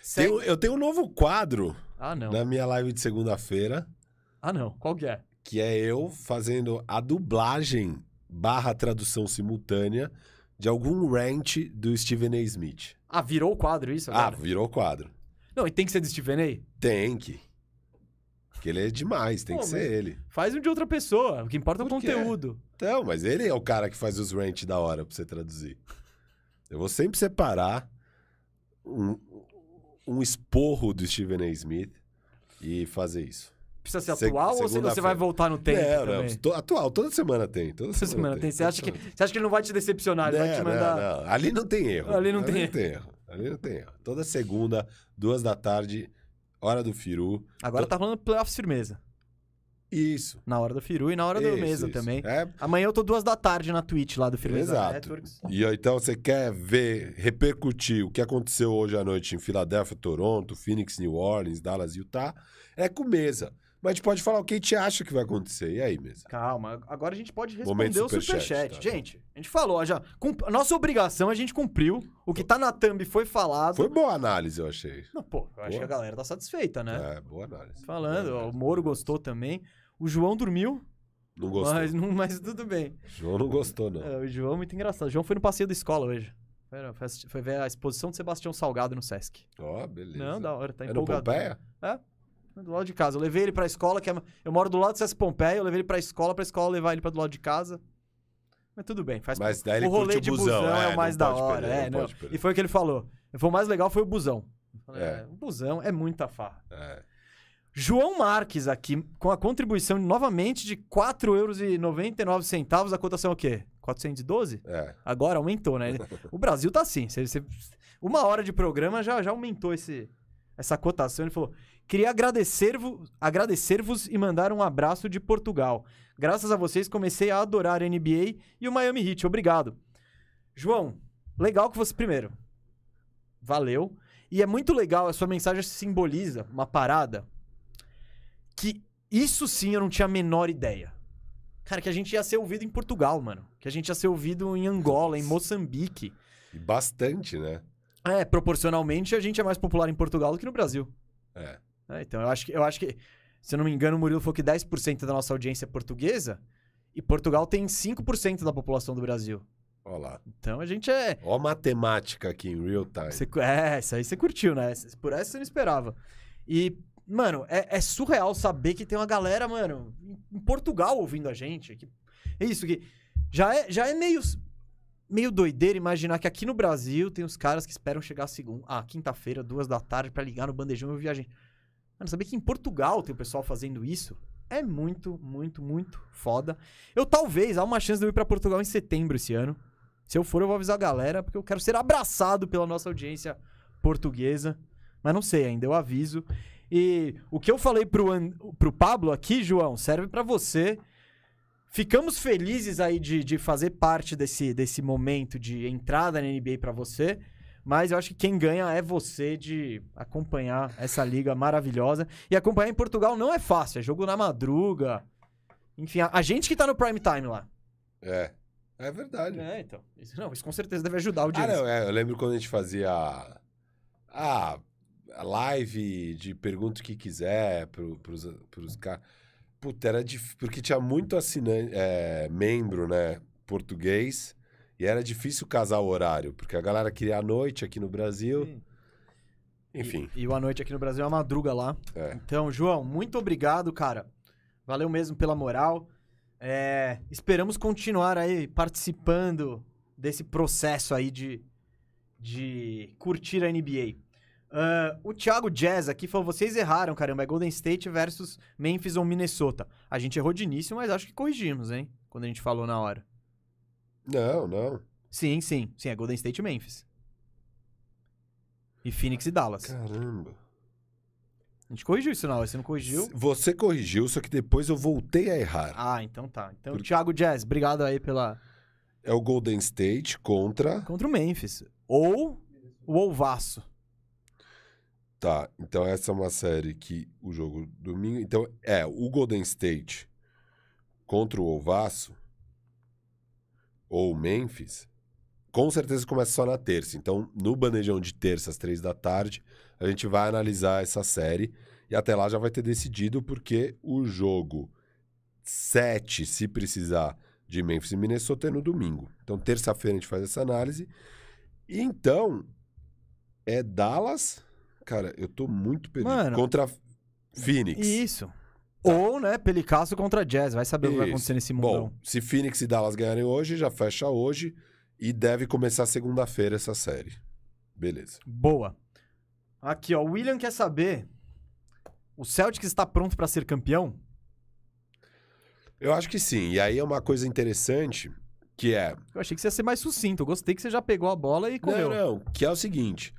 Segue... Tenho, eu tenho um novo quadro ah, não. na minha live de segunda-feira. Ah, não. Qual que é? Que é eu fazendo a dublagem... barra tradução simultânea de algum rant do Stephen A. Smith. Ah, virou o quadro isso agora? Ah, virou o quadro. Não, e tem que ser do Stephen A? Tem que. Porque ele é demais, tem Pô, que ser ele. Faz um de outra pessoa, o que importa é o conteúdo. É. Então, mas ele é o cara que faz os rants da hora pra você traduzir. Eu vou sempre separar um, um esporro do Stephen A. Smith e fazer isso. Precisa ser atual Se, ou você feira. vai voltar no tempo? Não, também? não. Tô, atual, toda semana tem. Toda, toda semana, semana tem. tem. Você, acha que, você acha que ele não vai te decepcionar? Não, vai te mandar... não, não. Ali não tem erro. Ali não, ali tem, não erro. tem erro. Ali não tem erro. Toda segunda, duas da tarde, hora do Firu. Agora Tô... tá falando playoffs firmeza. Isso. Na hora do Firu e na hora isso, do Mesa isso. também. É... Amanhã eu tô duas da tarde na Twitch lá do Firmeza Exato. Networks. E então você quer ver, repercutir o que aconteceu hoje à noite em Filadélfia, Toronto, Phoenix, New Orleans, Dallas e Utah? É com Mesa. Mas a gente pode falar o que a gente acha que vai acontecer. E aí, Mesa? Calma, agora a gente pode responder o superchat. Tá? Gente, a gente falou, já. A nossa obrigação a gente cumpriu. O que tá na thumb foi falado. Foi boa análise, eu achei. Não, pô, eu boa. acho que a galera tá satisfeita, né? É, boa análise. Falando, boa análise. O Moro gostou também. O João dormiu. Não gostou. Mas, mas tudo bem. O João não gostou, não. É, o João é muito engraçado. O João foi no passeio da escola hoje. Foi ver a exposição de Sebastião Salgado no Sesc. Ó, oh, beleza. Não, da hora, tá empolgado. É no Pompeia? É. Do lado de casa. Eu levei ele pra escola, que é... eu moro do lado do César Pompeia, eu levei ele pra escola, pra escola levar ele pra do lado de casa. Mas tudo bem, faz Mas daí ele o rolê de busão, busão é, é o mais da hora. Perder, é, não não. E foi o que ele falou. Foi o mais legal foi o busão. Falei, é. É, o busão é muita farra. É. João Marques aqui, com a contribuição novamente de quatro reais e noventa e nove centavos, a cotação é o quê? quatrocentos e doze? É. Agora aumentou, né? O Brasil tá assim. Você, você... Uma hora de programa já, já aumentou esse... essa cotação, ele falou: queria agradecer-vos, agradecer-vos e mandar um abraço de Portugal. Graças a vocês comecei a adorar a N B A e o Miami Heat. Obrigado. João, legal que você... Primeiro, valeu. E é muito legal, a sua mensagem simboliza uma parada que isso sim eu não tinha a menor ideia. Cara, que a gente ia ser ouvido em Portugal, mano. Que a gente ia ser ouvido em Angola, em Moçambique. E bastante, né? É, proporcionalmente a gente é mais popular em Portugal do que no Brasil. É. É, então, eu acho que, eu acho que, se eu não me engano, o Murilo falou que dez por cento da nossa audiência é portuguesa e Portugal tem cinco por cento da população do Brasil. Olha lá. Então a gente é... Ó a matemática aqui em real time. Você, é, isso aí você curtiu, né? Por essa você não esperava. E, mano, é, é surreal saber que tem uma galera, mano, em Portugal ouvindo a gente. Que, é isso que... Já é, já é meio... Meio doideira imaginar que aqui no Brasil tem os caras que esperam chegar a segunda, ah, quinta-feira, duas da tarde, pra ligar no bandejão e ouvir a gente. Mano, saber que em Portugal tem o pessoal fazendo isso é muito, muito, muito foda. Eu talvez, há uma chance de eu ir pra Portugal em setembro esse ano. Se eu for, eu vou avisar a galera, porque eu quero ser abraçado pela nossa audiência portuguesa. Mas não sei ainda, eu aviso. E o que eu falei pro, And... pro Pablo aqui, João, serve pra você... Ficamos felizes aí de, de fazer parte desse, desse momento de entrada na N B A pra você, mas eu acho que quem ganha é você de acompanhar essa liga maravilhosa. E acompanhar em Portugal não é fácil, é jogo na madruga. Enfim, a, a gente que tá no prime time lá. É, é verdade. É, então. Isso, não, isso com certeza deve ajudar o audiência. Ah, não, é, eu lembro quando a gente fazia a, a, a live de pergunta o que quiser pro, pros, pros caras. Puta, era difícil, porque tinha muito assinante, é, membro, né, português, e era difícil casar o horário, porque a galera queria a noite aqui no Brasil, sim. Enfim. E, e a noite aqui no Brasil é a madruga lá. É. Então, João, muito obrigado, cara, valeu mesmo pela moral, é, esperamos continuar aí participando desse processo aí de, de curtir a N B A. Uh, o Thiago Jazz aqui falou: vocês erraram, caramba, é Golden State versus Memphis ou Minnesota. A gente errou de início, mas acho que corrigimos, hein? Quando a gente falou na hora. Não, não. Sim, sim, sim, é Golden State e Memphis. E Phoenix e Dallas. Caramba. A gente corrigiu isso na hora, você não corrigiu? Você corrigiu, só que depois eu voltei a errar. Ah, então tá. Então, Por... Thiago Jazz, obrigado aí pela... É o Golden State contra... Contra o Memphis. Ou o Ovaço. Tá, então essa é uma série que o jogo domingo... Então, é, o Golden State contra o Ovaço ou o Memphis, com certeza começa só na terça. Então, no bandejão de terça, às três da tarde, a gente vai analisar essa série e até lá já vai ter decidido, porque o jogo sete, se precisar, de Memphis e Minnesota é no domingo. Então, terça-feira a gente faz essa análise. E então, é Dallas... Cara, eu tô muito perdido. Mano, contra Phoenix. Isso. Tá. Ou, né, Pelicasso contra Jazz. Vai saber o que vai acontecer nesse mundão. Bom, se Phoenix e Dallas ganharem hoje, já fecha hoje. E deve começar segunda-feira essa série. Beleza. Boa. Aqui, ó. O William quer saber: o Celtics está pronto pra ser campeão? Eu acho que sim. E aí é uma coisa interessante que é... Eu achei que você ia ser mais sucinto. Eu gostei que você já pegou a bola e comeu. Não, não. Que é o seguinte...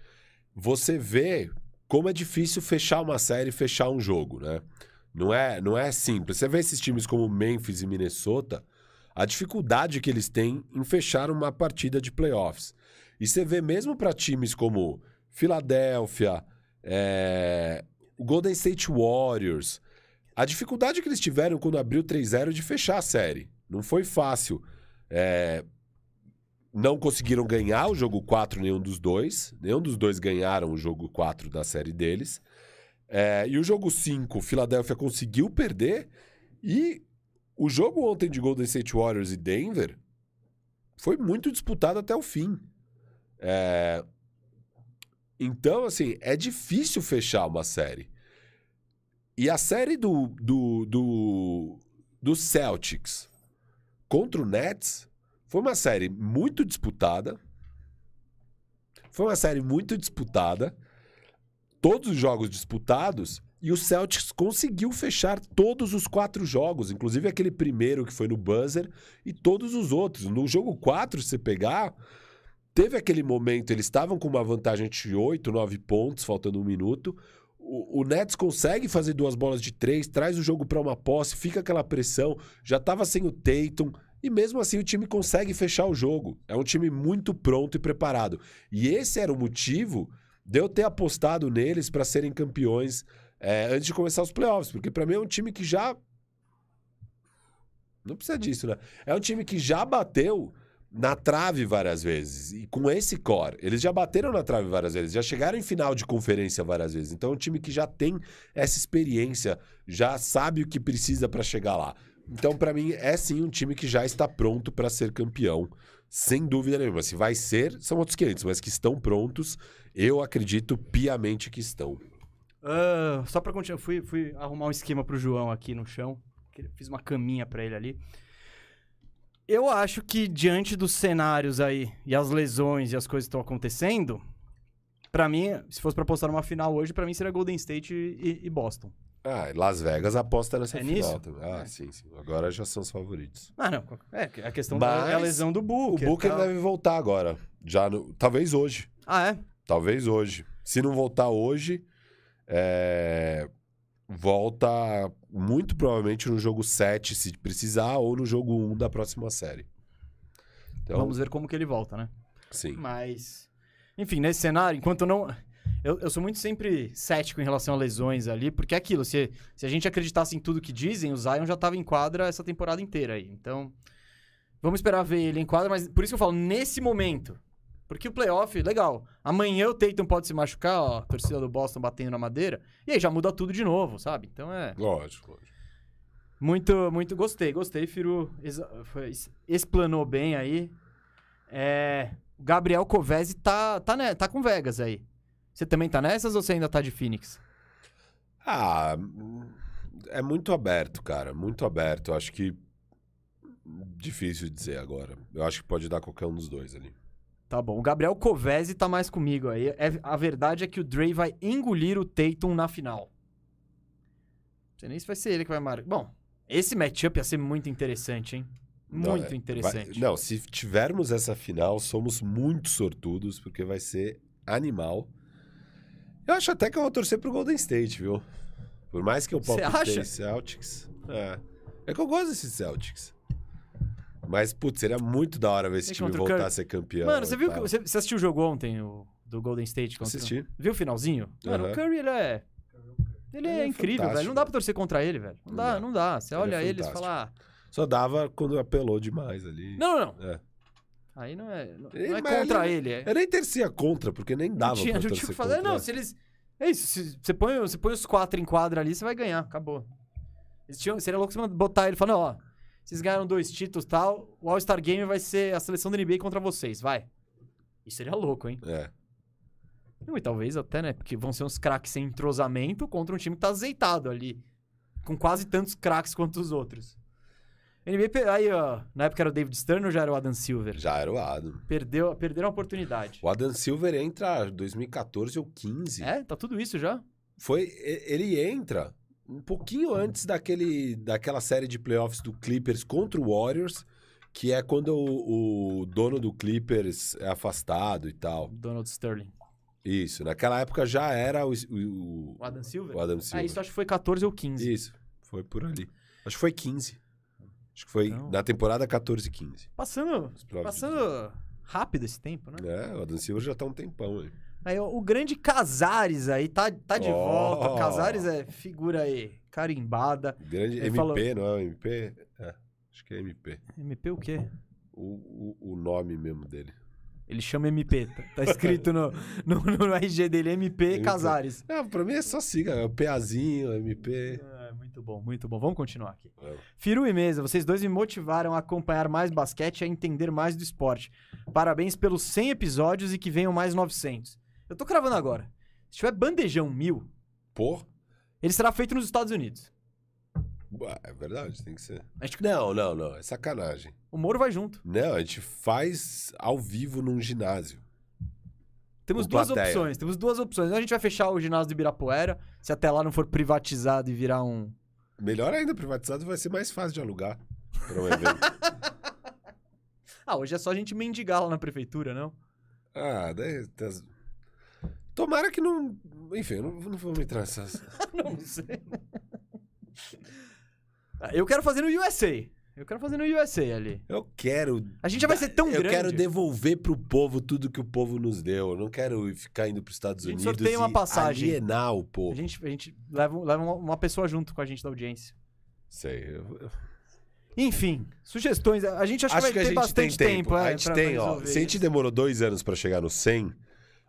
Você vê como é difícil fechar uma série, fechar um jogo, né? Não é, não é simples. Você vê esses times como Memphis e Minnesota, a dificuldade que eles têm em fechar uma partida de playoffs. E você vê mesmo para times como Filadélfia, é, o Golden State Warriors, a dificuldade que eles tiveram quando abriu três a zero de fechar a série. Não foi fácil. É... Não conseguiram ganhar o jogo quatro, nenhum dos dois. Nenhum dos dois ganharam o jogo quatro da série deles. É, e o jogo cinco, o Philadelphia conseguiu perder. E o jogo ontem de Golden State Warriors e Denver foi muito disputado até o fim. É, então, assim, é difícil fechar uma série. E a série do, do, do, do Celtics contra o Nets... Foi uma série muito disputada. Foi uma série muito disputada. Todos os jogos disputados. E o Celtics conseguiu fechar todos os quatro jogos. Inclusive aquele primeiro que foi no buzzer. E todos os outros. No jogo quatro, se você pegar... Teve aquele momento, eles estavam com uma vantagem de oito, nove pontos, faltando um minuto. O, o Nets consegue fazer duas bolas de três, traz o jogo para uma posse, fica aquela pressão, já estava sem o Tatum, e mesmo assim o time consegue fechar o jogo. É um time muito pronto e preparado. E esse era o motivo de eu ter apostado neles para serem campeões é, antes de começar os playoffs, porque para mim é um time que já... Não precisa disso, né? É um time que já bateu na trave várias vezes, e com esse core, eles já bateram na trave várias vezes, já chegaram em final de conferência várias vezes, então é um time que já tem essa experiência, já sabe o que precisa para chegar lá, então para mim é sim um time que já está pronto para ser campeão, sem dúvida nenhuma. Se vai ser, são outros quinhentos, mas que estão prontos, eu acredito piamente que estão. Uh, só para continuar, fui, fui arrumar um esquema pro João aqui no chão, fiz uma caminha para ele ali. Eu acho que, diante dos cenários aí, e as lesões e as coisas que estão acontecendo, pra mim, se fosse pra apostar numa final hoje, pra mim seria Golden State e, e Boston. Ah, Las Vegas aposta nessa é final. Nisso? Ah, é. sim, sim. Agora já são os favoritos. Ah, não. É, a questão Mas da é a lesão do Booker. O Booker tá... deve voltar agora. Já no... Talvez hoje. Ah, é? Talvez hoje. Se não voltar hoje, é... volta... muito provavelmente no jogo sete, se precisar, ou no jogo um da próxima série. Então... vamos ver como que ele volta, né? Sim. Mas, enfim, nesse cenário, enquanto não... Eu, eu sou muito sempre cético em relação a lesões ali, porque é aquilo, se, se a gente acreditasse em tudo que dizem, o Zion já estava em quadra essa temporada inteira aí. Então, vamos esperar ver ele em quadra, mas por isso que eu falo, nesse momento, porque o playoff, legal, amanhã o Tatum pode se machucar, ó, a torcida do Boston batendo na madeira, e aí já muda tudo de novo, sabe? Então é... Lógico, lógico. Muito, muito, gostei, gostei, Firu foi, explanou bem aí. É, o Gabriel Covese tá, tá, né, tá com Vegas aí. Você também tá nessas ou você ainda tá de Phoenix? Ah, é muito aberto, cara, muito aberto. Acho que difícil dizer agora. Eu acho que pode dar qualquer um dos dois ali. Tá bom, o Gabriel Covese tá mais comigo aí. É, a verdade é que o Dre vai engolir o Tatum na final. Não sei nem se vai ser ele que vai marcar. Bom, esse matchup ia ser muito interessante, hein? Muito não, interessante. Vai... Não, se tivermos essa final, somos muito sortudos, porque vai ser animal. Eu acho até que eu vou torcer pro Golden State, viu? Por mais que eu palpitei Celtics. É. é que eu gosto desses Celtics. Mas, putz, seria muito da hora ver esse time voltar a ser campeão. Mano, você viu que, você, você assistiu o jogo ontem, o, do Golden State? Contra... Assisti. Viu o finalzinho? Mano, uhum. o Curry, ele é... Ele, ele é, é incrível, fantástico. velho. Não dá pra torcer contra ele, velho. Não dá, não, não dá. Você ele olha é ele e fala... Só dava quando apelou demais ali. Não, não, não. É. Aí não é, não, ele, não é contra ele. ele é... Eu nem tercia contra, porque nem dava não tinha, pra torcer não tinha fazer. contra. Não, se eles... É isso, se, você, põe, você põe os quatro em quadra ali, você vai ganhar. Acabou. Eles tinham, seria louco você botar ele e falar, ó... Vocês ganharam dois títulos e tal, o All-Star Game vai ser a seleção da N B A contra vocês, vai. Isso seria louco, hein? É. Não, e talvez até, né? Porque vão ser uns craques sem entrosamento contra um time que tá azeitado ali. Com quase tantos craques quanto os outros. N B A, aí, ó, na época era o David Stern ou já era o Adam Silver? Já era o Adam. Perdeu, perderam a oportunidade. O Adam Silver entra em dois mil e quatorze ou quinze. É? Tá tudo isso já? Foi... Ele entra... um pouquinho antes daquele, daquela série de playoffs do Clippers contra o Warriors, que é quando o, o dono do Clippers é afastado e tal. Donald Sterling. Isso. Naquela época já era o... O, o Adam Silver? O Adam Silver. Ah, isso acho que foi quatorze ou quinze. Isso. Foi por ali. Acho que foi quinze. Acho que foi então... na temporada quatorze e quinze. Passando, passando rápido esse tempo, né? É, o Adam Silver já tá um tempão aí. Aí, o grande Casares aí, tá, tá de oh. volta. O Casares é figura aí, carimbada. Grande ele M P, falou... não é o M P? É, acho que é M P. M P o quê? O, o, o nome mesmo dele. Ele chama M P, tá, tá escrito no, no, no R G dele, M P, M P. Casares. É, pra mim é só siga, é o Pazinho, M P. É, muito bom, muito bom. Vamos continuar aqui. É. Firu e Mesa, vocês dois me motivaram a acompanhar mais basquete e a entender mais do esporte. Parabéns pelos cem episódios e que venham mais novecentos. Eu tô cravando agora. Se tiver bandejão mil... Por? Ele será feito nos Estados Unidos. Ué, é verdade, tem que ser. A gente... Não, não, não. É sacanagem. O Moro vai junto. Não, a gente faz ao vivo num ginásio. Temos Com duas plateia. opções. Temos duas opções. A gente vai fechar o ginásio do Ibirapuera, se até lá não for privatizado e virar um... Melhor ainda, privatizado vai ser mais fácil de alugar pra um evento. Ah, hoje é só a gente mendigar lá na prefeitura, não? Ah, daí... Tás... Tomara que não... Enfim, não, não vou me entrar nessas... Não sei. Eu quero fazer no U S A. Eu quero fazer no U S A ali. Eu quero... A gente já vai ser tão eu grande. Eu quero devolver pro povo tudo que o povo nos deu. Eu não quero ficar indo pros Estados Unidos só tem uma passagem. Alienar o povo. A gente, a gente leva, leva uma pessoa junto com a gente da audiência. Sei. Eu... Enfim, sugestões. A gente acha Acho que vai que ter bastante tem tempo. tempo é, a gente tem, ó. Se a gente demorou dois anos pra chegar no cem,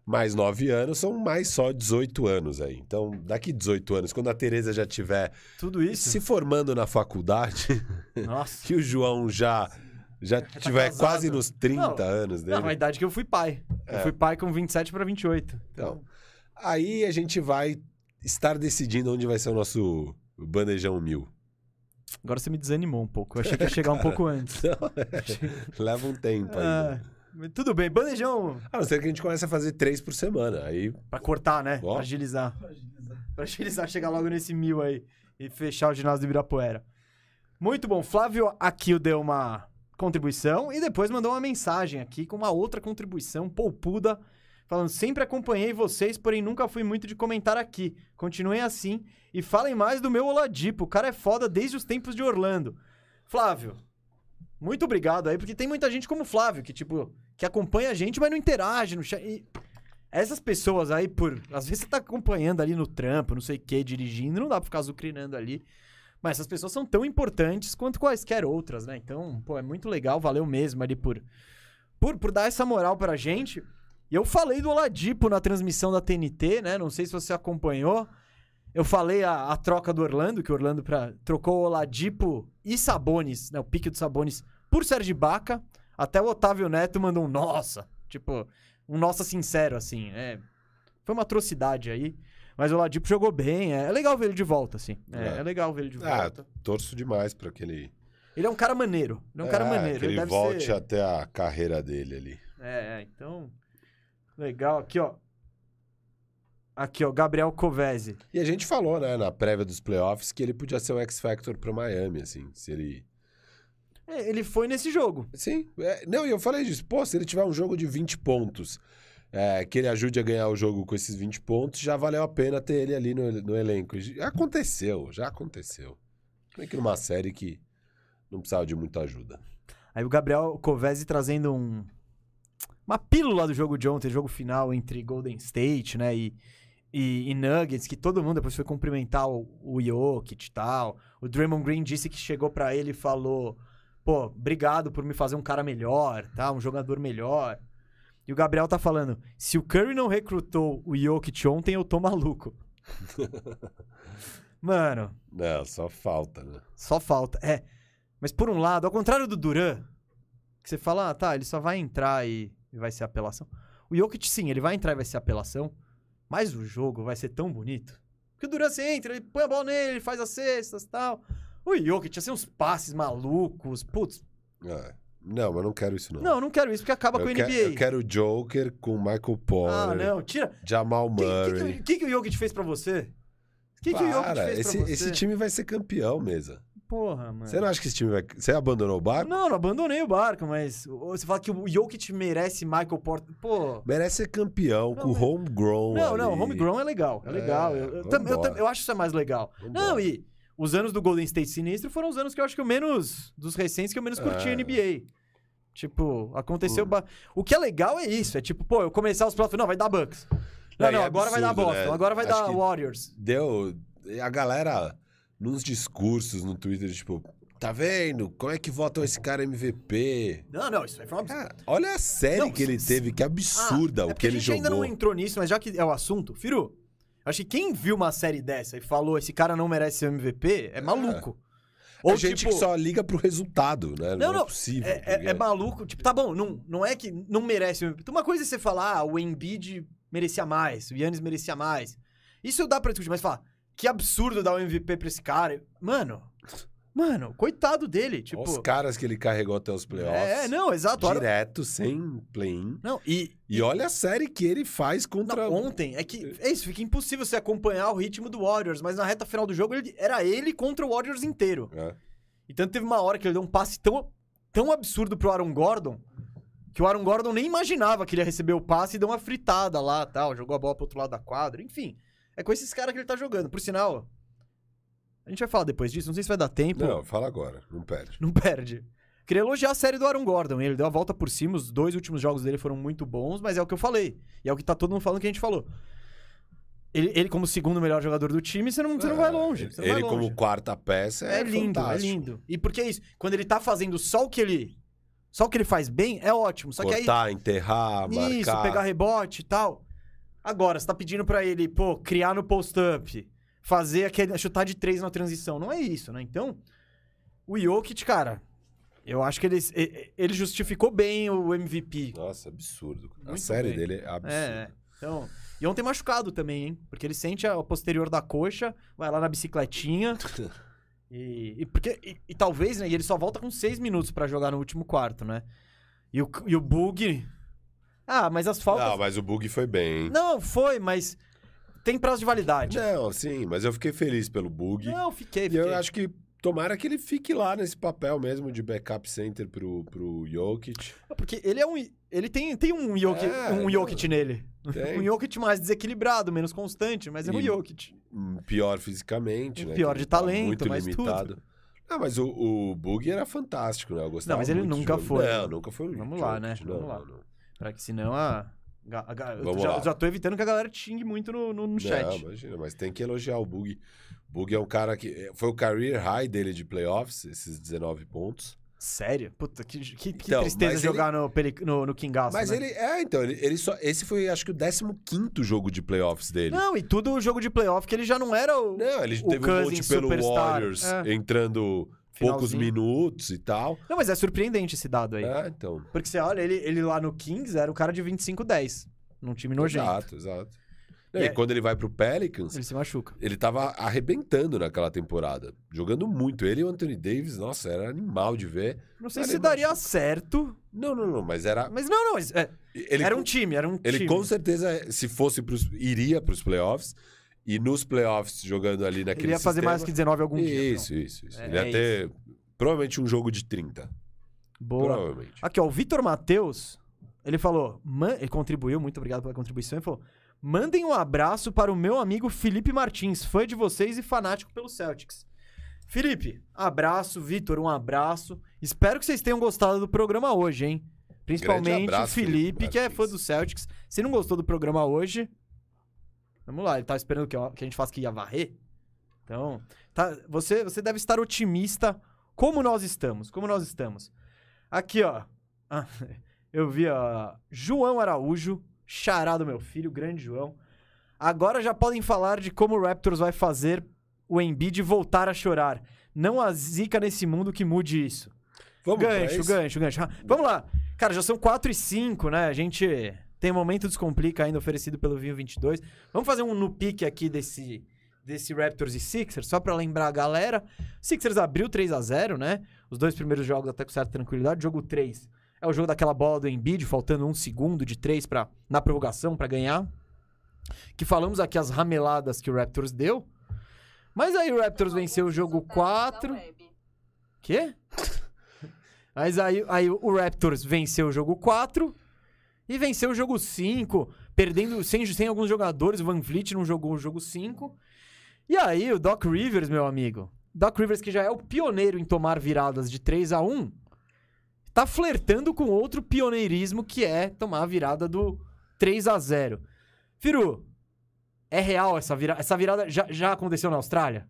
mais nove anos, são mais só dezoito anos aí. Então, daqui dezoito anos, quando a Tereza já tiver tudo isso se formando na faculdade, nossa. Que o João já, já, já tiver tá quase nos trinta não, anos dele. Não, na idade que eu fui pai. É. Eu fui pai com vinte e sete para vinte e oito. Então, aí a gente vai estar decidindo onde vai ser o nosso bandejão mil. Agora você me desanimou um pouco. Eu achei que ia chegar cara, um pouco antes. Não, é. Leva um tempo ainda. É. Tudo bem, bandejão... A não ser que a gente comece a fazer três por semana, aí... Pra cortar, né? Ó. Pra agilizar. Pra agilizar, pra agilizar chegar logo nesse mil aí e fechar o ginásio do Ibirapuera. Muito bom, Flávio Aquil deu uma contribuição e depois mandou uma mensagem aqui com uma outra contribuição poupuda, falando, sempre acompanhei vocês, porém nunca fui muito de comentar aqui. Continuem assim e falem mais do meu Oladipo, o cara é foda desde os tempos de Orlando. Flávio... Muito obrigado aí, porque tem muita gente como o Flávio, que tipo, que acompanha a gente, mas não interage. Não... E essas pessoas aí, por às vezes você tá acompanhando ali no trampo, não sei o que, dirigindo, não dá pra ficar zucrinando ali. Mas essas pessoas são tão importantes quanto quaisquer outras, né? Então, pô, é muito legal, valeu mesmo ali por, por, por dar essa moral pra gente. E eu falei do Oladipo na transmissão da T N T, né? Não sei se você acompanhou. Eu falei a, a troca do Orlando, que o Orlando pra, trocou o Oladipo e Sabonis, né? O pique do Sabonis por Sérgio Ibaka. Até o Otávio Neto mandou um nossa. Tipo, um nossa sincero, assim. É, foi uma atrocidade aí. Mas o Oladipo jogou bem. É, é legal ver ele de volta, assim. É, é. é legal ver ele de volta. Ah, torço demais pra aquele... Ele é um cara maneiro. Ele é um é, cara maneiro. Que ele, ele deve volte ser... até a carreira dele ali. É, então... Legal. Aqui, ó. Aqui, ó, Gabriel Covese. E a gente falou, né, na prévia dos playoffs, que ele podia ser um X-Factor pro Miami, assim, se ele... É, ele foi nesse jogo. Sim. É, não, e eu falei disso. Pô, se ele tiver um jogo de vinte pontos, é, que ele ajude a ganhar o jogo com esses vinte pontos, já valeu a pena ter ele ali no, no elenco. Aconteceu, já aconteceu. Como é que numa série que não precisava de muita ajuda. Aí o Gabriel Covese trazendo um... uma pílula do jogo de ontem, jogo final entre Golden State, né, e... E, e Nuggets, que todo mundo depois foi cumprimentar o, o Jokic e tal. O Draymond Green disse que chegou pra ele e falou, pô, obrigado por me fazer um cara melhor, tá? Um jogador melhor. E o Gabriel tá falando, se o Curry não recrutou o Jokic ontem, eu tô maluco. Mano. Não, só falta, né? Só falta, é. Mas por um lado, ao contrário do Duran, que você fala, ah, tá, ele só vai entrar e, e vai ser apelação. O Jokic, sim, ele vai entrar e vai ser apelação. Mas o jogo vai ser tão bonito. Porque o Durant entra, ele põe a bola nele, ele faz as cestas e tal. O Jokic ia ser uns passes malucos, putz. É, não, mas não quero isso não. Não, não quero isso, porque acaba eu com o N B A. Eu quero o Joker com Michael Porter. Ah, não, tira. Jamal Murray. O que, que, que o Jokic fez pra você? O que, que o Jokic fez esse, pra você? Esse time vai ser campeão mesmo. Porra, mano. Você não acha que esse time vai... Você abandonou o barco? Não, não abandonei o barco, mas... Você fala que o Jokic merece Michael Porter... Pô... Merece ser campeão, não, com o mas... homegrown. Não, ali. não, homegrown é legal. É legal. É, eu, eu, tam, eu, eu acho isso é mais legal. Vambora. Não, e os anos do Golden State sinistro foram os anos que eu acho que eu menos... Dos recentes que eu menos curti é. a N B A. Tipo, aconteceu... Hum. Ba... O que é legal é isso. É tipo, pô, eu começar os próximos... Não, vai dar Bucks. Não, é, não, é agora, absurdo, vai Boston, né? agora vai acho dar Boston. Agora vai dar Warriors. Deu... A galera... Nos discursos no Twitter, tipo, tá vendo? Como é que votam esse cara M V P? Não, não, isso aí foi um absurdo. Cara, olha a série não, que ele teve, que absurda ah, o é que ele jogou. A gente ainda não entrou nisso, mas já que é o assunto, Firu, acho que quem viu uma série dessa e falou esse cara não merece ser M V P, é maluco. É. Ou a gente tipo... que só liga pro resultado, né? Não, não, não é possível. É, é, é maluco. Tipo, tá bom, não, não é que não merece o M V P. Então, uma coisa é você falar, ah, o Embiid merecia mais, o Giannis merecia mais. Isso dá pra discutir, mas falar... Que absurdo dar o um M V P pra esse cara. Mano, mano, coitado dele. Tipo, os caras que ele carregou até os playoffs. É, não, exato. Direto, sem play-in. Não, e, e olha a série que ele faz contra... Não, ontem, é que... É isso, fica impossível você acompanhar o ritmo do Warriors, mas na reta final do jogo ele, era ele contra o Warriors inteiro. É. E tanto teve uma hora que ele deu um passe tão, tão absurdo pro Aaron Gordon que o Aaron Gordon nem imaginava que ele ia receber o passe e deu uma fritada lá, tal, jogou a bola pro outro lado da quadra, enfim. É com esses caras que ele tá jogando. Por sinal, a gente vai falar depois disso, não sei se vai dar tempo. Não, fala agora, não perde. Não perde. Queria elogiar a série do Aaron Gordon, ele deu a volta por cima, os dois últimos jogos dele foram muito bons, mas é o que eu falei, e é o que tá todo mundo falando que a gente falou. Ele, ele como segundo melhor jogador do time, você não, você é, não vai longe. Ele, vai ele longe. Como quarta peça é, é lindo, fantástico. É lindo. E porque é isso, quando ele tá fazendo só o que ele, só o que ele faz bem, é ótimo. Só cortar, que aí, enterrar, marcar. Isso, pegar rebote e tal. Agora, você tá pedindo pra ele, pô, criar no post-up, fazer aquele, chutar de três na transição. Não é isso, né? Então, o Jokic, cara... Eu acho que ele, ele justificou bem o M V P. Nossa, absurdo. Muito a série bem. Dele é absurda. É, então, e ontem machucado também, hein? Porque ele sente a posterior da coxa, vai lá na bicicletinha. e, e, porque, e, e talvez, né? E ele só volta com seis minutos pra jogar no último quarto, né? E o, e o Bug... Ah, mas as faltas... Não, mas o Bug foi bem, hein? Não, foi, mas... Tem prazo de validade. Não, sim, mas eu fiquei feliz pelo Bug. Não, fiquei, fiquei. E eu acho que... Tomara que ele fique lá nesse papel mesmo de backup center pro, pro Jokic. Porque ele é um... Ele tem, tem um Jokic, é, um Jokic nele. Tem. Um Jokic mais desequilibrado, menos constante, mas é e um Jokic. Pior fisicamente, né? Pior de talento, muito mas limitado. Tudo. Ah, mas o, o Boogie era fantástico, né? Eu gostava muito. Não, mas ele nunca foi. Não, nunca foi um Vamos Jokic, lá, né? Não, Vamos não, lá. Não. Pra que senão a... Eu já, já tô evitando que a galera xingue muito no, no, no chat. Não, imagina, mas tem que elogiar o Boogie. Boogie é um cara que... Foi o career high dele de playoffs, esses dezenove pontos. Sério? Puta, que, que, que então, tristeza jogar ele... no, pelic... no, no King Gas, Mas né? ele... É, então, ele, ele só... Esse foi, acho que, o décimo quinto jogo de playoffs dele. Não, e tudo o jogo de playoff, que ele já não era o Não, ele o teve Cousins, um monte pelo Superstar. Warriors, é. entrando Finalzinho. poucos minutos e tal. Não, mas é surpreendente esse dado aí. É, então... Porque você olha, ele, ele lá no Kings era o cara de vinte e cinco a dez, num time nojento. Exato, exato. E é, quando ele vai pro Pelicans... Ele se machuca. Ele tava arrebentando naquela temporada. Jogando muito. Ele e o Anthony Davis, nossa, era animal de ver. Não sei se daria machuca. certo. Não, não, não, mas era... Mas não, não. É, ele, era um time, era um ele, time. Ele com certeza, se fosse pros... Iria pros playoffs. E nos playoffs, jogando ali naquele Ele ia fazer sistema, mais que dezenove algum dia. Isso, não. isso, isso. É, ele ia é ter, isso. provavelmente, um jogo de trinta. Boa. Provavelmente. Aqui, ó, o Vitor Matheus, ele falou... Man... Ele contribuiu, muito obrigado pela contribuição. Ele falou... Mandem um abraço para o meu amigo Felipe Martins, fã de vocês e fanático pelo Celtics. Felipe, abraço. Vitor, um abraço. Espero que vocês tenham gostado do programa hoje, hein? Principalmente o Felipe, que é fã do Celtics. Se não gostou do programa hoje... Vamos lá, ele tá esperando que a gente faça que ia varrer. Então, tá, você, você deve estar otimista como nós estamos. Como nós estamos. Aqui, ó. Eu vi, ó. João Araújo. Xará do meu filho, grande João. Agora já podem falar de como o Raptors vai fazer o Embiid voltar a chorar. Não há zica nesse mundo que mude isso. Vamos gancho, gancho, gancho. Vamos lá. Cara, já são quatro e cinco, né? A gente tem um momento Descomplica ainda oferecido pelo Vinho vinte e dois. Vamos fazer um no pique aqui desse, desse Raptors e Sixers, só pra lembrar a galera. Sixers abriu três a zero, né? Os dois primeiros jogos até com certa tranquilidade. Jogo três. É o jogo daquela bola do Embiid, faltando um segundo de três pra, na prorrogação para ganhar. Que falamos aqui as rameladas que o Raptors deu. Mas aí o Raptors venceu o jogo quatro. Quê? Mas aí, aí o Raptors venceu o jogo quatro e venceu o jogo cinco. Perdendo sem, sem alguns jogadores. O Van Vliet não jogou o jogo cinco. E aí o Doc Rivers, meu amigo. Doc Rivers, que já é o pioneiro em tomar viradas de três a um. Tá flertando com outro pioneirismo, que é tomar a virada do três a zero. Firu, é real essa virada? Essa virada já, já aconteceu na Austrália?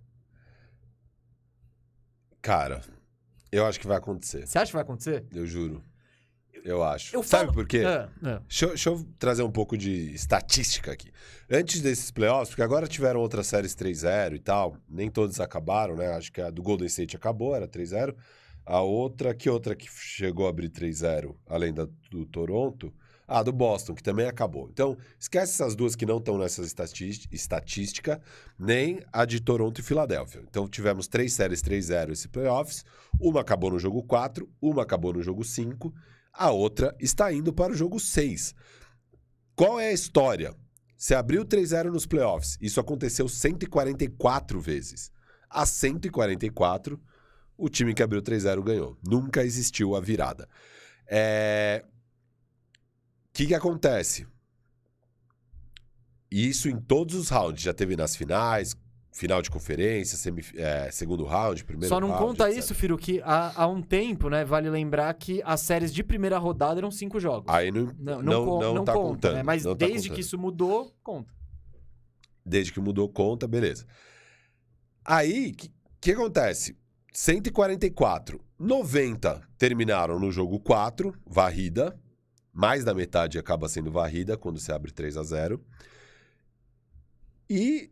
Cara, eu acho que vai acontecer. Você acha que vai acontecer? Eu juro. Eu acho. Eu Sabe falo... por quê? É, é. Deixa, deixa eu trazer um pouco de estatística aqui. Antes desses playoffs, porque agora tiveram outras séries três a zero e tal, nem todas acabaram, né? Acho que a do Golden State acabou, era três a zero. A outra, que outra que chegou a abrir três a zero, além da, do Toronto? Ah, do Boston, que também acabou. Então, esquece essas duas que não estão nessa estatística, nem a de Toronto e Filadélfia. Então, tivemos três séries três a zero esse playoffs. Uma acabou no jogo quatro, uma acabou no jogo cinco, a outra está indo para o jogo seis. Qual é a história? Você abriu três a zero nos playoffs. Isso aconteceu cento e quarenta e quatro vezes. A cento e quarenta e quatro... O time que abriu três a zero ganhou. Nunca existiu a virada. É... que que acontece? E isso em todos os rounds. Já teve nas finais, final de conferência, semi, é, segundo round, primeiro round. Só não round, conta etcétera isso, Firu, que há, há um tempo, né? Vale lembrar que as séries de primeira rodada eram cinco jogos. Aí não, não, não, não, con não, não tá conta, contando. Né? Mas desde tá contando. que isso mudou, conta. Desde que mudou, conta, beleza. Aí, o que, que acontece? cento e quarenta e quatro. noventa terminaram no jogo quatro, varrida. Mais da metade acaba sendo varrida quando você abre três a zero. E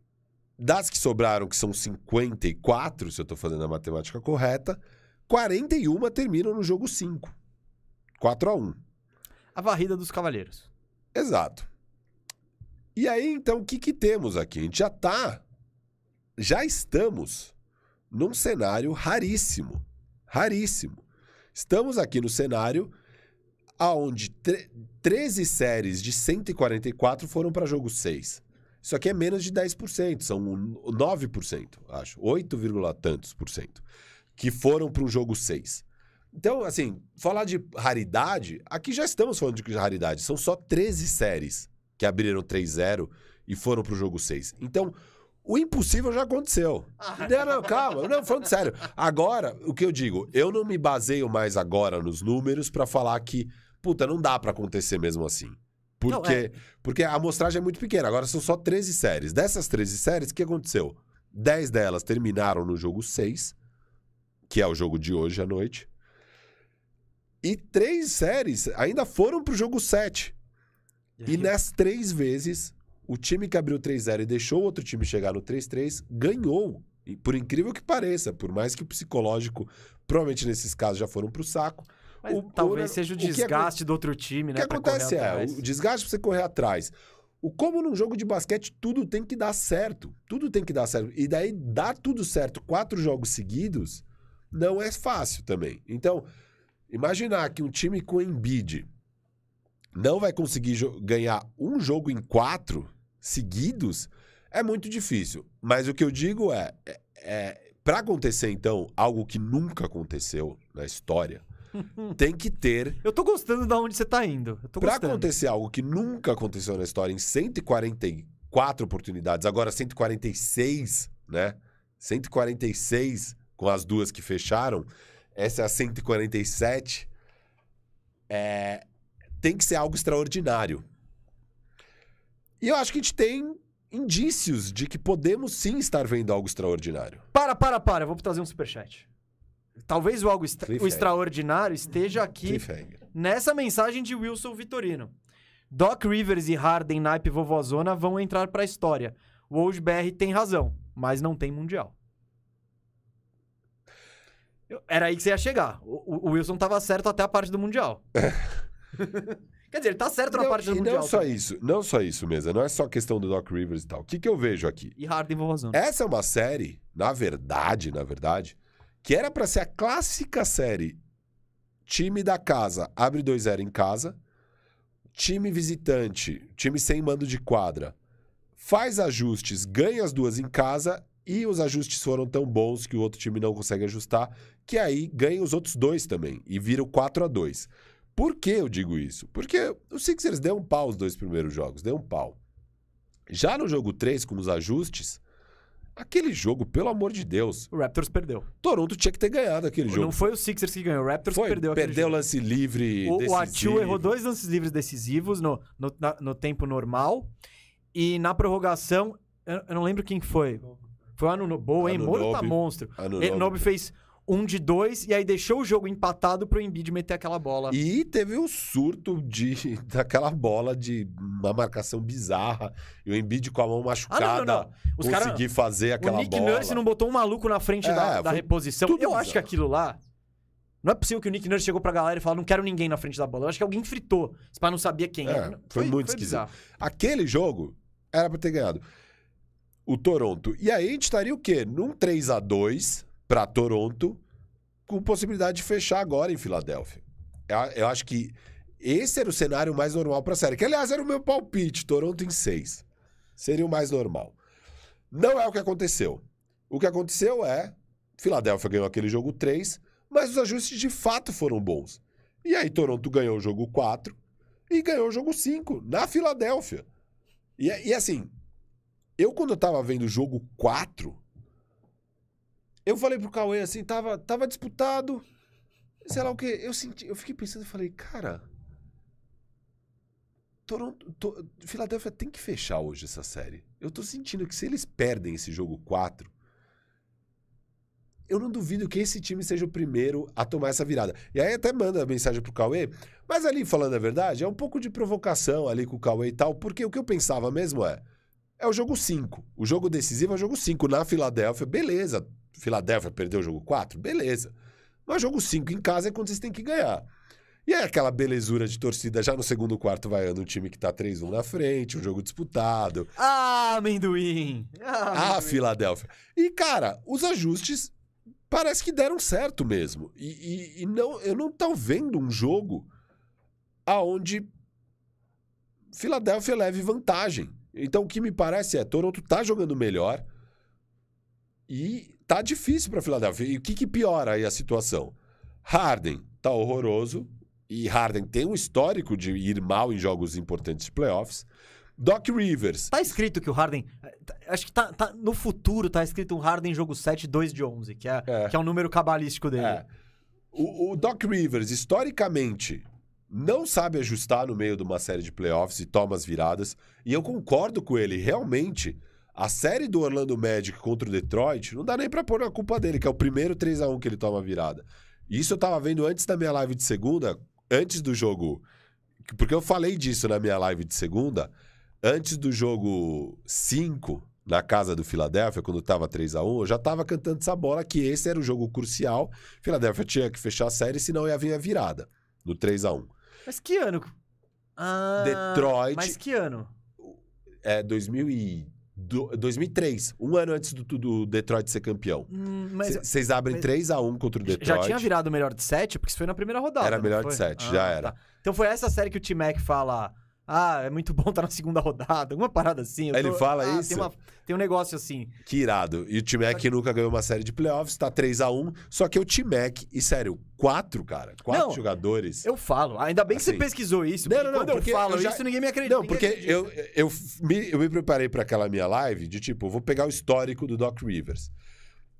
das que sobraram, que são cinquenta e quatro, se eu tô fazendo a matemática correta, quarenta e uma terminam no jogo cinco. quatro a um. A varrida dos cavaleiros. Exato. E aí, então, o que que temos aqui? A gente já tá... Já estamos num cenário raríssimo. Raríssimo. Estamos aqui no cenário aonde treze séries de cento e quarenta e quatro foram para jogo seis. Isso aqui é menos de dez por cento, são nove por cento, acho, oito vírgula tantos por cento, que foram para um jogo seis. Então, assim, falar de raridade, aqui já estamos falando de raridade, são só treze séries que abriram três a zero e foram para o jogo seis. Então, o impossível já aconteceu. Não, não, calma, não, falando sério. Agora, o que eu digo, eu não me baseio mais agora nos números para falar que, puta, não dá para acontecer mesmo assim. Porque, não, é. porque a amostragem é muito pequena. Agora são só treze séries. Dessas treze séries, o que aconteceu? dez delas terminaram no jogo seis, que é o jogo de hoje à noite. E três séries ainda foram pro jogo sete. E, e nas três vezes, o time que abriu três a zero e deixou o outro time chegar no três a três, ganhou. E por incrível que pareça, por mais que o psicológico, provavelmente nesses casos já foram pro saco... Mas o, talvez o, seja o desgaste o é, do outro time, né? O que acontece é, o desgaste pra você correr atrás. O como num jogo de basquete, tudo tem que dar certo. Tudo tem que dar certo. E daí, dar tudo certo quatro jogos seguidos, não é fácil também. Então, imaginar que um time com Embiid não vai conseguir ganhar um jogo em quatro seguidos, é muito difícil. Mas o que eu digo é, é, é pra acontecer, então, algo que nunca aconteceu na história... Tem que ter... Eu tô gostando de onde você tá indo. Eu tô pra gostando. Acontecer algo que nunca aconteceu na história em cento e quarenta e quatro oportunidades, agora cento e quarenta e seis, né? cento e quarenta e seis com as duas que fecharam, essa é a cento e quarenta e sete. É... Tem que ser algo extraordinário. E eu acho que a gente tem indícios de que podemos sim estar vendo algo extraordinário. Para, para, para. Eu vou trazer um superchat. Talvez o algo extra o extraordinário esteja aqui nessa mensagem de Wilson Vitorino. Doc Rivers e Harden, naipe vovozona, vão entrar pra história. O Old B R tem razão, mas não tem mundial. Era aí que você ia chegar. O, o Wilson tava certo até a parte do mundial. Quer dizer, ele tá certo não, na parte do mundial. E não só também. isso, não só isso mesmo. Não é só questão do Doc Rivers e tal. O que que eu vejo aqui? E Harden vovozona. Essa é uma série, na verdade, na verdade... que era pra ser a clássica série. Time da casa abre dois a zero em casa. Time visitante, time sem mando de quadra, faz ajustes, ganha as duas em casa e os ajustes foram tão bons que o outro time não consegue ajustar, que aí ganha os outros dois também e vira o quatro a dois. Por que eu digo isso? Porque o Sixers deu um pau os dois primeiros jogos, deu um pau. Já no jogo três, com os ajustes... Aquele jogo, pelo amor de Deus... O Raptors perdeu. Toronto tinha que ter ganhado aquele jogo. Não foi o Sixers que ganhou, o Raptors foi, perdeu aquele perdeu jogo. Perdeu lance livre o, decisivo. O Atiu errou dois lances livres decisivos no, no, na, no tempo normal. E na prorrogação, eu, eu não lembro quem foi. Foi o Anunoby, hein? Moro tá monstro. Anunoby. Anunoby fez um de dois e aí deixou o jogo empatado pro Embiid meter aquela bola. E teve um surto de, daquela bola de uma marcação bizarra. E o Embiid com a mão machucada ah, não, não, não. Os conseguir cara, fazer aquela bola. O Nick bola. Nurse não botou um maluco na frente é, da, da reposição. Eu bizarro. acho que aquilo lá... Não é possível que o Nick Nurse chegou pra galera e falou não quero ninguém na frente da bola. Eu acho que alguém fritou. Esse pai não sabia quem é, era. Foi, foi muito foi esquisito. Bizarro. Aquele jogo era pra ter ganhado o Toronto. E aí a gente estaria o quê? Num três a dois... para Toronto, com possibilidade de fechar agora em Filadélfia. Eu, eu acho que esse era o cenário mais normal para a série. Que, aliás, era o meu palpite. Toronto em seis. Seria o mais normal. Não é o que aconteceu. O que aconteceu é... Filadélfia ganhou aquele jogo três, mas os ajustes de fato foram bons. E aí Toronto ganhou o jogo quatro e ganhou o jogo cinco na Filadélfia. E, e assim, eu quando eu tava vendo o jogo quatro, eu falei pro Cauê assim, tava, tava disputado, sei lá o quê. Eu, senti, eu fiquei pensando e falei, cara, Toronto, to, Filadélfia tem que fechar hoje essa série. Eu tô sentindo que se eles perdem esse jogo quatro, eu não duvido que esse time seja o primeiro a tomar essa virada. E aí até manda mensagem pro Cauê, mas ali, falando a verdade, é um pouco de provocação ali com o Cauê e tal, porque o que eu pensava mesmo é, é o jogo cinco. O jogo decisivo é o jogo cinco na Filadélfia, beleza. Filadélfia perdeu o jogo quatro, beleza. Mas jogo cinco em casa é quando vocês têm que ganhar. E é aquela belezura de torcida, já no segundo quarto vai andando um time que tá três a um na frente, um jogo disputado. Ah, amendoim! Ah, ah Filadélfia. E, cara, os ajustes parece que deram certo mesmo. E, e, e não, eu não tô vendo um jogo aonde Filadélfia leve vantagem. Então, o que me parece é, Toronto tá jogando melhor e tá difícil pra Filadélfia. E o que que piora aí a situação? Harden tá horroroso, e Harden tem um histórico de ir mal em jogos importantes de playoffs. Doc Rivers. Tá escrito que o Harden... Acho que tá, tá no futuro tá escrito um Harden jogo sete, dois de onze, que é, é. que é um número cabalístico dele. É. O, o Doc Rivers, historicamente, não sabe ajustar no meio de uma série de playoffs e toma as viradas. E eu concordo com ele, realmente. A série do Orlando Magic contra o Detroit, não dá nem pra pôr na culpa dele, que é o primeiro três a um que ele toma virada. Isso eu tava vendo antes da minha live de segunda, antes do jogo... Porque eu falei disso na minha live de segunda... Antes do jogo cinco, na casa do Philadelphia, quando estava três a um, eu já estava cantando essa bola que esse era o jogo crucial. Philadelphia tinha que fechar a série, senão ia vir a virada no três a um. Mas que ano? Ah, Detroit. Mas que ano? É dois mil e dois, dois mil e três, um ano antes do, do Detroit ser campeão. Vocês hum, abrem mas... três a um contra o Detroit. Já tinha virado o melhor de sete? Porque isso foi na primeira rodada. Era melhor de sete, ah, já era. Tá. Então foi essa série que o T-Mac fala... Ah, é muito bom estar na segunda rodada. Alguma parada assim. Eu tô... Ele fala ah, isso? Tem, uma... tem um negócio assim. Que irado. E o T-Mac mas... nunca ganhou uma série de playoffs, tá três a um. Só que o T-Mac, e sério, quatro, cara, quatro não, jogadores. Eu falo. Ainda bem assim... que você pesquisou isso. Não, não, não. Quando não, porque eu falo eu já... isso, ninguém me acredita. Não, porque acredita. Eu, eu, me, eu me preparei pra aquela minha live de tipo, vou pegar o histórico do Doc Rivers.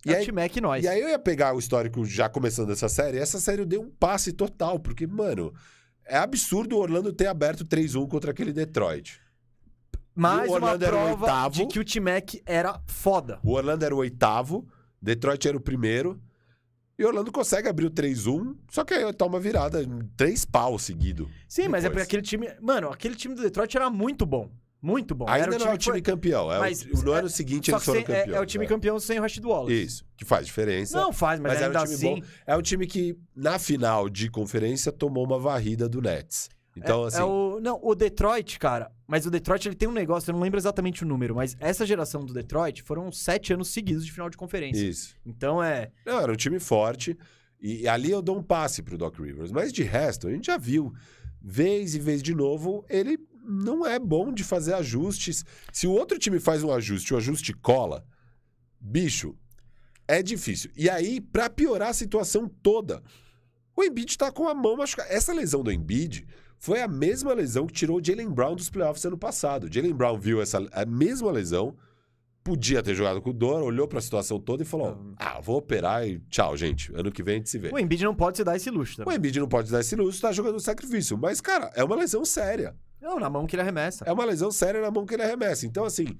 E é aí, o T-Mac e nós. E aí eu ia pegar o histórico já começando essa série. E essa série eu dei um passe total, porque, mano. É absurdo o Orlando ter aberto três a um contra aquele Detroit. Mais uma prova de que o T-Mac era foda. O Orlando era o oitavo, Detroit era o primeiro. E o Orlando consegue abrir o três a um, só que aí tá uma virada, três pau seguido. Sim, mas é porque aquele time... Mano, aquele time do Detroit era muito bom. Muito bom. Ainda era não o time, é o time foi... campeão. É mas, o, no é, ano seguinte eles foram campeão. É, é o time né? campeão sem o Rashid Wallace. Isso, que faz diferença. Não faz, mas, mas ainda é um time assim... Bom. É um time que, na final de conferência, tomou uma varrida do Nets. Então, é, assim... É o... Não, o Detroit, cara... Mas o Detroit, ele tem um negócio, eu não lembro exatamente o número, mas essa geração do Detroit foram sete anos seguidos de final de conferência. Isso. Então, é... Não, era um time forte. E ali eu dou um passe pro Doc Rivers. Mas, de resto, a gente já viu, vez e vez de novo, ele... Não é bom de fazer ajustes. Se o outro time faz um ajuste, o ajuste cola, bicho, é difícil. E aí, pra piorar a situação toda, o Embiid tá com a mão machucada. Essa lesão do Embiid foi a mesma lesão que tirou o Jaylen Brown dos playoffs ano passado. O Jaylen Brown viu essa, a mesma lesão, podia ter jogado com dor, olhou pra situação toda e falou, ah, vou operar e tchau, gente. Ano que vem a gente se vê. O Embiid não pode se dar esse luxo. Também. O Embiid não pode se dar esse luxo, tá jogando sacrifício. Mas, cara, é uma lesão séria. Não, na mão que ele arremessa. É uma lesão séria na mão que ele arremessa. Então, assim,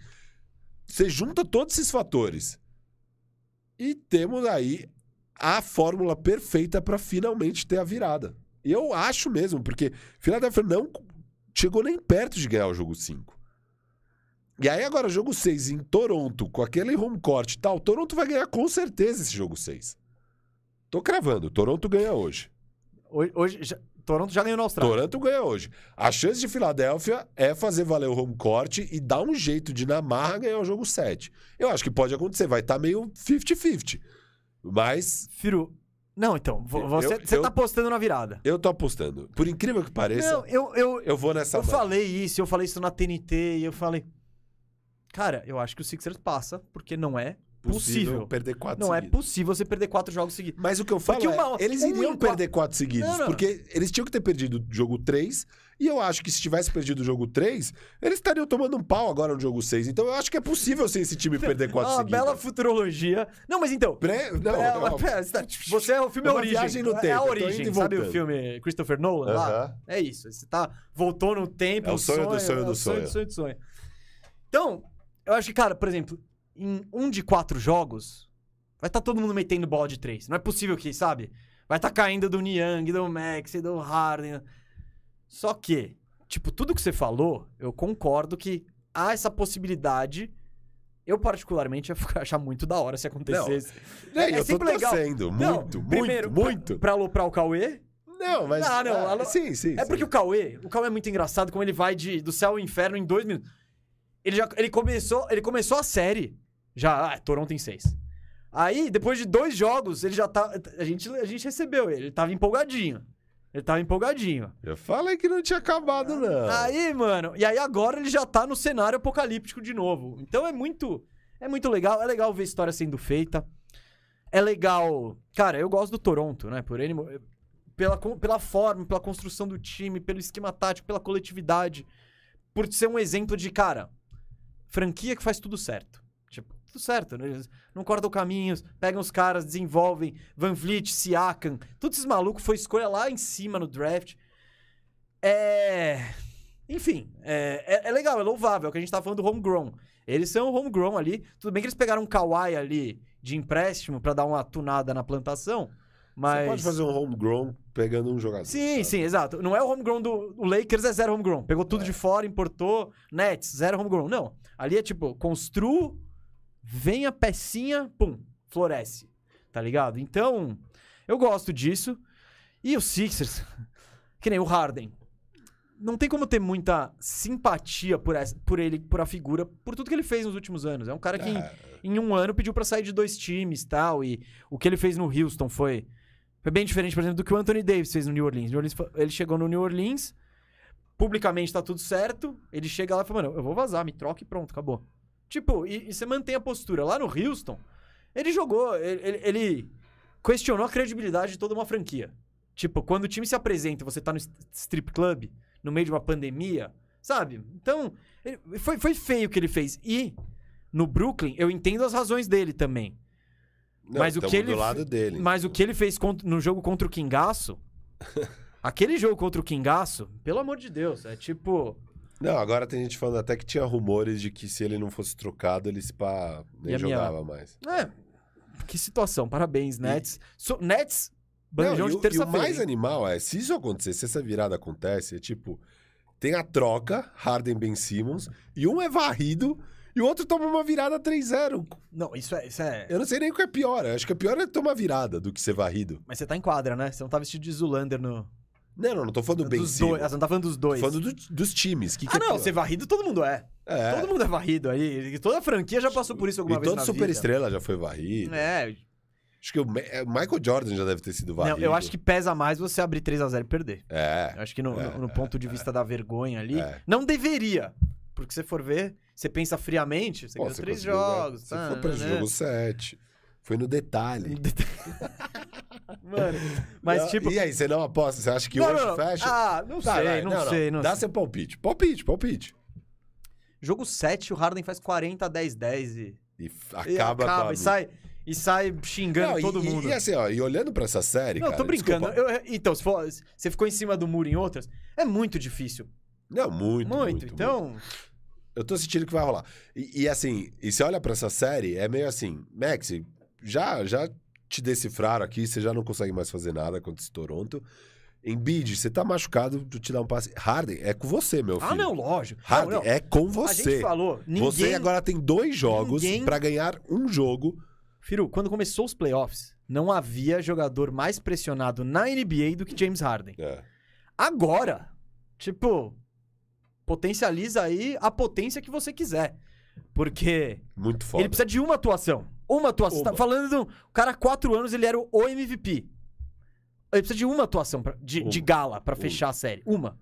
você junta todos esses fatores e temos aí a fórmula perfeita para finalmente ter a virada. E eu acho mesmo, porque Philadelphia não chegou nem perto de ganhar o jogo cinco. E aí agora jogo seis em Toronto, com aquele home court e tal, Toronto vai ganhar com certeza esse jogo seis. Tô cravando, Toronto ganha hoje. Hoje já... Toronto já ganhou na Austrália. Toronto ganha hoje. A chance de Filadélfia é fazer valer o home court e dar um jeito de na marra ganhar o jogo sete. Eu acho que pode acontecer. Vai estar tá meio cinquenta cinquenta. Mas... Firu... Não, então. Você, eu, você eu, tá apostando na virada. Eu tô apostando. Por incrível que pareça, não, eu, eu, eu vou nessa... Eu mão. falei isso. Eu falei isso na T N T e eu falei... Cara, eu acho que o Sixers passa, porque não é possível perder quatro não seguidos. É possível você perder quatro jogos seguidos. Mas o que eu falo é, uma, eles um iriam perder quatro seguidos, não, não. porque eles tinham que ter perdido o jogo três, e eu acho que se tivesse perdido o jogo três, eles estariam tomando um pau agora no jogo seis. Então eu acho que é possível sim, esse time perder quatro seguidos. Uma bela futurologia. Não, mas então... Pre... Não, é, não. Pera, você é o filme é Origem. No é tempo, a Origem, sabe o filme Christopher Nolan? Uh-huh. Lá? É isso, você tá... voltou no tempo, é o sonho, sonho do sonho é do sonho. sonho, do sonho. Então, eu acho que, cara, por exemplo... em um de quatro jogos, vai estar tá todo mundo metendo bola de três. Não é possível que, sabe? Vai estar tá caindo do Niang, do Max, do Harden. Só que, tipo, tudo que você falou, eu concordo que há essa possibilidade. Eu, particularmente, ia achar muito da hora se acontecesse. Não, é, é eu sempre tô legal. Torcendo, muito, não, primeiro, muito, muito. Pra aloprar o Cauê... Não, mas... Ah, não, ah, sim, sim. É sim. Porque o Cauê, o Cauê é muito engraçado, como ele vai de, do céu ao inferno em dois minutos. Ele, já, ele, começou, ele começou a série... Já, ah, Toronto tem seis. Aí, depois de dois jogos, ele já tá... A gente, a gente recebeu ele, ele tava empolgadinho. Ele tava empolgadinho. Eu falei que não tinha acabado, não. Aí, mano... E aí agora ele já tá no cenário apocalíptico de novo. Então é muito... É muito legal. É legal ver a história sendo feita. É legal... Cara, eu gosto do Toronto, né? Por ele, pela, pela forma, pela construção do time, pelo esquema tático, pela coletividade. Por ser um exemplo de, cara... Franquia que faz tudo certo. Tipo, tudo certo, né? Eles não cortam caminhos, pegam os caras, desenvolvem, Van Vliet, Siakam, todos esses malucos, foi escolha lá em cima no draft. É... Enfim, é, é, é legal, é louvável, é o que a gente tá falando do homegrown. Eles são homegrown ali, tudo bem que eles pegaram um Kawhi ali de empréstimo pra dar uma tunada na plantação, mas... Você pode fazer um homegrown pegando um jogador. Sim, sabe? Sim, exato. Não é o homegrown do... O Lakers é zero homegrown. Pegou tudo é. de fora, importou, Nets, zero homegrown. Não, ali é tipo, construo... Vem a pecinha, pum, floresce, tá ligado? Então, eu gosto disso. E o Sixers, que nem o Harden, não tem como ter muita simpatia por, essa, por ele, por a figura, por tudo que ele fez nos últimos anos. É um cara que ah. em, em um ano pediu pra sair de dois times e tal, e o que ele fez no Houston foi, foi bem diferente, por exemplo, do que o Anthony Davis fez no New Orleans. New Orleans ele chegou no New Orleans, publicamente tá tudo certo, ele chega lá e fala, mano, eu vou vazar, me troca e pronto, acabou. Tipo, e, e você mantém a postura. Lá no Houston, ele jogou... Ele, ele, ele questionou a credibilidade de toda uma franquia. Tipo, quando o time se apresenta, você tá no strip club, no meio de uma pandemia, sabe? Então, ele, foi, foi feio o que ele fez. E, no Brooklyn, eu entendo as razões dele também. Não, mas o que ele, do lado dele. Mas o que ele fez contra, no jogo contra o Kingaço... aquele jogo contra o Kingaço, pelo amor de Deus, é tipo... Não, agora tem gente falando até que tinha rumores de que se ele não fosse trocado, ele se pá, nem jogava minha... mais. É, que situação. Parabéns, Nets. E... So, Nets, banjão de terça-feira. E o mais animal é, se isso acontecer, se essa virada acontece, é tipo, tem a troca, Harden-Ben Simmons, e um é varrido... E o outro toma uma virada três a zero. Não, isso é, isso é... Eu não sei nem o que é pior. Eu acho que é pior é tomar virada do que ser varrido. Mas você tá em quadra, né? Você não tá vestido de Zoolander no... Não, não, não tô falando do Ben Simmons. Você não tá falando dos dois. Tô falando do, dos times. Que que ah, é não, pior? Ser varrido todo mundo é. é. Todo mundo é varrido aí. Toda a franquia já passou por isso alguma e vez na vida. E toda superestrela já foi varrida. É. Acho que o Michael Jordan já deve ter sido varrido. Não, eu acho que pesa mais você abrir três a zero e perder. É. Eu acho que no, é, no, no ponto de vista é, da vergonha ali, é. não deveria. Porque se você for ver, você pensa friamente, você ganhou três jogos. Você tá, foi pra né? jogo sete. Foi no detalhe. No detalhe. Mano, mas não, tipo... E aí, você não aposta? Você acha que não, hoje não, fecha? Ah, não tá, sei, vai, não, não, não sei. Não dá sei. Seu palpite. Palpite, palpite. Jogo sete, o Harden faz quarenta, dez, dez e... E acaba... E, acaba, e, sai, e sai xingando não, todo e, mundo. E assim, ó, e olhando pra essa série, não, cara... Não, tô brincando. Eu, eu, então, se for, você ficou em cima do muro em outras, é muito difícil. Não, muito, muito. Muito, então... Muito. Eu tô sentindo que vai rolar. E, e assim, e você olha pra essa série, é meio assim... Maxi, já... já... te decifraram aqui, você já não consegue mais fazer nada contra esse Toronto. Embiid, você tá machucado, tu te dá um passe. Harden, é com você, meu filho. Ah, não, lógico. Harden, não, não. é com você. A gente falou, ninguém... Você agora tem dois jogos ninguém... pra ganhar um jogo. Firu, quando começou os playoffs, não havia jogador mais pressionado na N B A do que James Harden. É. Agora, tipo, potencializa aí a potência que você quiser. Porque... Muito foda. Ele precisa de uma atuação. Uma atuação. Uma. Tá falando de um... O cara há quatro anos, ele era o M V P. Ele precisa de uma atuação pra, de, uma. de gala pra uma. fechar a série. Uma.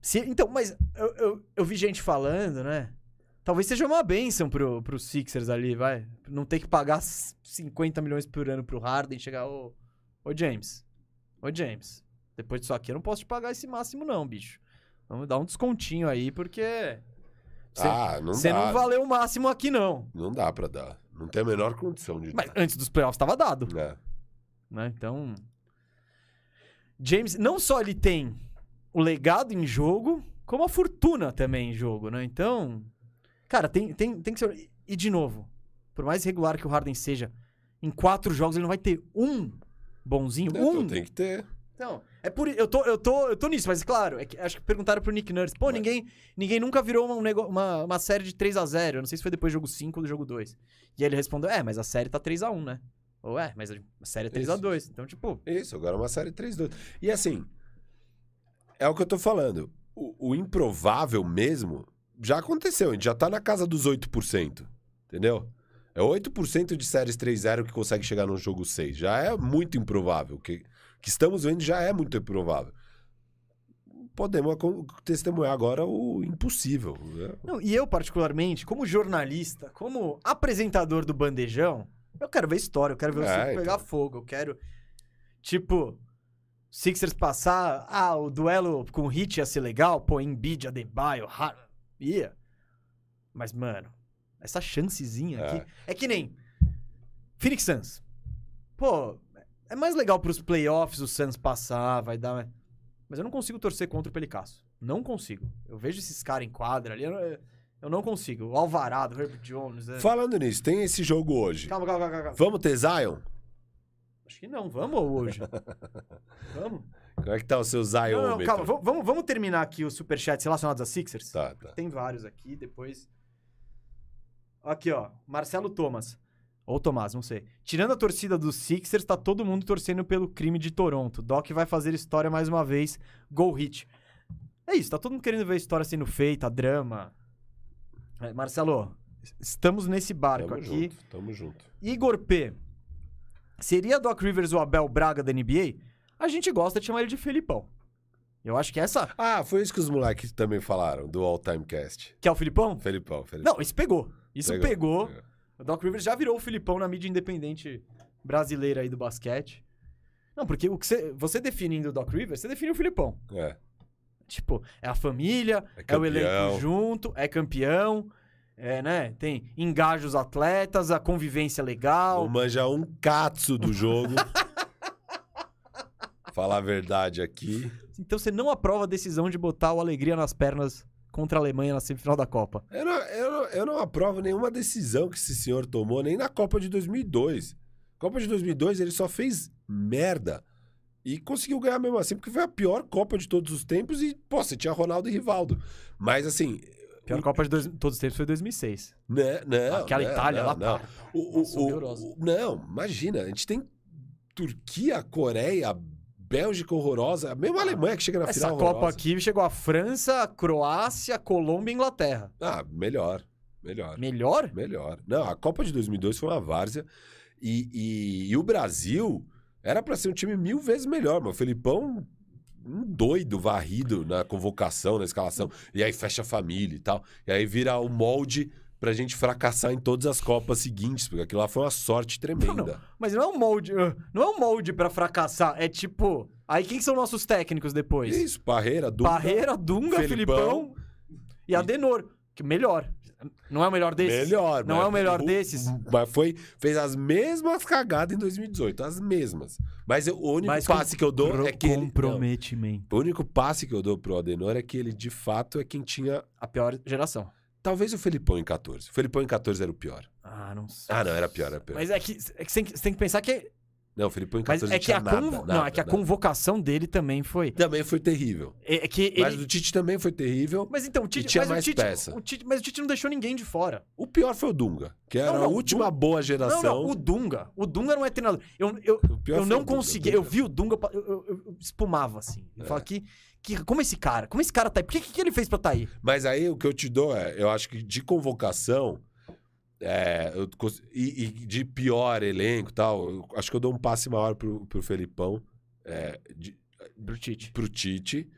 Se, então, mas eu, eu, eu vi gente falando, né? Talvez seja uma bênção pro, pro Sixers ali, vai. Não ter que pagar cinquenta milhões por ano pro Harden, chegar, ô, ô James, ô James, depois disso aqui eu não posso te pagar esse máximo não, bicho. Vamos dar um descontinho aí, porque... Cê, ah, não Você não valeu o máximo aqui, não. Não dá pra dar. Não tem a menor condição de... Mas dar. Antes dos playoffs tava dado. É. Né? Então... James, não só ele tem o legado em jogo, como a fortuna também em jogo, né? Então... Cara, tem, tem, tem que ser... E, de novo, por mais regular que o Harden seja, em quatro jogos ele não vai ter um bonzinho. Não, um. Então tem que ter. Então, é por eu tô, eu tô, eu tô nisso, mas claro, é que, acho que perguntaram pro Nick Nurse, pô, mas... ninguém, ninguém nunca virou uma, um nego... uma, uma série de três a zero, eu não sei se foi depois do jogo cinco ou do jogo dois. E ele respondeu, é, mas a série tá três a um, né? Ou é, mas a série é três a dois, então tipo... Isso, agora é uma série três a dois. E assim, é o que eu tô falando, o, o improvável mesmo já aconteceu, a gente já tá na casa dos oito por cento, entendeu? É oito por cento de séries três a zero que consegue chegar no jogo seis, já é muito improvável, que... que estamos vendo já é muito improvável. Podemos testemunhar agora o impossível. Né? Não, e eu, particularmente, como jornalista, como apresentador do Bandejão, eu quero ver história, eu quero ver o Sixers é, então. pegar fogo, eu quero... Tipo, Sixers passar... Ah, o duelo com o Heat ia ser legal, pô, Embiid, Adebayo, Harden, ia. Mas, mano, essa chancezinha é. aqui... É que nem Phoenix Suns. Pô... É mais legal pros playoffs o Suns passar, vai dar... Mas eu não consigo torcer contra o Pelicasso. Não consigo. Eu vejo esses caras em quadra ali, eu não, eu não consigo. O Alvarado, o Herbert Jones... É... Falando nisso, tem esse jogo hoje. Calma, calma, calma. calma. Vamos ter Zion? Acho que não, vamos hoje. Vamos. Como é que tá o seu Zion? Não, não, calma. Vamos, vamos terminar aqui os superchats relacionados a Sixers? Tá, tá. Tem vários aqui, depois... Aqui, ó. Marcelo Thomas. Ou Tomás, não sei. Tirando a torcida dos Sixers, tá todo mundo torcendo pelo crime de Toronto. Doc vai fazer história mais uma vez. Go Heat. É isso, tá todo mundo querendo ver a história sendo feita, drama. É, Marcelo, estamos nesse barco tamo aqui. Junto, tamo junto. Igor P. Seria Doc Rivers o Abel Braga da N B A? A gente gosta de chamar ele de Felipão. Eu acho que essa... Ah, foi isso que os moleques também falaram, do All Time Cast. Que é o Felipão? Felipão, Felipão. Não, isso pegou. Isso pegou. pegou. pegou. O Doc Rivers já virou o Filipão na mídia independente brasileira aí do basquete. Não, porque o que cê, você definindo o Doc Rivers, você define o Filipão. É. Tipo, é a família, é, é o elenco junto, é campeão, é, né? Tem engaja os atletas, a convivência legal. Não manja um catso do jogo. Falar a verdade aqui. Então você não aprova a decisão de botar o Alegria nas pernas contra a Alemanha na semifinal da Copa. Eu não, eu, não, eu não aprovo nenhuma decisão que esse senhor tomou, nem na Copa de dois mil e dois. Copa de dois mil e dois ele só fez merda e conseguiu ganhar mesmo assim, porque foi a pior Copa de todos os tempos e, pô, você tinha Ronaldo e Rivaldo. Mas, assim... A pior o... Copa de dois... todos os tempos foi dois mil e seis. Não, não Aquela não, Itália não, lá... Não. Para, o, o, o, não, imagina, a gente tem Turquia, Coreia... Bélgica horrorosa, mesmo a Alemanha que chega na Essa final Essa Copa horrorosa. Aqui chegou a França, a Croácia, a Colômbia e Inglaterra. Ah, melhor, melhor. Melhor? Melhor. Não, a Copa de dois mil e dois foi uma várzea e, e, e o Brasil era pra ser um time mil vezes melhor, mas o Felipão, um doido varrido na convocação, na escalação, e aí fecha a família e tal, e aí vira o molde... Pra gente fracassar em todas as Copas seguintes, porque aquilo lá foi uma sorte tremenda. Não, não. Mas não é um molde, não é um molde pra fracassar, é tipo... Aí quem são nossos técnicos depois? Isso, Parreira, Dunga... Parreira, Dunga, Felipão, Felipão e Adenor, que melhor. Não é o melhor desses? Melhor. Não é o melhor o, desses? Mas foi, fez as mesmas cagadas em dois mil e dezoito, as mesmas. Mas eu, o único mas passe que eu dou é que ele... Comprometimento. O único passe que eu dou pro Adenor é que ele, de fato, é quem tinha... A pior geração. Talvez o Felipão em catorze. O Felipão em catorze era o pior. Ah, não sei. Ah, não, era pior, era pior. Mas é que você é tem, tem que pensar que... Não, o Felipão em catorze mas é que a nada, convo... nada, Não, é que nada. a convocação dele também foi... Também foi terrível. É que ele... Mas o Tite também foi terrível. Mas então, o Tite... tinha mas mais o Tite, peça. O Tite, mas o Tite não deixou ninguém de fora. O pior foi o Dunga, que era não, não, a última Dunga... boa geração. Não, não, o Dunga. O Dunga não é treinador. Eu, eu, eu não conseguia. Eu vi o Dunga, eu, eu, eu espumava, assim. Eu é. falo que... Que, como esse cara? Como esse cara tá aí? Por que, que ele fez pra tá aí? Mas aí o que eu te dou é, eu acho que de convocação é, eu, e, e de pior elenco e tal, eu, acho que eu dou um passe maior pro, pro Felipão. É, de, pro Tite. Pro Tite.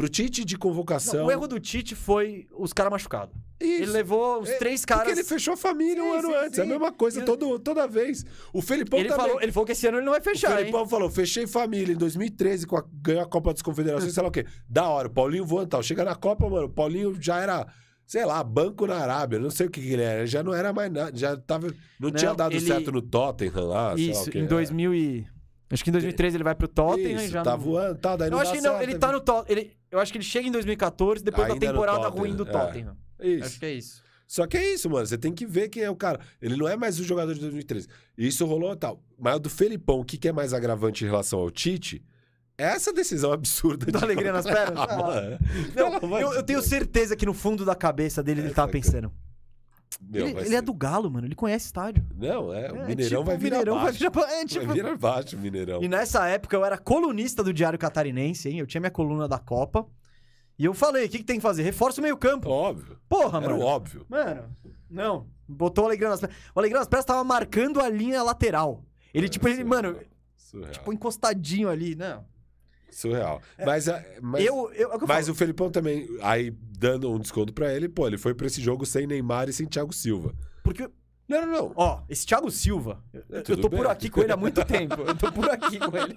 Pro Tite de convocação... Não, o erro do Tite foi os caras machucados. Isso. Ele levou os é, três caras... Porque ele fechou a família sim, um ano sim, antes. Sim. É a mesma coisa, todo, toda vez. O Felipão ele também... Falou, ele falou que esse ano ele não vai fechar, O Felipão hein? falou, fechei família em dois mil e treze, com a, ganhou a Copa das Confederações, sei lá o quê. Da hora, o Paulinho voando e tal. Chega na Copa, mano, o Paulinho já era... Sei lá, banco na Arábia, não sei o que que ele era. Já não era mais nada, já tava... Não, não tinha dado ele... certo no Tottenham lá, sei Isso, lá o que em dois mil e... Acho que em dois mil e treze ele vai pro Tottenham Isso, e já... tá voando, tá, daí não Eu acho que não, certo, ele tá no Tottenham. Ele... Eu acho que ele chega em dois mil e quatorze, depois ainda da temporada ruim do Tottenham. É. Isso. Acho que é isso. Só que é isso, mano. Você tem que ver quem é o cara. Ele não é mais o jogador de dois mil e treze. Isso rolou e tal. Mas o do Felipão, o que, que é mais agravante em relação ao Tite... Essa decisão absurda... Da de... alegria nas pernas? Ah, mano. Não, eu, eu tenho certeza que no fundo da cabeça dele é ele tava pensando... Meu, ele ele é do Galo, mano. Ele conhece estádio. Não, é. O é, Mineirão, tipo, vai, virar Mineirão vai virar baixo. É, tipo... Vai virar baixo o Mineirão. E nessa época eu era colunista do Diário Catarinense, hein? Eu tinha minha coluna da Copa. E eu falei, o que, que tem que fazer? Reforça o meio campo. Óbvio. Porra, era mano. Era óbvio. Mano, não. Botou o Alegria nas Pernas. O Alegria nas Pernas tava marcando a linha lateral. Ele, é, tipo, ele, surreal. mano... Surreal. Tipo, encostadinho ali. Não. Surreal. É. Mas, mas, eu, eu, é o, mas o Felipão também, aí dando um desconto pra ele, pô, ele foi pra esse jogo sem Neymar e sem Thiago Silva. Porque... Não, não, não. Ó, esse Thiago Silva, é, eu tô bem? por aqui com ele há muito tempo. Eu tô por aqui com ele.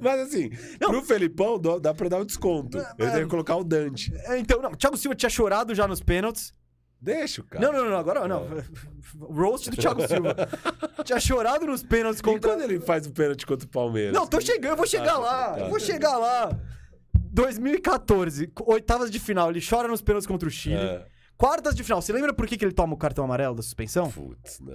Mas assim, não, pro Felipão dá pra dar um desconto. Mas, ele deve colocar o Dante. Então, não, Thiago Silva tinha chorado já nos pênaltis. Deixa o cara. Não, não, não, agora não. É. Roast do Thiago Silva. Tinha chorado nos pênaltis contra... E quando ele faz o pênalti contra o Palmeiras? Não, tô chegando, eu vou chegar ah, lá. Tá. Eu vou chegar lá. dois mil e quatorze, oitavas de final, ele chora nos pênaltis contra o Chile. É. Quartas de final, você lembra por que, que ele toma o cartão amarelo da suspensão? Putz, não.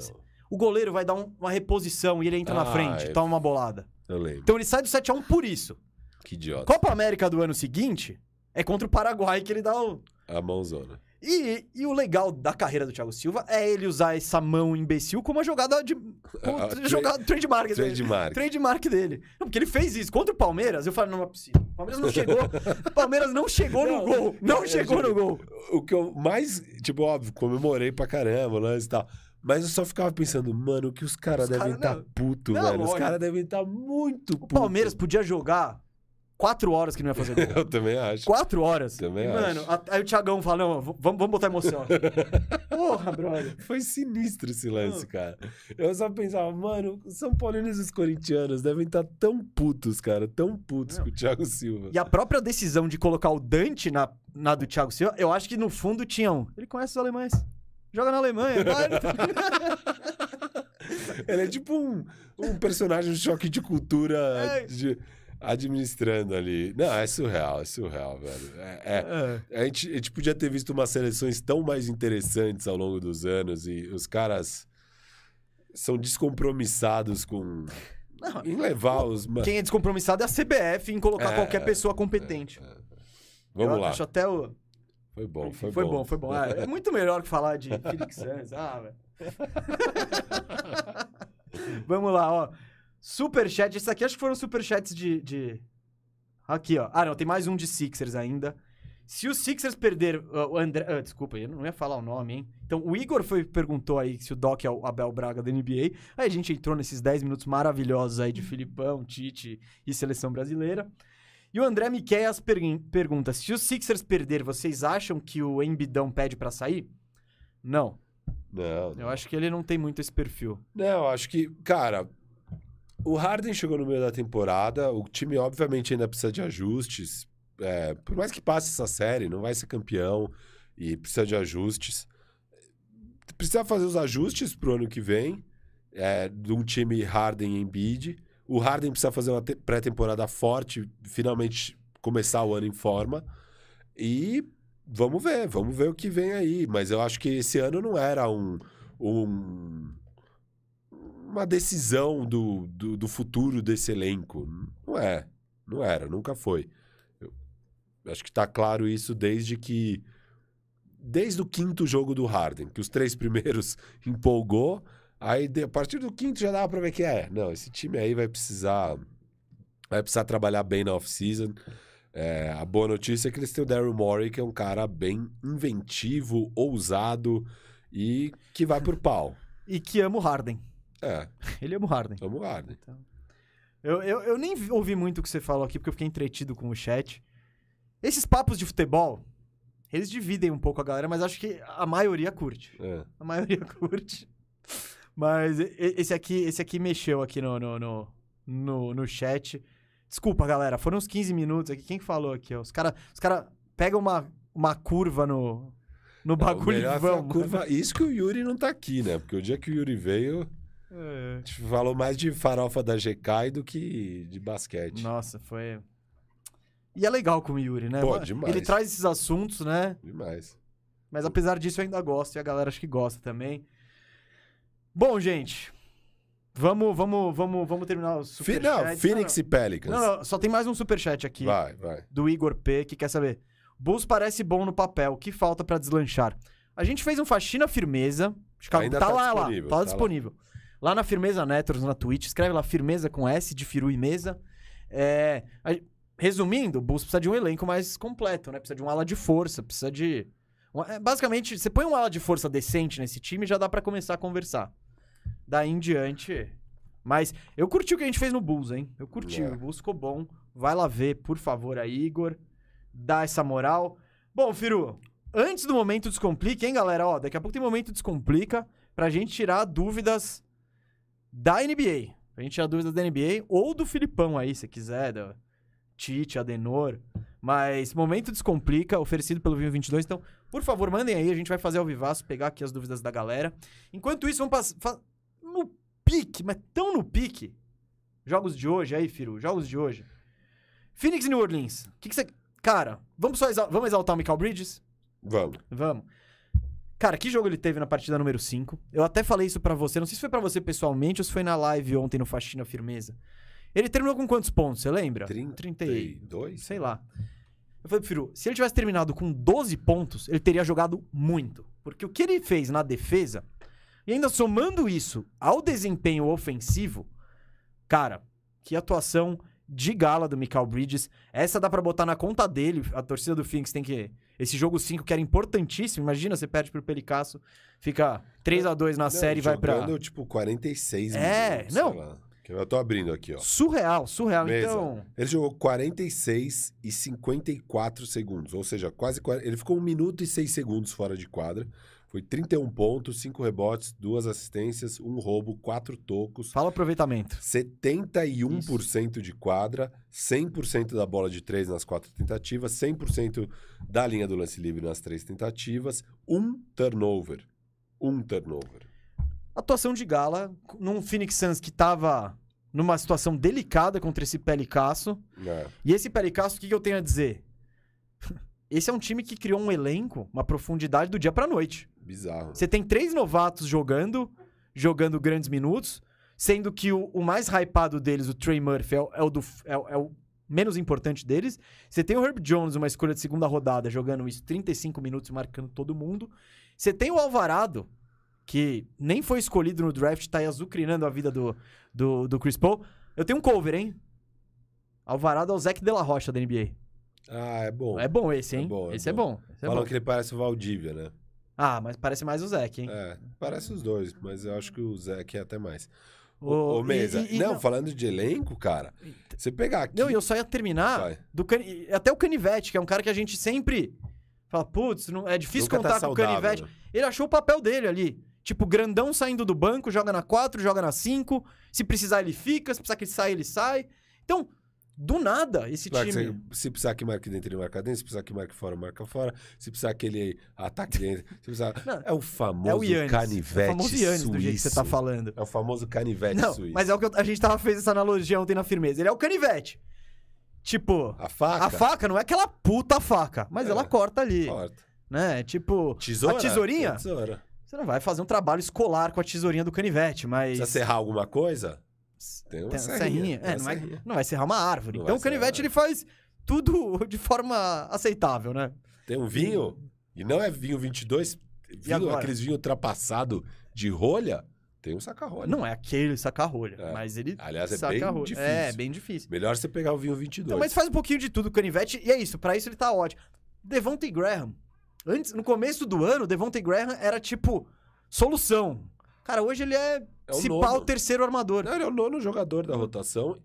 O goleiro vai dar um, uma reposição e ele entra ah, na frente, eu... toma uma bolada. Eu lembro. Então ele sai do sete a um por isso. Que idiota. Copa América do ano seguinte é contra o Paraguai que ele dá o... A mãozona. E, e o legal da carreira do Thiago Silva é ele usar essa mão imbecil como uma jogada de... Como tra jogada trademark. Trademark. Trademark dele. Não, porque ele fez isso. Contra o Palmeiras, eu falei, não, não é possível. O Palmeiras não chegou. O Palmeiras não chegou não, no gol. Não é, chegou no gol. O que eu mais... Tipo, óbvio, comemorei pra caramba, né, e tal. Mas eu só ficava pensando, mano, que os caras devem estar tá puto, não, velho. Olha, os caras devem estar tá muito puto. O Palmeiras podia jogar... Quatro horas que não ia fazer gol. Eu também acho. Quatro horas. Também e, mano, acho. Aí o Thiagão fala, não, vamos, vamos botar emoção aqui. Porra, brother. Foi sinistro esse lance, cara. Eu só pensava, mano, os São Paulinos e os corintianos devem estar tão putos, cara. Tão putos não. com o Thiago Silva. E a própria decisão de colocar o Dante na, na do Thiago Silva, eu acho que no fundo tinham... Um, ele conhece os alemães. Joga na Alemanha. Vai. Ele é tipo um, um personagem de choque de cultura... É. De... Administrando ali. Não, é surreal, é surreal, velho. É, é, é. A, gente, a gente podia ter visto umas seleções tão mais interessantes ao longo dos anos e os caras são descompromissados com... Não, em levar os... Quem é descompromissado é a C B F em colocar é, qualquer pessoa competente. É, é. Vamos Eu lá. Acho até o... Foi bom, foi, foi bom. bom. Foi bom, foi bom. É, é muito melhor que falar de Felix Sanz. Ah, velho. Vamos lá, ó. Superchat, esses aqui acho que foram superchats de, de... Aqui, ó. Ah, não, tem mais um de Sixers ainda. Se os Sixers perder... Uh, o André... Uh, desculpa, eu não ia falar o nome, hein? Então, o Igor foi, perguntou aí se o Doc é o Abel Braga da N B A. Aí a gente entrou nesses dez minutos maravilhosos aí de Filipão, Tite e Seleção Brasileira. E o André Miqueias pergun pergunta, se os Sixers perder, vocês acham que o Embidão pede pra sair? Não. Não. não. Eu acho que ele não tem muito esse perfil. Não, acho que... Cara... O Harden chegou no meio da temporada, o time obviamente ainda precisa de ajustes, é, por mais que passe essa série, não vai ser campeão e precisa de ajustes. Precisa fazer os ajustes pro ano que vem, é, de um time Harden e Embiid. O Harden precisa fazer uma pré-temporada forte, finalmente começar o ano em forma. E vamos ver, vamos ver o que vem aí. Mas eu acho que esse ano não era um... um... uma decisão do, do, do futuro desse elenco. Não é. Não era. Nunca foi. Eu acho que tá claro isso desde que... Desde o quinto jogo do Harden, que os três primeiros empolgou, aí a partir do quinto já dava pra ver que é. Não, esse time aí vai precisar... Vai precisar trabalhar bem na off-season. É, a boa notícia é que eles têm o Daryl Morey, que é um cara bem inventivo, ousado e que vai por pau. E que ama o Harden. É. Ele ama o Harden. Ama o Harden. Então, eu, eu, eu nem ouvi muito o que você falou aqui, porque eu fiquei entretido com o chat. Esses papos de futebol, eles dividem um pouco a galera, mas acho que a maioria curte. É. A maioria curte. Mas esse aqui, esse aqui mexeu aqui no, no, no, no, no chat. Desculpa, galera. Foram uns quinze minutos aqui. Quem que falou aqui? Ó? Os caras os cara pegam uma, uma curva no, no bagulho e vão. Curva... Isso que o Yuri não tá aqui, né? Porque o dia que o Yuri veio... É. A gente falou mais de farofa da G K do que de basquete. Nossa, foi... E é legal com o Yuri, né? Pô, demais. Ele traz esses assuntos, né? Demais. Mas apesar disso eu ainda gosto, e a galera acho que gosta também. Bom, gente, vamos, vamos, vamos, vamos terminar o superchat. Não, Phoenix não, não. e Pelicans. Não, não, só tem mais um superchat aqui. Vai, vai. Do Igor P, que quer saber. Bulls parece bom no papel, o que falta pra deslanchar? A gente fez um faxina firmeza. Chicago, tá, tá lá, lá, tá, tá disponível. Lá. lá na Firmeza Netros, na Twitch, escreve lá Firmeza com S de Firu e Mesa. É... A... Resumindo, o Bulls precisa de um elenco mais completo, né? Precisa de um ala de força, precisa de... Basicamente, você põe um ala de força decente nesse time e já dá pra começar a conversar. Daí em diante... Mas eu curti o que a gente fez no Bulls, hein? Eu curti, yeah. O Bulls ficou bom. Vai lá ver, por favor, aí, Igor. Dá essa moral. Bom, Firu, antes do Momento Descomplica, hein, galera? Ó, daqui a pouco tem Momento Descomplica pra gente tirar dúvidas da N B A. Pra gente tirar dúvidas da N B A ou do Filipão aí, se quiser, da... Tite, Adenor, mas Momento Descomplica, oferecido pelo Vinho vinte e dois, então, por favor, mandem aí, a gente vai fazer ao vivaço, pegar aqui as dúvidas da galera. Enquanto isso, vamos passar no pique, mas tão no pique, jogos de hoje aí, Firu, jogos de hoje. Phoenix e New Orleans, o que que você... Cara, vamos só exal... vamos exaltar o Michael Bridges? Vamos. Vamos. Cara, que jogo ele teve na partida número cinco? Eu até falei isso pra você, não sei se foi pra você pessoalmente ou se foi na live ontem no Faxina Firmeza. Ele terminou com quantos pontos, você lembra? trinta e dois? Sei lá. Eu falei, Firu, se ele tivesse terminado com doze pontos, ele teria jogado muito. Porque o que ele fez na defesa, e ainda somando isso ao desempenho ofensivo, cara, que atuação de gala do Michael Bridges. Essa dá pra botar na conta dele. A torcida do Phoenix tem que... Esse jogo cinco que era importantíssimo. Imagina, você perde pro Pelicasso, fica três a dois na não, série e vai pra... Jogando, tipo, quarenta e seis é, minutos, não. Sei lá. Eu tô abrindo aqui, ó. Surreal, surreal. Mesa. Então... Ele jogou quarenta e seis e cinquenta e quatro segundos, ou seja, quase quarenta... Ele ficou um minuto e seis segundos fora de quadra. Foi trinta e um pontos, cinco rebotes, duas assistências, um roubo, quatro tocos. Fala o aproveitamento. setenta e um por cento Isso. de quadra, cem por cento da bola de três nas quatro tentativas, cem por cento da linha do lance livre nas três tentativas, um turnover. Um turnover. Atuação de gala, num Phoenix Suns que tava numa situação delicada contra esse Pelicasso. É. E esse Pelicasso, o que, que eu tenho a dizer? Esse é um time que criou um elenco, uma profundidade do dia pra noite. Bizarro. Você tem três novatos jogando, jogando grandes minutos, sendo que o, o mais hypado deles, o Trey Murphy, é o, é o, do, é, é o menos importante deles. Você tem o Herb Jones, uma escolha de segunda rodada, jogando isso trinta e cinco minutos, marcando todo mundo. Você tem o Alvarado, que nem foi escolhido no draft, tá aí azucrinando a vida do, do, do Chris Paul. Eu tenho um cover, hein? Alvarado é o Zach de la Rocha da N B A. Ah, é bom. É bom esse, hein? É bom, é esse bom. é bom. Esse Falou é bom. que ele parece o Valdívia, né? Ah, mas parece mais o Zach, hein? É, parece os dois, mas eu acho que o Zach é até mais. O, o, o Mesa. E, e, não, não, falando de elenco, cara, você pegar aqui... Não, e eu só ia terminar... Vai. Do can... Até o Canivete, que é um cara que a gente sempre fala, putz, não... é difícil Nunca contar tá saudável, com o Canivete. Né? Ele achou o papel dele ali. Tipo, grandão saindo do banco, joga na quatro, joga na cinco. Se precisar, ele fica. Se precisar que ele saia, ele sai. Então, do nada, esse claro time... Você, se precisar que marque dentro, ele marca dentro. Se precisar que marque fora, marca fora. Se precisar que ele ataque dentro... Se precisar... Não, é o famoso é o Giannis, canivete é o famoso Giannis, suíço. Do jeito que você tá falando. É o famoso canivete Não, suíço. Mas é o que eu, a gente tava fez essa analogia ontem na Firmeza. Ele é o canivete. Tipo... A faca? A faca não é aquela puta faca, mas é, ela corta ali. Corta. Né? Tipo... Tesoura? A tesourinha? A tesoura. Você não vai fazer um trabalho escolar com a tesourinha do canivete, mas... Precisa serrar alguma coisa? Tem uma, Tem uma serrinha. serrinha. É, não, serrinha. Vai, não vai serrar uma árvore. Não então o canivete ele faz tudo de forma aceitável, né? Tem um vinho, e não é vinho vinte e dois, vinho, aqueles vinhos ultrapassados de rolha, tem um saca-rolha. Não é aquele saca-rolha, é. mas ele Aliás, é saca bem difícil. É, bem difícil. Melhor você pegar o vinho vinte e dois. Então, mas faz um pouquinho de tudo o canivete, e é isso, pra isso ele tá ótimo. Devontae Graham. Antes, no começo do ano, Devontae Graham era tipo solução. Cara, hoje ele é, é o se pá o terceiro armador. Não, ele é o nono jogador da rotação.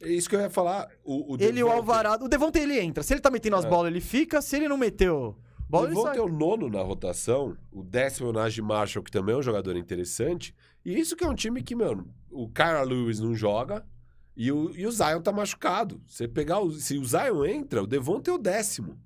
Isso que eu ia falar. O, o ele e o Alvarado. O Devonta, ele entra. Se ele tá metendo as é. bolas, ele fica. Se ele não meteu bola, ele sai. O Devonta é o nono na rotação. O décimo é o Najee Marshall, que também é um jogador interessante. E isso que é um time que, mano, o Kyra Lewis não joga e o, e o Zion tá machucado. Você pegar o, se o Zion entra, o Devonta é o décimo.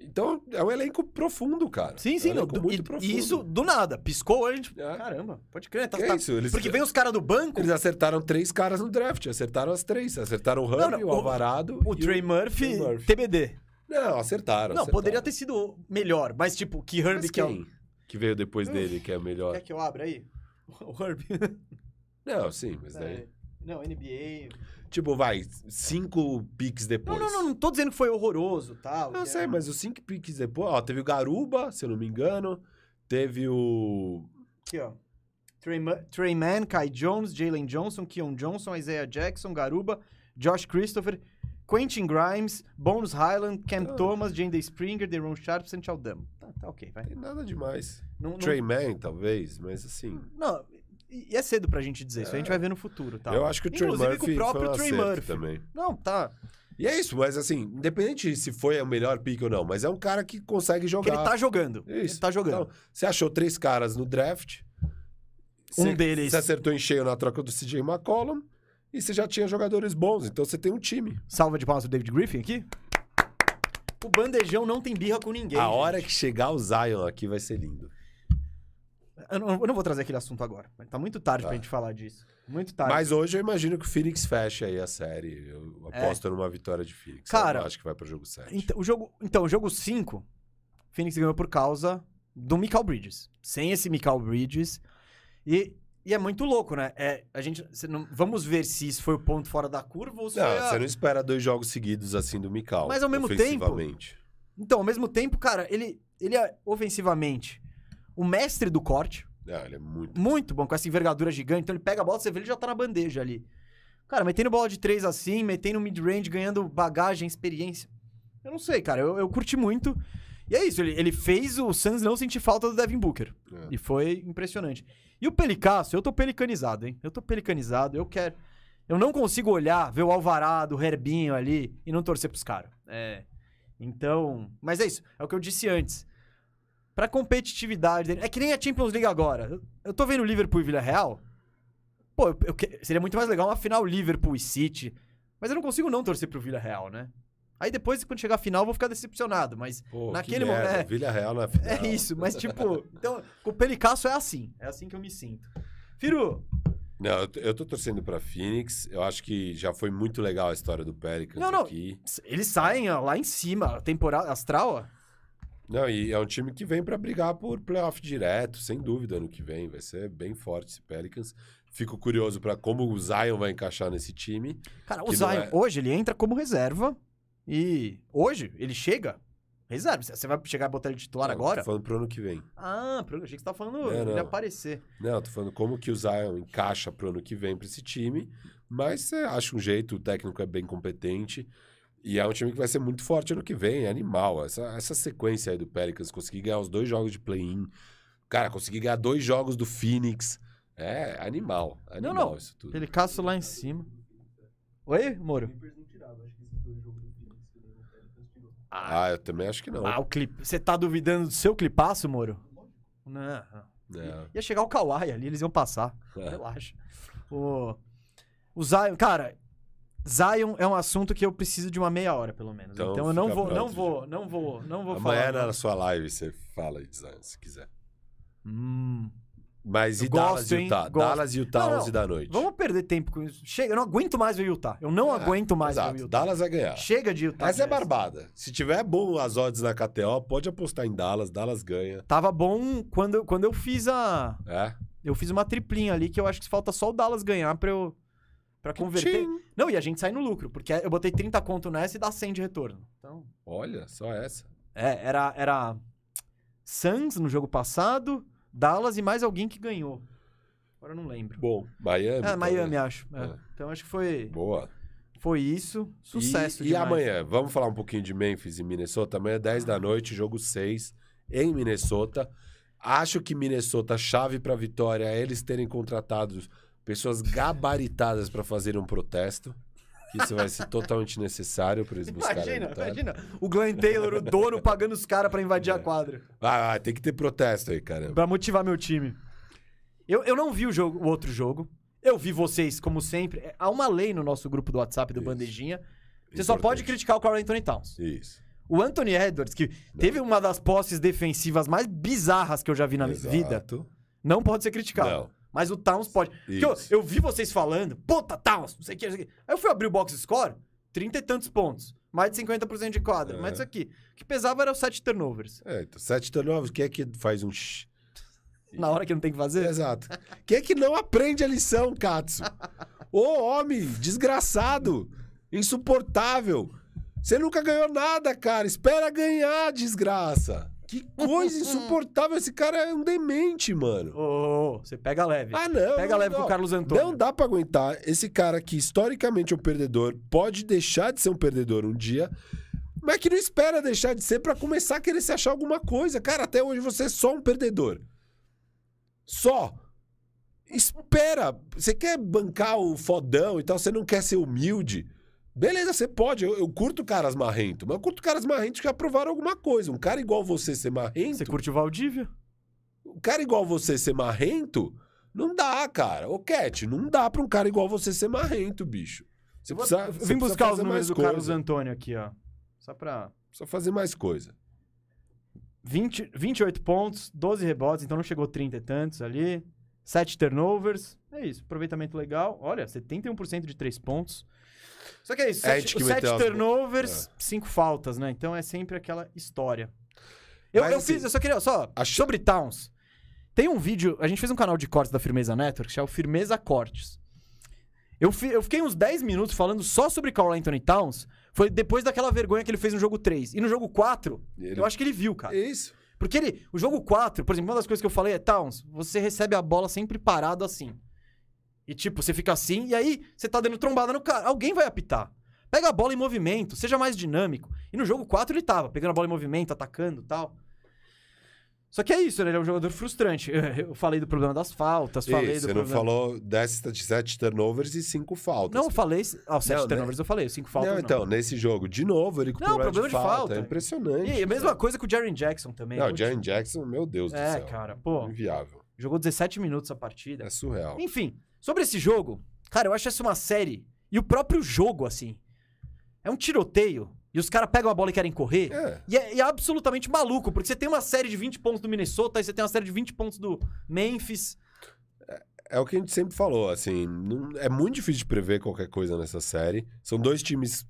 Então, é um elenco profundo, cara. Sim, sim. É um do, muito e, profundo. E isso, do nada. Piscou a gente. É. Caramba, pode crer. Tá, tá... Isso, eles... Porque vem os caras do banco... Eles acertaram três caras no draft. Acertaram as três. Acertaram o Humphrey, o Alvarado... O, o Trey Murphy, o Murphy, T B D. Não, acertaram. acertaram. Não, poderia ter sido melhor. Mas, tipo, que Herbie que é o... Que veio depois dele, que é melhor. Quer que eu abra aí? O Herbie. Não, sim, mas é. daí... Não, N B A... Tipo, vai, cinco picks depois. Não, não, não, não tô dizendo que foi horroroso, tal. Tá, eu sei, é... mas os cinco picks depois... Ó, teve o Garuba, se eu não me engano. Teve o... Aqui, ó. Trey, Trey Mann, Kai Jones, Jalen Johnson, Keon Johnson, Isaiah Jackson, Garuba, Josh Christopher, Quentin Grimes, Bones Highland, Cam ah. Thomas, Jayden Springer, Deron Sharps e Chaldam. Tá, tá ok, vai. Tem nada demais. Não, não... Trey Mann, talvez, mas assim... Não... E é cedo pra gente dizer é. isso, a gente vai ver no futuro, tá? Eu acho que o Trey Inclusive, Murphy o próprio Trey Murphy também. Não, tá. E é isso, mas assim, independente se foi o melhor pick ou não, mas é um cara que consegue jogar. Que ele tá jogando. Isso. Ele tá jogando. Então, você achou três caras no draft. Um você, deles... Você acertou em cheio na troca do C J McCollum e você já tinha jogadores bons, então você tem um time. Salva de palmas do David Griffin aqui. O bandejão não tem birra com ninguém. A gente. hora que chegar o Zion aqui vai ser lindo. Eu não, eu não vou trazer aquele assunto agora. Mas tá muito tarde tá. pra gente falar disso. Muito tarde. Mas hoje eu imagino que o Phoenix feche aí a série. Eu aposto é. numa vitória de Phoenix. Cara, eu acho que vai pro jogo sete. Então, o jogo, então, o jogo cinco, Phoenix ganhou por causa do Mikal Bridges. Sem esse Mikal Bridges. E, e é muito louco, né? É, a gente, não, vamos ver se isso foi o ponto fora da curva ou se... Não, foi a... você não espera dois jogos seguidos assim do Mikal. Mas ao mesmo tempo... Então, ao mesmo tempo, cara, ele, ele é ofensivamente... O mestre do corte. Ah, ele é muito... Muito bom, com essa envergadura gigante. Então ele pega a bola, você vê, ele já tá na bandeja ali. Cara, metendo bola de três assim, metendo mid-range, ganhando bagagem, experiência. Eu não sei, cara. Eu, eu curti muito. E é isso, ele, ele fez o Suns não sentir falta do Devin Booker. É. E foi impressionante. E o Pelicasso, eu tô pelicanizado, hein? Eu tô pelicanizado, eu quero... Eu não consigo olhar, ver o Alvarado, o Herbinho ali e não torcer pros caras. É. Então... Mas é isso, é o que eu disse antes. Pra competitividade dele. É que nem a Champions League agora. Eu tô vendo Liverpool e Villarreal. Pô, eu, eu, seria muito mais legal uma final Liverpool e City. Mas eu não consigo não torcer pro Villarreal, né? Aí depois, quando chegar a final, eu vou ficar decepcionado. Mas Pô, naquele momento... É, Villarreal na final. É isso, mas tipo... Então, com o Pelicasso é assim. É assim que eu me sinto. Firu! Não, eu, eu tô torcendo pra Phoenix. Eu acho que já foi muito legal a história do Pelicans não, não. aqui. Eles saem ó, lá em cima. A temporada astral, ó. Não, e é um time que vem para brigar por playoff direto, sem dúvida, ano que vem. Vai ser bem forte esse Pelicans. Fico curioso para como o Zion vai encaixar nesse time. Cara, o Zion, é... hoje, ele entra como reserva. E hoje, ele chega reserva. Você vai chegar e botar ele titular não, agora? Tô falando pro ano que vem. Ah, pro ano que você tá falando não, ele não. aparecer. Não, tô falando como que o Zion encaixa pro ano que vem para esse time. Mas você acha um jeito, o técnico é bem competente. E é um time que vai ser muito forte ano que vem, é animal. Essa, essa sequência aí do Pelicans, conseguir ganhar os dois jogos de play-in. Cara, conseguir ganhar dois jogos do Phoenix. É animal. animal não, não. Isso tudo. Pelicasso lá em cima. Oi, Moro? Ah, eu também acho que não. Ah, o clipe. Você tá duvidando do seu clipaço, Moro? Não. não. Ia chegar o Kawhi ali, eles iam passar. É. Relaxa. O, o Zion, cara... Zion é um assunto que eu preciso de uma meia hora, pelo menos. Então, então eu não vou, não vou, não vou, não vou falar. Amanhã na sua live você fala de Zion, se quiser. Hum. Mas e Dallas e Utah? Dallas e Utah, onze da noite. Vamos perder tempo com isso. Chega, eu não aguento mais o Utah. Eu não aguento mais o Utah. Dallas vai ganhar. Chega de Utah. Mas é barbada. Se tiver bom as odds na K T O, pode apostar em Dallas. Dallas ganha. Tava bom quando, quando eu fiz a... É? Eu fiz uma triplinha ali que eu acho que falta só o Dallas ganhar pra eu... Pra converter. Tchim. Não, e a gente sai no lucro, porque eu botei trinta conto nessa e dá cem de retorno. Então... Olha, só essa. É, era, era Suns no jogo passado, Dallas e mais alguém que ganhou. Agora eu não lembro. Bom, Miami. É, Miami, né? acho. É. É. Então acho que foi... Boa. Foi isso. Sucesso E, e amanhã, vamos falar um pouquinho de Memphis e Minnesota. Amanhã é dez da noite, jogo seis, em Minnesota. Acho que Minnesota, chave pra vitória, é eles terem contratado... Pessoas gabaritadas para fazer um protesto. que isso vai ser totalmente necessário para eles buscarem. Imagina, imagina. O Glenn Taylor, o dono, pagando os caras para invadir é. a quadra. Ah, ah, tem que ter protesto aí, caramba. Para motivar meu time. Eu, eu não vi o, jogo, o outro jogo. Eu vi vocês, como sempre. Há uma lei no nosso grupo do WhatsApp do isso. Bandejinha. Você Importante. só pode criticar o Karl Anthony Towns. Isso. O Anthony Edwards, que não. teve uma das posses defensivas mais bizarras que eu já vi na Exato. vida, não pode ser criticado. Não. Mas o Towns pode. Eu, eu vi vocês falando, puta, Towns, não sei o que, não sei o que. Aí eu fui abrir o box score, trinta e tantos pontos. Mais de cinquenta por cento de quadra. É. Mas isso aqui. O que pesava era os sete turnovers. É, então, sete turnovers, quem é que faz um shh? Na hora que não tem que fazer? Exato. Quem é que não aprende a lição, Katsu? Ô, homem, desgraçado, insuportável. Você nunca ganhou nada, cara. Espera ganhar, desgraça. Que coisa insuportável. Esse cara é um demente, mano. Ô, oh, oh, oh, você pega leve. Ah, não. Pega não, leve não. pro Carlos Antônio. Não dá pra aguentar. Esse cara que historicamente é um perdedor, pode deixar de ser um perdedor um dia, mas que não espera deixar de ser pra começar a querer se achar alguma coisa. Cara, até hoje você é só um perdedor. Só. Espera. Você quer bancar o fodão e tal, você não quer ser humilde. Beleza, você pode. Eu, eu curto caras marrentos, mas eu curto caras marrentos que aprovaram alguma coisa. Um cara igual você ser marrento... Você curte o Valdívia? Um cara igual você ser marrento, não dá, cara. Ô, Cat, não dá pra um cara igual você ser marrento, bicho. Você precisa, eu vim buscar os números do Carlos Antônio aqui, ó. Só pra... Só fazer mais coisa. vinte, vinte e oito pontos, doze rebotes, então não chegou trinta e tantos ali. sete turnovers. É isso, aproveitamento legal. Olha, setenta e um por cento de três pontos. Só que é isso, é sete, sete turnovers, cinco é. faltas, né? Então é sempre aquela história. Eu, eu assim, fiz, eu só queria, só, acho... sobre Towns. Tem um vídeo, a gente fez um canal de cortes da Firmeza Network, que é o Firmeza Cortes. Eu, fi, eu fiquei uns dez minutos falando só sobre Karl Anthony Towns, foi depois daquela vergonha que ele fez no jogo três. E no jogo quatro, ele... eu acho que ele viu, cara. É isso. Porque ele, o jogo quatro, por exemplo, uma das coisas que eu falei é, Towns, você recebe a bola sempre parado assim. E tipo, você fica assim, e aí você tá dando trombada no cara. Alguém vai apitar. Pega a bola em movimento, seja mais dinâmico. E no jogo quatro ele tava pegando a bola em movimento, atacando e tal. Só que é isso, né? Ele é um jogador frustrante. Eu falei do problema das faltas, isso, falei do você problema... Você não falou dez, sete turnovers e cinco faltas. Não, eu falei... Ah, sete não, turnovers né? eu falei, cinco faltas não. Então, não. nesse jogo, de novo, ele com não, problema, problema de, de falta. falta. É impressionante. E a mesma sabe? coisa com o Jaren Jackson também. Não, o Jaren Jackson, meu Deus é, do céu. É, cara, pô... Inviável. Jogou dezessete minutos a partida. É surreal. Enfim... Sobre esse jogo, cara, eu acho essa uma série. E o próprio jogo, assim. É um tiroteio. E os caras pegam a bola e querem correr. É. E, é, e é absolutamente maluco. Porque você tem uma série de vinte pontos do Minnesota. E você tem uma série de vinte pontos do Memphis. É, é o que a gente sempre falou, assim. Não, é muito difícil de prever qualquer coisa nessa série. São dois times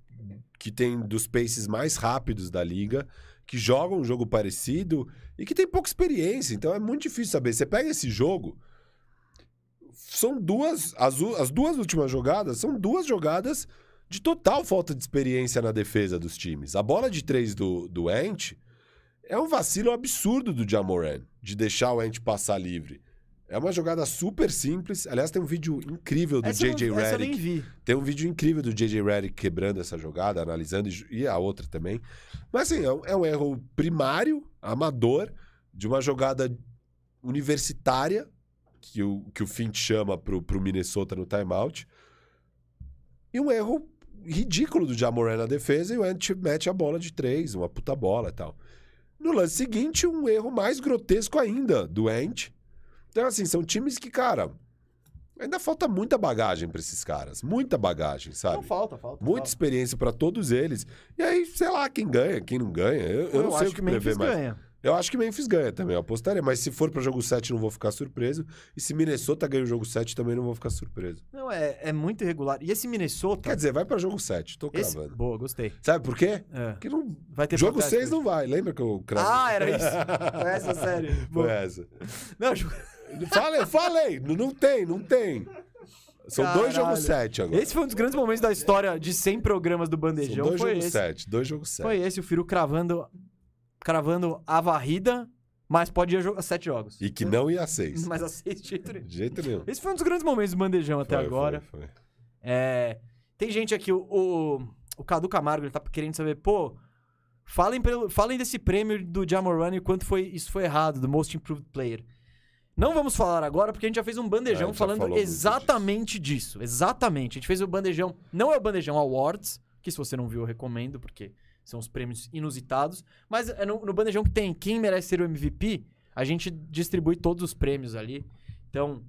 que têm dos paces mais rápidos da liga. Que jogam um jogo parecido. E que tem pouca experiência. Então é muito difícil saber. Você pega esse jogo... São duas... As, as duas últimas jogadas são duas jogadas de total falta de experiência na defesa dos times. A bola de três do, do Ant é um vacilo absurdo do Ja Morant, de deixar o Ant passar livre. É uma jogada super simples. Aliás, tem um vídeo incrível do J J Redick. Tem um vídeo incrível do J J Redick quebrando essa jogada, analisando, e a outra também. Mas, assim, é um, é um erro primário, amador, de uma jogada universitária, que o, que o Fint chama pro, pro Minnesota no timeout. E um erro ridículo do Ja Morant na defesa, e o Ant mete a bola de três, uma puta bola e tal. No lance seguinte, um erro mais grotesco ainda do Ant. Então, assim, são times que, cara, ainda falta muita bagagem pra esses caras. Muita bagagem, sabe? Não, falta, falta. Muita falta. experiência pra todos eles. E aí, sei lá, quem ganha, quem não ganha. Eu, eu, eu não sei acho o que prever mais. Ganha. Eu acho que Memphis ganha também, eu apostaria. Mas se for para jogo sete, não vou ficar surpreso. E se Minnesota ganha o jogo sete, também não vou ficar surpreso. Não, é, é muito irregular. E esse Minnesota... Quer dizer, vai para jogo sete, tô cravando. Esse... Boa, gostei. Sabe por quê? É. Porque não... vai ter jogo seis não vai, lembra que eu cravo? Ah, era isso. Foi essa série. Foi Bom. essa. Não, jo... falei, falei. Não tem, não tem. São Caralho. dois jogos sete agora. Esse foi um dos grandes momentos da história de cem programas do Bandejão. São dois foi jogos esse. sete, dois jogos sete. Foi esse, o Firu cravando... Cravando a varrida, mas pode ir a sete jogos. E que não ia a seis. Mas a seis de jeito nenhum. De jeito nenhum. Esse foi um dos grandes momentos do Bandejão até foi, agora. Foi, foi. É, tem gente aqui, o, o, o Cadu Camargo, ele tá querendo saber, pô, falem, pelo, falem desse prêmio do Ja Morant e quanto foi, isso foi errado, do Most Improved Player. Não vamos falar agora, porque a gente já fez um bandejão é, falando exatamente disso. disso. Exatamente. A gente fez o bandejão... Não é o bandejão Awards, que se você não viu eu recomendo, porque são os prêmios inusitados. Mas é no, no bandejão que tem quem merece ser o M V P, a gente distribui todos os prêmios ali. Então,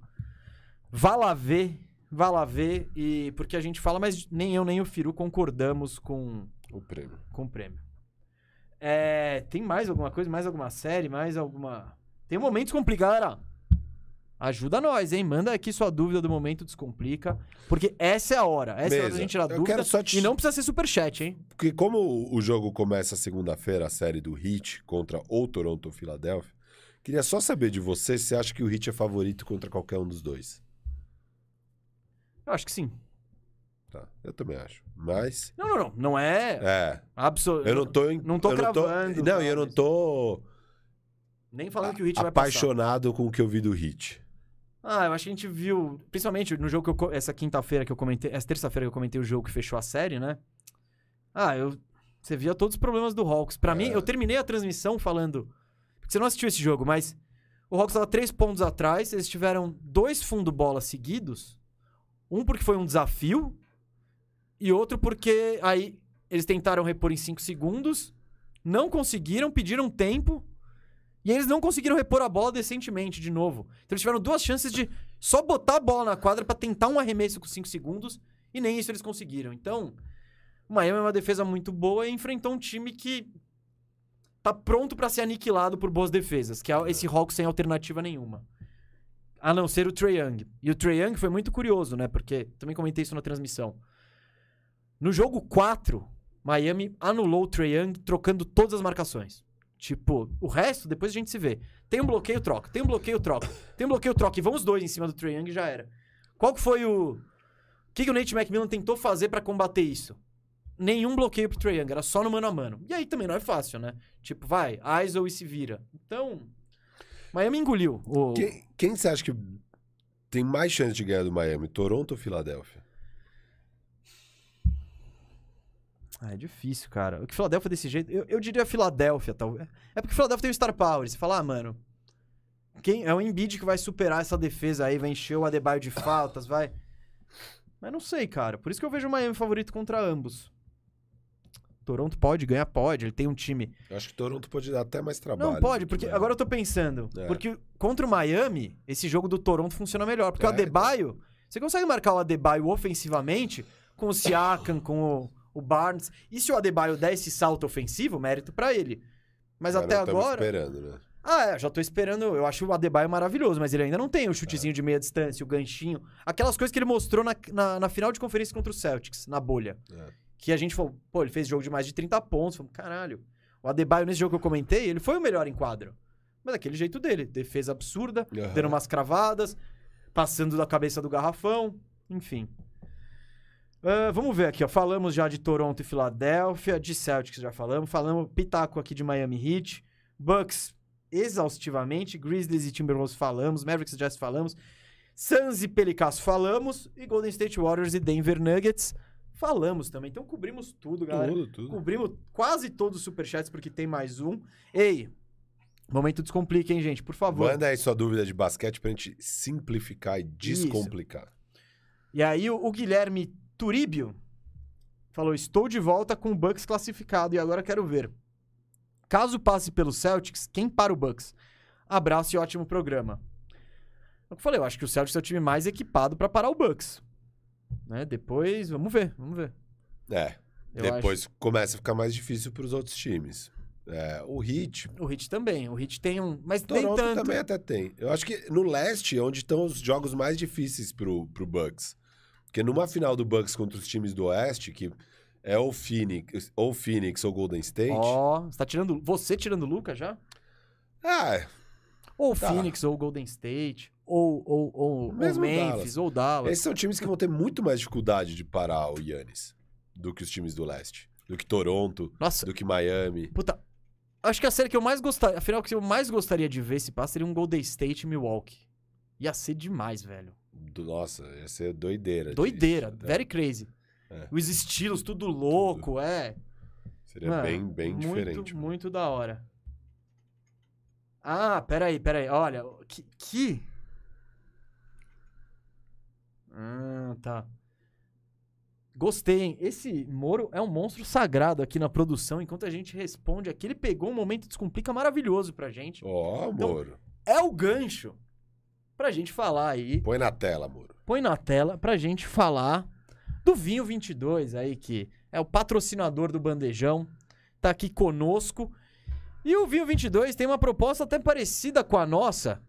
vá lá ver... Vá lá ver, e, porque a gente fala, mas nem eu nem o Firu concordamos com o prêmio. Com o prêmio. É, tem mais alguma coisa? Mais alguma série? Mais alguma... Tem momentos complicados, galera. Ajuda nós, hein? Manda aqui sua dúvida do momento Descomplica, porque essa é a hora. Essa Mesa. É a hora da gente tirar eu dúvida. Te... E não precisa ser superchat, hein? Porque como o jogo começa segunda-feira, a série do Heat contra ou Toronto ou Filadélfia, queria só saber de você se você acha que o Heat é favorito contra qualquer um dos dois. Eu acho que sim. Tá, eu também acho. Mas... Não, não, não. Não é... É. Absor... Eu não tô... Em... Não tô eu cravando. Não, tô... não e eu não tô... Nem falando a, que o Heat vai passar. Apaixonado com o que eu vi do Heat. Ah, eu acho que a gente viu... Principalmente no jogo que eu... Essa quinta-feira que eu comentei... Essa terça-feira que eu comentei o jogo que fechou a série, né? Ah, eu... Você via todos os problemas do Hawks. Pra é. mim, eu terminei a transmissão falando... Porque você não assistiu esse jogo, mas... O Hawks tava três pontos atrás. Eles tiveram dois fundo bola seguidos... Um porque foi um desafio, e outro porque aí eles tentaram repor em cinco segundos, não conseguiram, pediram tempo, e eles não conseguiram repor a bola decentemente de novo. Então eles tiveram duas chances de só botar a bola na quadra pra tentar um arremesso com cinco segundos, e nem isso eles conseguiram. Então, o Miami é uma defesa muito boa e enfrentou um time que tá pronto pra ser aniquilado por boas defesas, que é esse Hawks sem alternativa nenhuma. A não ser o Trae Young. E o Trae Young foi muito curioso, né? Porque também comentei isso na transmissão. No jogo quatro, Miami anulou o Trae Young trocando todas as marcações. Tipo, o resto, depois a gente se vê. Tem um bloqueio, troca. Tem um bloqueio, troca. Tem um bloqueio, troca. E vão os dois em cima do Trae Young e já era. Qual que foi o... O que, que o Nate McMillan tentou fazer pra combater isso? Nenhum bloqueio pro Trae Young. Era só no mano a mano. E aí também não é fácil, né? Tipo, vai, I S O e se vira. Então... Miami engoliu. O... Quem, quem você acha que tem mais chance de ganhar do Miami? Toronto ou Filadélfia? Ah, é difícil, cara. O que Filadélfia desse jeito... Eu, eu diria Filadélfia, talvez. É porque Filadélfia tem o Star Power. Você fala, ah, mano... Quem, é o Embiid que vai superar essa defesa aí, vai encher o Adebayo de faltas, vai... Mas não sei, cara. Por isso que eu vejo o Miami favorito contra ambos. Toronto pode ganhar? Pode. Ele tem um time... Eu acho que Toronto pode dar até mais trabalho. Não, pode. porque Agora eu tô pensando. É. Porque contra o Miami, esse jogo do Toronto funciona melhor. Porque é, o Adebayo... É. Você consegue marcar o Adebayo ofensivamente com o Siakam, com o, o Barnes. E se o Adebayo der esse salto ofensivo, mérito pra ele. Mas cara, até agora... esperando, né? Ah, é. Já tô esperando. Eu acho o Adebayo maravilhoso, mas ele ainda não tem o chutezinho é. de meia distância, o ganchinho. Aquelas coisas que ele mostrou na, na, na final de conferência contra o Celtics, na bolha. É. Que a gente falou, pô, ele fez jogo de mais de trinta pontos. Falou, caralho. O Adebayo, nesse jogo que eu comentei, ele foi o melhor em quadro. Mas daquele jeito dele. Defesa absurda, uhum. dando umas cravadas, passando da cabeça do garrafão. Enfim. Uh, vamos ver aqui, ó. Falamos já de Toronto e Filadélfia, de Celtics já falamos. Falamos pitaco aqui de Miami Heat. Bucks, exaustivamente. Grizzlies e Timberwolves falamos. Mavericks e Jazz falamos. Suns e Pelicans falamos. E Golden State Warriors e Denver Nuggets. Falamos também, então cobrimos tudo, galera. Tudo, tudo. Cobrimos quase todos os superchats, porque tem mais um. Ei, momento Descomplica, hein, gente? Por favor. Manda aí sua dúvida de basquete pra gente simplificar e descomplicar. Isso. E aí o, o Guilherme Turíbio falou, estou de volta com o Bucks classificado e agora quero ver. Caso passe pelo Celtics, quem para o Bucks? Abraço e ótimo programa. Eu falei, eu acho que o Celtics é o time mais equipado pra parar o Bucks. Né? Depois, vamos ver, vamos ver. É, eu depois acho... começa a ficar mais difícil para os outros times. É, o Heat... O Heat também, o Heat tem um... Mas Toronto nem tanto. Também até tem. Eu acho que no leste é onde estão os jogos mais difíceis para o Bucks. Porque numa final do Bucks contra os times do oeste, que é o Phoenix ou Phoenix ou Golden State... Ó, oh, você tá tirando... Você tirando o Luka já? Ah, ou tá. Phoenix ou Golden State... Ou, ou, ou, Mesmo ou Memphis, Dallas. ou Dallas. Esses são times que vão ter muito mais dificuldade de parar o Giannis do que os times do leste. Do que Toronto, Nossa. do que Miami. Puta, acho que a série que eu mais gostaria... A final que eu mais gostaria de ver se passa seria um Golden State e Milwaukee. Ia ser demais, velho. Nossa, ia ser doideira. Doideira, disso, very crazy. É. Os estilos, tudo louco, tudo. é. Seria Mano, bem, bem muito, diferente. Muito, muito da hora. Ah, peraí, peraí. Olha, que... que... Ah, tá. Gostei, hein? Esse Moro é um monstro sagrado aqui na produção. Enquanto a gente responde aqui, ele pegou um momento descomplica maravilhoso pra gente. Ó, oh, então, Moro. É o gancho pra gente falar aí. Põe na tela, Moro. Põe na tela pra gente falar do Vinho vinte e dois aí, que é o patrocinador do Bandejão. Tá aqui conosco. E o Vinho vinte e dois tem uma proposta até parecida com a nossa,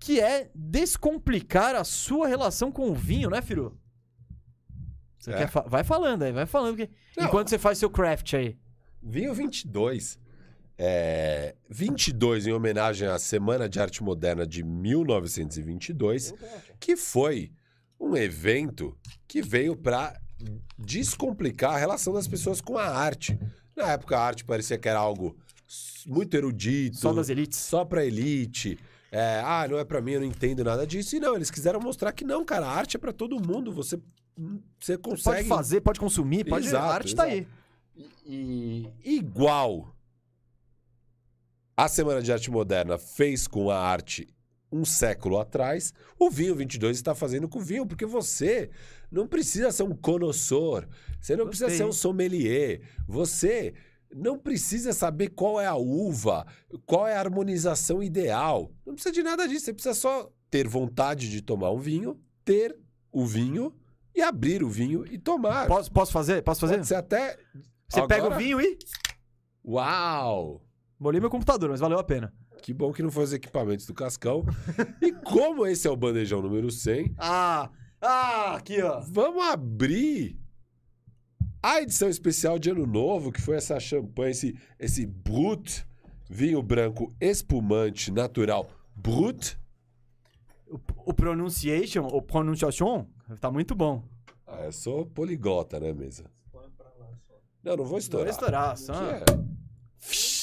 que é descomplicar a sua relação com o vinho, né, Firu? Você é. quer fa vai falando aí, vai falando. Que... Enquanto você faz seu craft aí. Vinho vinte e dois. É... vinte e dois em homenagem à Semana de Arte Moderna de mil novecentos e vinte e dois, que foi um evento que veio para descomplicar a relação das pessoas com a arte. Na época, a arte parecia que era algo muito erudito. Só das elites. Só pra elite. É, ah, não é pra mim, eu não entendo nada disso. E não, eles quiseram mostrar que não, cara, a arte é pra todo mundo. Você, você consegue... Pode fazer, pode consumir, pode... Exato, a arte exato. Tá aí. E, e... Igual a Semana de Arte Moderna fez com a arte um século atrás, o Vinho vinte e dois está fazendo com o vinho, porque você não precisa ser um connoisseur, você não Gostei. precisa ser um sommelier, você... Não precisa saber qual é a uva, qual é a harmonização ideal. Não precisa de nada disso. Você precisa só ter vontade de tomar um vinho, ter o vinho e abrir o vinho e tomar. Posso, posso fazer? Posso fazer? Você até... Você agora... pega o vinho e... Uau! Molhei meu computador, mas valeu a pena. Que bom que não foi os equipamentos do Cascão. E como esse é o bandejão número cem... Ah! Ah! Aqui, ó! Vamos abrir... A edição especial de Ano Novo, que foi essa champanhe, esse, esse Brut, vinho branco espumante natural Brut. O, o pronunciation, o pronunciation, tá muito bom. Ah, eu sou poliglota, né, mesa? Não, não vou estourar. Não vou estourar, só. É...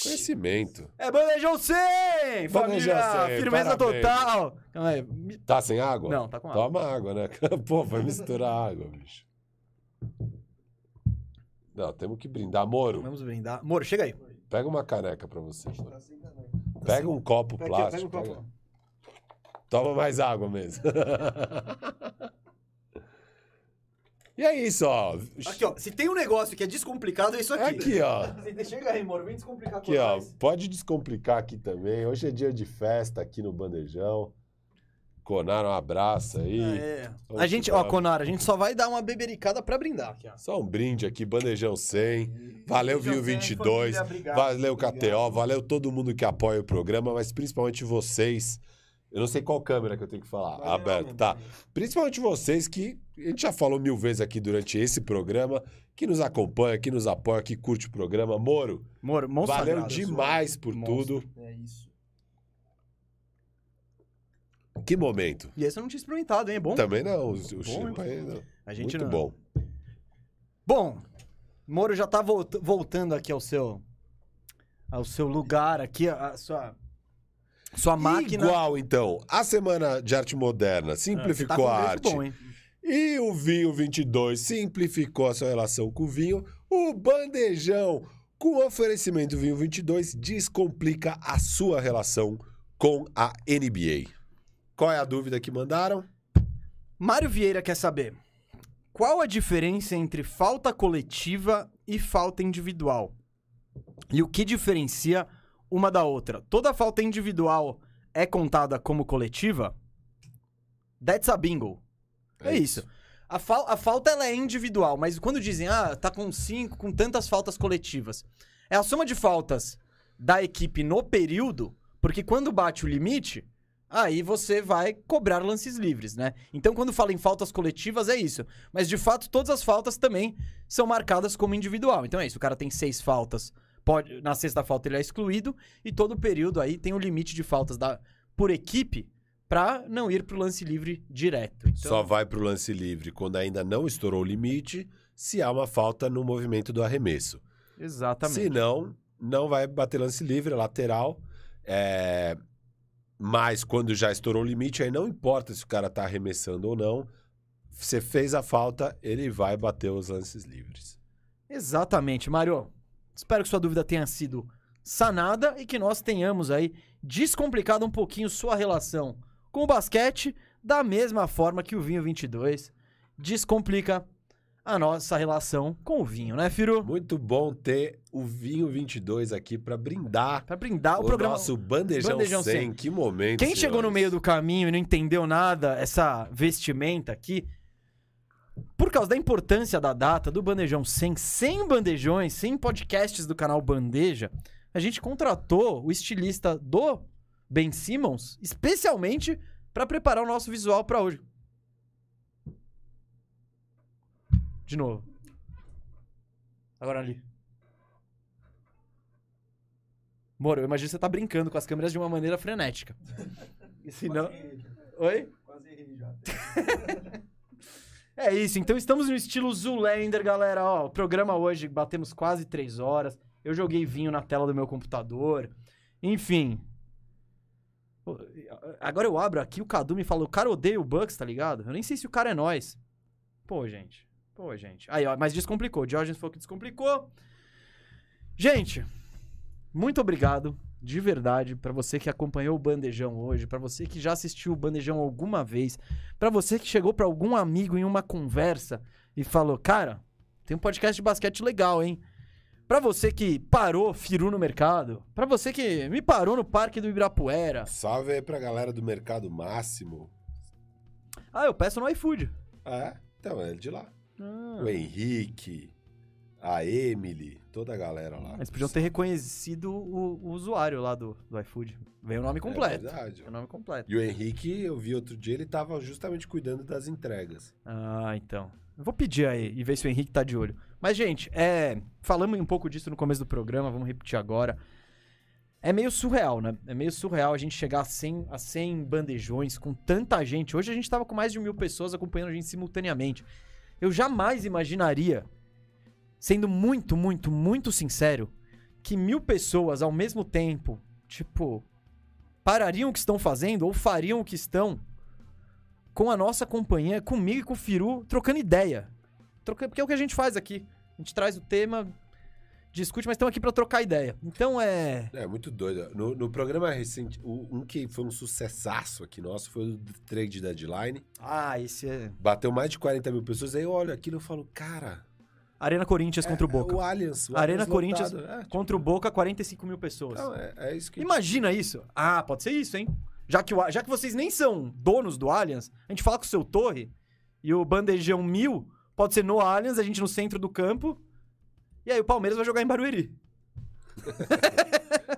Conhecimento. É Bandejão cem, família! Bandejão cem, firmeza parabéns. Total! Tá sem água? Não, tá com água. Toma água, né? Pô, vai misturar água, bicho. Não, temos que brindar. Moro. Vamos brindar. Moro, chega aí. Pega uma caneca pra você. Tá sem caneca. Pega tá um sem... copo pega plástico. Aqui, pega um pega... copo. Toma mais água mesmo. E é isso, ó. Aqui, ó. Se tem um negócio que é descomplicado, é isso aqui. É aqui, ó. Chega aí, Moro. Vem descomplicar aqui, ó. Pode descomplicar aqui também. Hoje é dia de festa aqui no Bandejão. Conar, um abraço aí. É. A gente, ó, Conar, a gente só vai dar uma bebericada pra brindar aqui, ó. Só um brinde aqui, Bandejão cem. Valeu, Vinho vinte e dois. Valeu, K T O. Valeu todo mundo que apoia o programa, mas principalmente vocês. Eu não sei qual câmera que eu tenho que falar. Valeu, aberto, tá? Principalmente vocês que... A gente já falou mil vezes aqui durante esse programa, que nos acompanha, que nos apoia, que curte o programa. Moro, Moro monstro valeu sagrado, demais por monstro. Tudo. É isso. Que momento. E esse eu não tinha experimentado, hein? É bom? Também não. O, o champanhe não. A gente Muito não. bom. Bom, Moro já tá volt voltando aqui ao seu ao seu lugar, aqui, a sua, sua máquina. Igual, então. A Semana de Arte Moderna simplificou ah, tá a arte. Bom, hein? E o Vinho vinte e dois simplificou a sua relação com o vinho. O Bandejão, com o oferecimento Vinho vinte e dois, descomplica a sua relação com a N B A. Qual é a dúvida que mandaram? Mário Vieira quer saber. Qual a diferença entre falta coletiva e falta individual? E o que diferencia uma da outra? Toda falta individual é contada como coletiva? That's a bingo. É, é isso. isso. A, fal a falta ela é individual, mas quando dizem, ah, tá com cinco, com tantas faltas coletivas. É a soma de faltas da equipe no período, porque quando bate o limite... Aí você vai cobrar lances livres, né? Então, quando fala em faltas coletivas, é isso. Mas, de fato, todas as faltas também são marcadas como individual. Então, é isso. O cara tem seis faltas. Pode, na sexta falta, ele é excluído. E todo período aí tem o um limite de faltas da, por equipe para não ir para o lance livre direto. Então... Só vai para o lance livre quando ainda não estourou o limite, se há uma falta no movimento do arremesso. Exatamente. Se não, não vai bater lance livre, lateral. É... Mas quando já estourou o limite, aí não importa se o cara tá arremessando ou não, você fez a falta, ele vai bater os lances livres. Exatamente, Mário. Espero que sua dúvida tenha sido sanada e que nós tenhamos aí descomplicado um pouquinho sua relação com o basquete, da mesma forma que o Vinho vinte e dois descomplica a nossa relação com o vinho, né, Firu? Muito bom ter o Vinho vinte e dois aqui para brindar, para brindar o, o programa, nosso bandejão, bandejão cem. cem. Que momento, Quem senhores. Chegou no meio do caminho e não entendeu nada, essa vestimenta aqui, por causa da importância da data do Bandejão cem, sem bandejões, sem podcasts do canal Bandeja, a gente contratou o estilista do Ben Simmons especialmente para preparar o nosso visual para hoje. De novo. Agora ali. Moro, eu imagino que você tá brincando com as câmeras de uma maneira frenética. E se não... Oi? Quase errei já. É isso, então estamos no estilo Zoolander, galera. Ó, o programa hoje, batemos quase três horas. Eu joguei vinho na tela do meu computador. Enfim. Agora eu abro aqui, o Cadu me fala, o cara odeia o Bucks, tá ligado? Eu nem sei se o cara é nós. Pô, gente. Pô, gente. Aí, ó, mas descomplicou. O Diógenes falou que descomplicou. Gente, muito obrigado, de verdade, pra você que acompanhou o Bandejão hoje, pra você que já assistiu o Bandejão alguma vez, pra você que chegou pra algum amigo em uma conversa e falou, cara, tem um podcast de basquete legal, hein? Pra você que parou Firu no mercado, pra você que me parou no Parque do Ibirapuera. Salve aí pra galera do Mercado Máximo. Ah, eu peço no iFood. É? Então, é de lá. Ah. O Henrique, a Emily, toda a galera lá. Eles podiam ter reconhecido o, o usuário lá do, do iFood. Veio o nome completo. É verdade. O nome completo. E o Henrique, eu vi outro dia, ele tava justamente cuidando das entregas. Ah, então. Eu vou pedir aí e ver se o Henrique tá de olho. Mas, gente, é, falamos um pouco disso no começo do programa, vamos repetir agora. É meio surreal, né? É meio surreal a gente chegar a cem, a cem bandejões com tanta gente. Hoje a gente tava com mais de mil pessoas acompanhando a gente simultaneamente. Eu jamais imaginaria, sendo muito, muito, muito sincero, que mil pessoas ao mesmo tempo, tipo, parariam o que estão fazendo ou fariam o que estão com a nossa companhia, comigo e com o Firu, trocando ideia. Troca... Porque é o que a gente faz aqui. A gente traz o tema, discute, mas estamos aqui para trocar ideia. Então é... É muito doido. No, no programa recente, um que foi um sucessaço aqui nosso foi o Trade Deadline. Ah, esse é... Bateu mais de quarenta mil pessoas. Aí eu olho aquilo e falo, cara... Arena Corinthians é, contra o Boca. É o Allianz. O Arena Allianz Corinthians é, tipo... contra o Boca, quarenta e cinco mil pessoas. Não, é, é isso que... Imagina isso. Ah, pode ser isso, hein? Já que, o, já que vocês nem são donos do Allianz, a gente fala com o seu Torre e o Bandejão mil pode ser no Allianz, a gente no centro do campo. E aí o Palmeiras vai jogar em Barueri.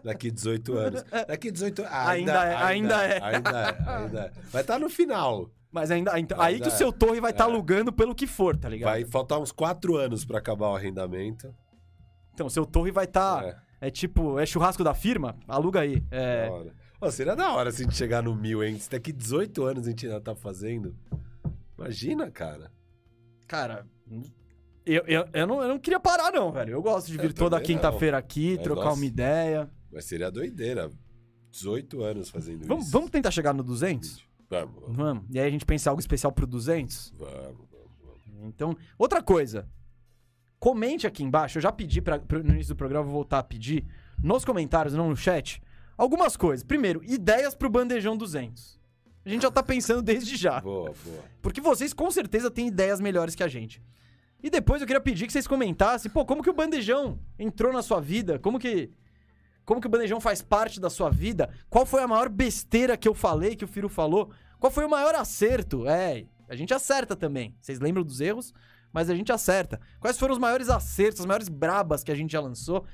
Daqui dezoito anos. Daqui dezoito anos. Ainda, ainda, ainda é. Ainda é. Ainda é, ainda é. Vai estar tá no final. Mas ainda, então, ainda aí que o seu Torre vai estar é. tá alugando pelo que for, tá ligado? Vai faltar uns quatro anos pra acabar o arrendamento. Então, o seu Torre vai estar... Tá, é. é tipo, é churrasco da firma? Aluga aí. É... Oh, seria da hora se a gente chegar no mil, hein? Se daqui dezoito anos a gente ainda tá fazendo. Imagina, cara. Cara... Eu, eu, eu, não, eu não queria parar, não, velho. Eu gosto de vir eu toda quinta-feira aqui, mas, trocar nossa, uma ideia. Mas seria doideira. dezoito anos fazendo vamos, isso. Vamos tentar chegar no duzentos? Vamos, vamos. Vamos. E aí a gente pensa algo especial pro duzentos? Vamos, vamos, vamos. Então, outra coisa. Comente aqui embaixo. Eu já pedi pra, pra, no início do programa, vou voltar a pedir. Nos comentários, não no chat. Algumas coisas. Primeiro, ideias pro Bandejão duzentos. A gente já tá pensando desde já. Boa, boa. Porque vocês com certeza têm ideias melhores que a gente. E depois eu queria pedir que vocês comentassem, pô, como que o Bandejão entrou na sua vida? Como que, como que o Bandejão faz parte da sua vida? Qual foi a maior besteira que eu falei, que o Firu falou? Qual foi o maior acerto? É, a gente acerta também. Vocês lembram dos erros, mas a gente acerta. Quais foram os maiores acertos, as maiores brabas que a gente já lançou?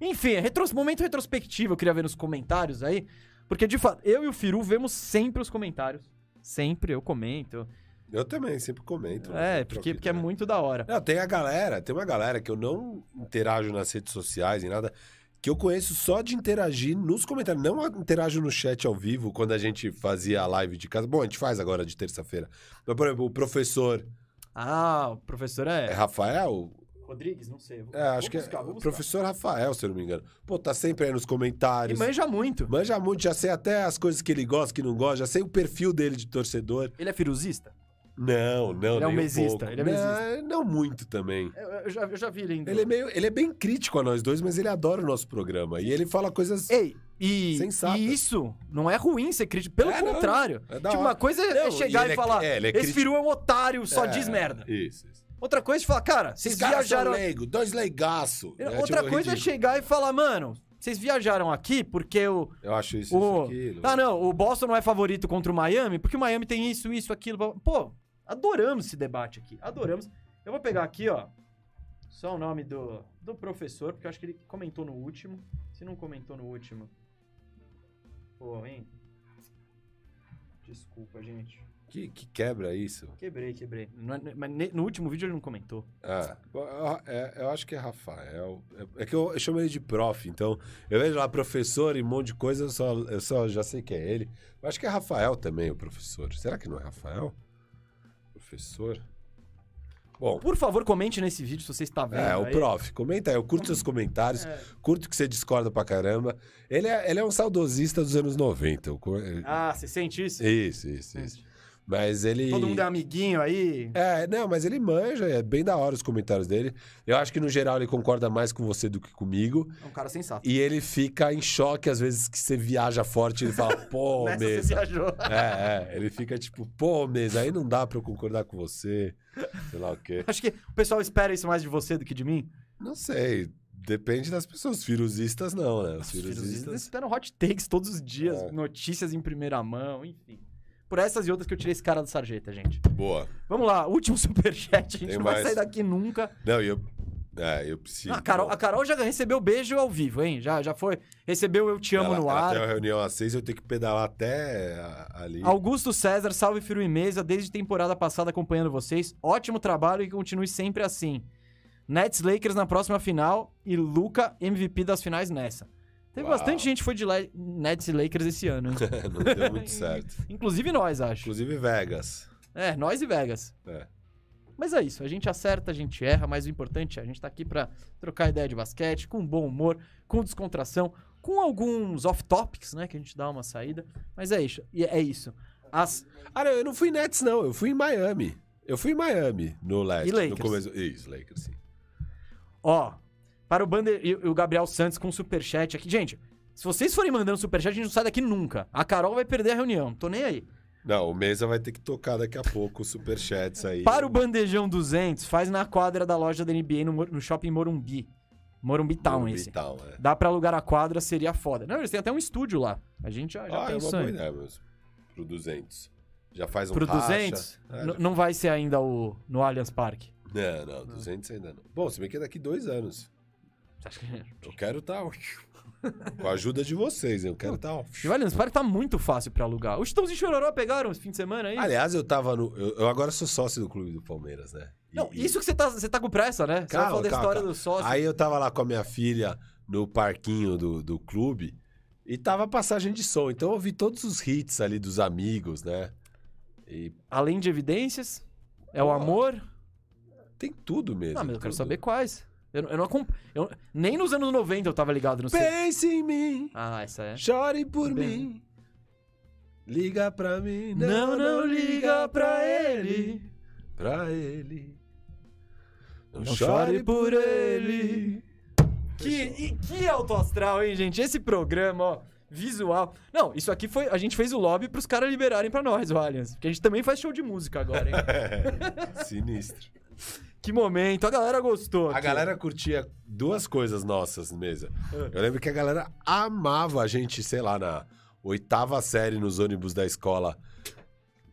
Enfim, é retros, momento retrospectivo, eu queria ver nos comentários aí. Porque, de fato, eu e o Firu vemos sempre os comentários. Sempre eu comento... Eu também, sempre comento. É, porque, porque é muito da hora. Não, tem a galera, tem uma galera que eu não interajo nas redes sociais, em nada, que eu conheço só de interagir nos comentários. Não interajo no chat ao vivo, quando a gente fazia a live de casa. Bom, a gente faz agora de terça-feira. Mas, por exemplo, o professor... Ah, o professor é... É Rafael... Rodrigues, não sei. Vou, é, acho vou buscar, que é vou professor Rafael, se eu não me engano. Pô, tá sempre aí nos comentários. E manja muito. Manja muito, já sei até as coisas que ele gosta, que não gosta, já sei o perfil dele de torcedor. Ele é firuzista? Não, não, ele é um mesista. Um ele é mesista. Não, não muito também. Eu, eu, já, eu já vi ele ainda. Ele é, meio, ele é bem crítico a nós dois, mas ele adora o nosso programa. E ele fala coisas Ei, e, sensatas. E isso não é ruim ser crítico. Pelo é, contrário. Não, é tipo, uma coisa não, é chegar e, e é, falar, é, é esse peru é um otário, só é, diz merda. Isso, isso. Outra coisa é falar, cara, vocês viajaram... Leigo, dois leigaço. Né? Outra tipo, coisa é chegar e falar, mano... Vocês viajaram aqui porque o... Eu acho isso, o... isso, aquilo... Ah, não, o Boston não é favorito contra o Miami, porque o Miami tem isso, isso, aquilo... Pô, adoramos esse debate aqui, adoramos. Eu vou pegar aqui, ó, só o nome do, do professor, porque eu acho que ele comentou no último. Se não comentou no último... Pô, hein? Desculpa, gente. Que, que quebra isso? Quebrei, quebrei. No, mas no último vídeo ele não comentou. Ah, é, eu acho que é Rafael. É, é que eu, eu chamo ele de prof, então eu vejo lá professor e um monte de coisa, eu só, eu só já sei que é ele. Eu acho que é Rafael também, o professor. Será que não é Rafael? Professor? Bom, por favor, comente nesse vídeo se você está vendo. É, o aí. Prof, comenta aí. Eu curto seus comentários, é. Curto que você discorda pra caramba. Ele é, ele é um saudosista dos anos noventa. Eu... Ah, você sente isso? Isso, isso, isso. Sente. Mas ele... Todo mundo é amiguinho aí. É, não, mas ele manja, é bem da hora os comentários dele. Eu acho que, no geral, ele concorda mais com você do que comigo. É um cara sensato. E ele fica em choque, às vezes, que você viaja forte e ele fala, pô, Mesa. Nessa você viajou. É, é, ele fica tipo, pô, Mesa, aí não dá pra eu concordar com você. Sei lá o quê. Acho que o pessoal espera isso mais de você do que de mim. Não sei. Depende das pessoas. Os firuzistas não, né? Os, os firuzistas... firuzistas esperam hot takes todos os dias, é. Notícias em primeira mão, enfim. Por essas e outras que eu tirei esse cara da sarjeta, gente. Boa. Vamos lá, último superchat. A gente Tem não mais... vai sair daqui nunca. Não, eu... Ah, eu preciso... Ah, a, Carol, a Carol já recebeu beijo ao vivo, hein? Já, já foi. Recebeu Eu Te Amo ela, no ela ar. Tem uma reunião às seis, eu tenho que pedalar até ali. Augusto César, salve Firu e Mesa. Desde temporada passada acompanhando vocês. Ótimo trabalho e continue sempre assim. Nets Lakers na próxima final e Luka M V P das finais nessa. Teve Uau. Bastante gente que foi de Nets e Lakers esse ano. Não deu muito certo. Inclusive nós, acho. Inclusive Vegas. É, nós e Vegas. É. Mas é isso, a gente acerta, a gente erra, mas o importante é a gente tá aqui pra trocar ideia de basquete, com bom humor, com descontração, com alguns off-topics, né, que a gente dá uma saída. Mas é isso. É isso. As... Ah, não, eu não fui Nets, não. Eu fui em Miami. Eu fui em Miami, no leste. E Lakers. No começo... Isso, Lakers, sim. Ó... Para o Bander e o Gabriel Santos com superchat aqui. Gente, se vocês forem mandando superchat, a gente não sai daqui nunca. A Carol vai perder a reunião, não tô nem aí. Não, o Mesa vai ter que tocar daqui a pouco os superchats aí. Para o Bandejão duzentos, faz na quadra da loja da N B A no, no shopping Morumbi. Morumbi Town, Morumbi esse. Town, é. Dá pra alugar a quadra, seria foda. Não, eles têm até um estúdio lá. A gente já, já ah, pensou. Ah, é uma boa ideia, meus. Pro duzentos. Já faz um Pro racha. duzentos? É, já... Não vai ser ainda o, no Allianz Parque. Não, não, duzentos ainda não. Bom, se bem que é daqui dois anos. Eu quero tal. Com a ajuda de vocês, eu quero tal. E olha, o parque tá muito fácil pra alugar. Os Titãs de Chororó pegaram esse fim de semana aí. Aliás, eu tava no... Eu, eu agora sou sócio do clube do Palmeiras, né? E, não, isso que você tá, você tá com pressa, né? Você calma, vai falar da calma, história calma. do sócio. Aí eu tava lá com a minha filha no parquinho do, do clube e tava passagem de som. Então eu ouvi todos os hits ali dos amigos, né? E... Além de Evidências, é o amor... Tem tudo mesmo. Ah, mas eu tudo. Quero saber quais. Eu, eu não eu, Nem nos anos noventa eu tava ligado no... Pense em mim. Ah, essa é. Chore por Bem. mim. Liga pra mim. Não, não, não liga pra ele. Pra ele. Não, não chore por ele. Que, que alto astral, hein, gente? Esse programa, ó. Visual. Não, isso aqui foi... A gente fez o lobby pros caras liberarem pra nós, o Allianz. Porque a gente também faz show de música agora, hein? Sinistro. Que momento, a galera gostou. A aqui. galera curtia duas coisas nossas, Mesa. Eu lembro que a galera amava a gente, sei lá, na oitava série nos ônibus da escola,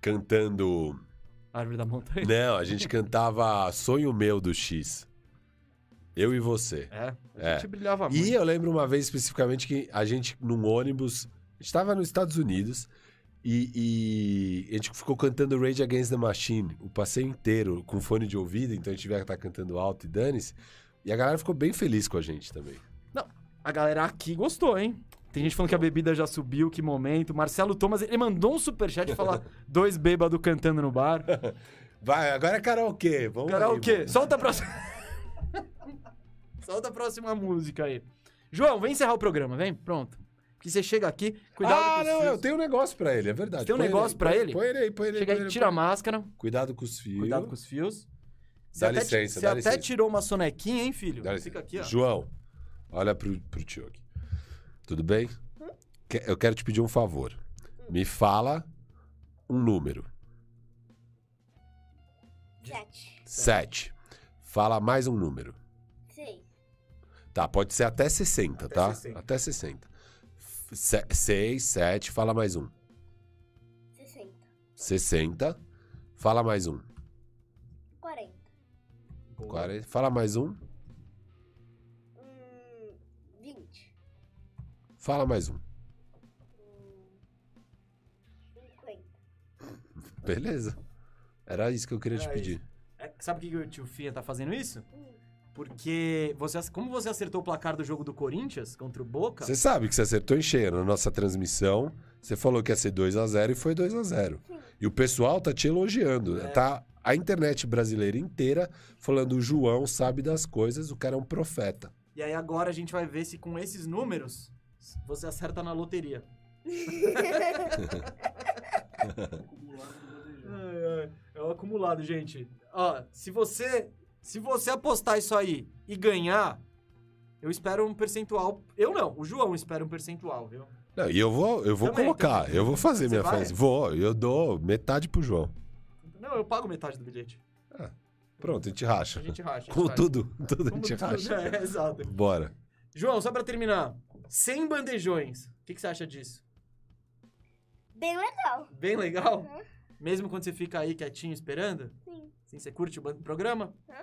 cantando... Árvore da Montanha? Não, a gente cantava Sonho Meu do X. Eu e você. É, a gente é. brilhava muito. E eu lembro uma vez especificamente que a gente, num ônibus, a gente tava nos Estados Unidos... E, e a gente ficou cantando Rage Against the Machine o passeio inteiro, com fone de ouvido, então a gente vai estar cantando alto e dane-se. E a galera ficou bem feliz com a gente também. Não, a galera aqui gostou, hein? Tem gente falando que a bebida já subiu, que momento. Marcelo Thomas, ele mandou um superchat falar dois bêbados cantando no bar. Vai, agora é karaokê. Vamos karaokê. Aí, Solta a próxima... Solta a próxima música aí. João, vem encerrar o programa, vem. Pronto. que você chega aqui, cuidado ah, com os não, fios. Ah, não, eu tenho um negócio pra ele, é verdade. Você tem um põe negócio ele, pra põe, ele? Põe ele aí, põe ele aí. Chega põe aí, ele, tira põe... a máscara. Cuidado com os fios. Cuidado com os fios. Você dá até, licença, você dá até licença. Tirou uma sonequinha, hein, filho? Dá Fica licença. Aqui, ó. João, olha pro, pro tio aqui. Tudo bem? Eu quero te pedir um favor. Me fala um número. Sete. Sete. Fala mais um número. Seis. Tá, pode ser até sessenta, até tá? sessenta. Até sessenta. Se seis, sete, fala mais um. sessenta. sessenta. Fala mais um. quarenta. quarenta. Fala mais um. Hum, vinte. Fala mais um. Beleza. Era isso que eu queria Era te pedir. É, sabe por que o tio Fia tá fazendo isso? Porque, você, como você acertou o placar do jogo do Corinthians contra o Boca... Você sabe que você acertou em cheio na nossa transmissão. Você falou que ia ser dois a zero e foi dois a zero. E o pessoal tá te elogiando. É. Tá a internet brasileira inteira falando o João sabe das coisas, o cara é um profeta. E aí agora a gente vai ver se com esses números você acerta na loteria. É, é, é o acumulado, gente. Ó, se você, se você apostar isso aí e ganhar, eu espero um percentual. Eu não, o João espera um percentual, viu? Não, e eu vou, eu vou também, colocar, também. Eu vou fazer você minha fase. Vou, eu dou metade pro João. Não, eu pago metade do bilhete. Ah, pronto, a gente racha. A gente racha. A gente Com racha. tudo, tudo Como a gente tudo, racha. É, exato. Bora. João, só pra terminar, sem bandejões, o que, que você acha disso? Bem legal. Bem legal? Uhum. Mesmo quando você fica aí quietinho esperando? Sim. Sim, você curte o programa? Uhum.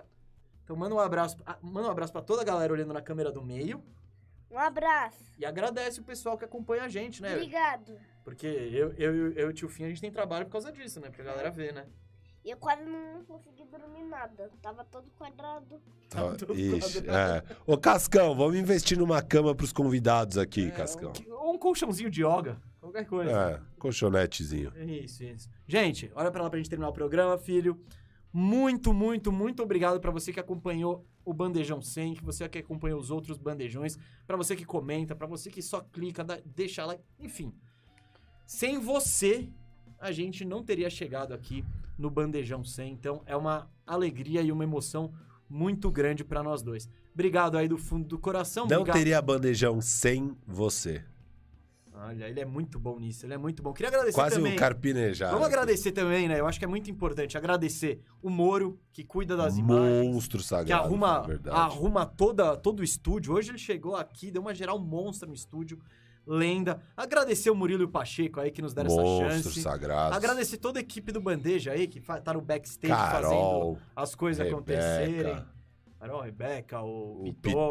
Então manda um abraço, manda um abraço pra toda a galera olhando na câmera do meio. Um abraço. E agradece o pessoal que acompanha a gente, né? Obrigado. Porque eu e eu, eu, eu, o tio Fim, a gente tem trabalho por causa disso, né? Porque a galera vê, né? E eu quase não consegui dormir nada. Tava todo quadrado. Tava todo Ixi, quadrado. É. Ô, Cascão, vamos investir numa cama pros convidados aqui, é, Cascão. Um, um colchãozinho de yoga. Qualquer coisa. É, colchonetezinho. Isso, isso. Gente, olha pra lá pra gente terminar o programa, filho. Muito, muito, muito obrigado pra você que acompanhou o Bandejão cem, que você que acompanhou os outros bandejões, pra você que comenta, pra você que só clica, dá, deixa like, enfim. Sem você, a gente não teria chegado aqui no Bandejão cem. Então, é uma alegria e uma emoção muito grande pra nós dois. Obrigado aí do fundo do coração. Não obrigado. Teria Bandejão sem você. Olha, ele é muito bom nisso, ele é muito bom. Queria agradecer Quase também... Quase um carpinejar. Vamos agradecer também, né? Eu acho que é muito importante agradecer o Moro, que cuida das Monstro imagens. Monstro sagrado, que arruma, arruma toda, todo o estúdio. Hoje ele chegou aqui, deu uma geral monstra no estúdio. Lenda. Agradecer o Murilo e o Pacheco aí, que nos deram Monstro essa chance. Sagrado. Agradecer toda a equipe do Bandeja aí, que tá no backstage Carol, fazendo as coisas Rebeca, acontecerem. Carol, Rebeca, o, o Piton.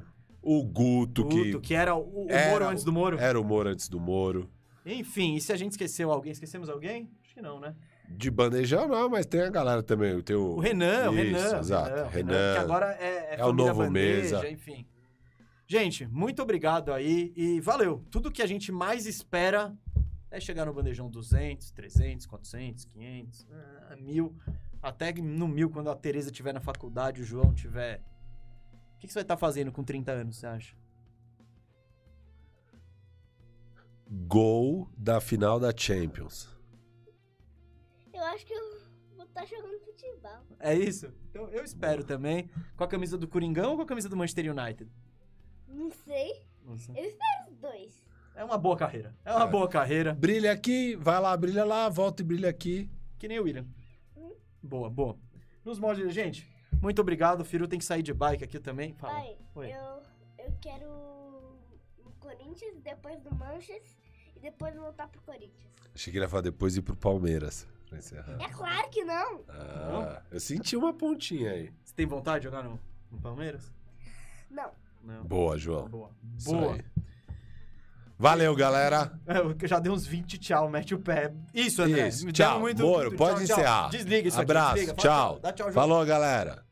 Piton. O Guto, o Guto que, que era o, o era, Moro antes do Moro. Era o Moro antes do Moro. Enfim, e se a gente esqueceu alguém? Esquecemos alguém? Acho que não, né? De bandejão não, mas tem a galera também. Tem o... o Renan, Isso, o Renan. Exato, Renan, Renan, Renan. Que agora é, é, é o novo Bandeja, mesa. Enfim. Gente, muito obrigado aí e valeu. Tudo que a gente mais espera é chegar no bandejão duzentos, trezentos, quatrocentos, quinhentos, mil. Até no mil, quando a Tereza estiver na faculdade, o João estiver... O que, que você vai estar tá fazendo com trinta anos, você acha? Gol da final da Champions. Eu acho que eu vou estar tá jogando futebol. É isso? Então, eu espero também. Com a camisa do Coringão ou com a camisa do Manchester United? Não sei. Não sei. Eu espero os dois. É uma boa carreira. É uma é. boa carreira. Brilha aqui, vai lá, brilha lá, volta e brilha aqui. Que nem o William. Hum? Boa, boa. Nos moldes, gente... Muito obrigado, filho. Tem que sair de bike aqui também. Fala. Pai, Oi. Eu, eu quero o Corinthians, depois do Manchester e depois voltar pro Corinthians. Achei que ele ia falar depois ir pro Palmeiras. Pra encerrar. É claro que não. Ah, não. Eu senti uma pontinha aí. Você tem vontade de jogar no, no Palmeiras? Não. não. Boa, João. Boa. Boa. Valeu, galera. Eu já dei uns vinte, tchau, mete o pé. Isso, André. Isso, tchau, muito, Moro, muito, pode tchau, encerrar. Tchau. Desliga isso Abraço, aqui. Abraço, tchau. Dá tchau, João. Falou, galera.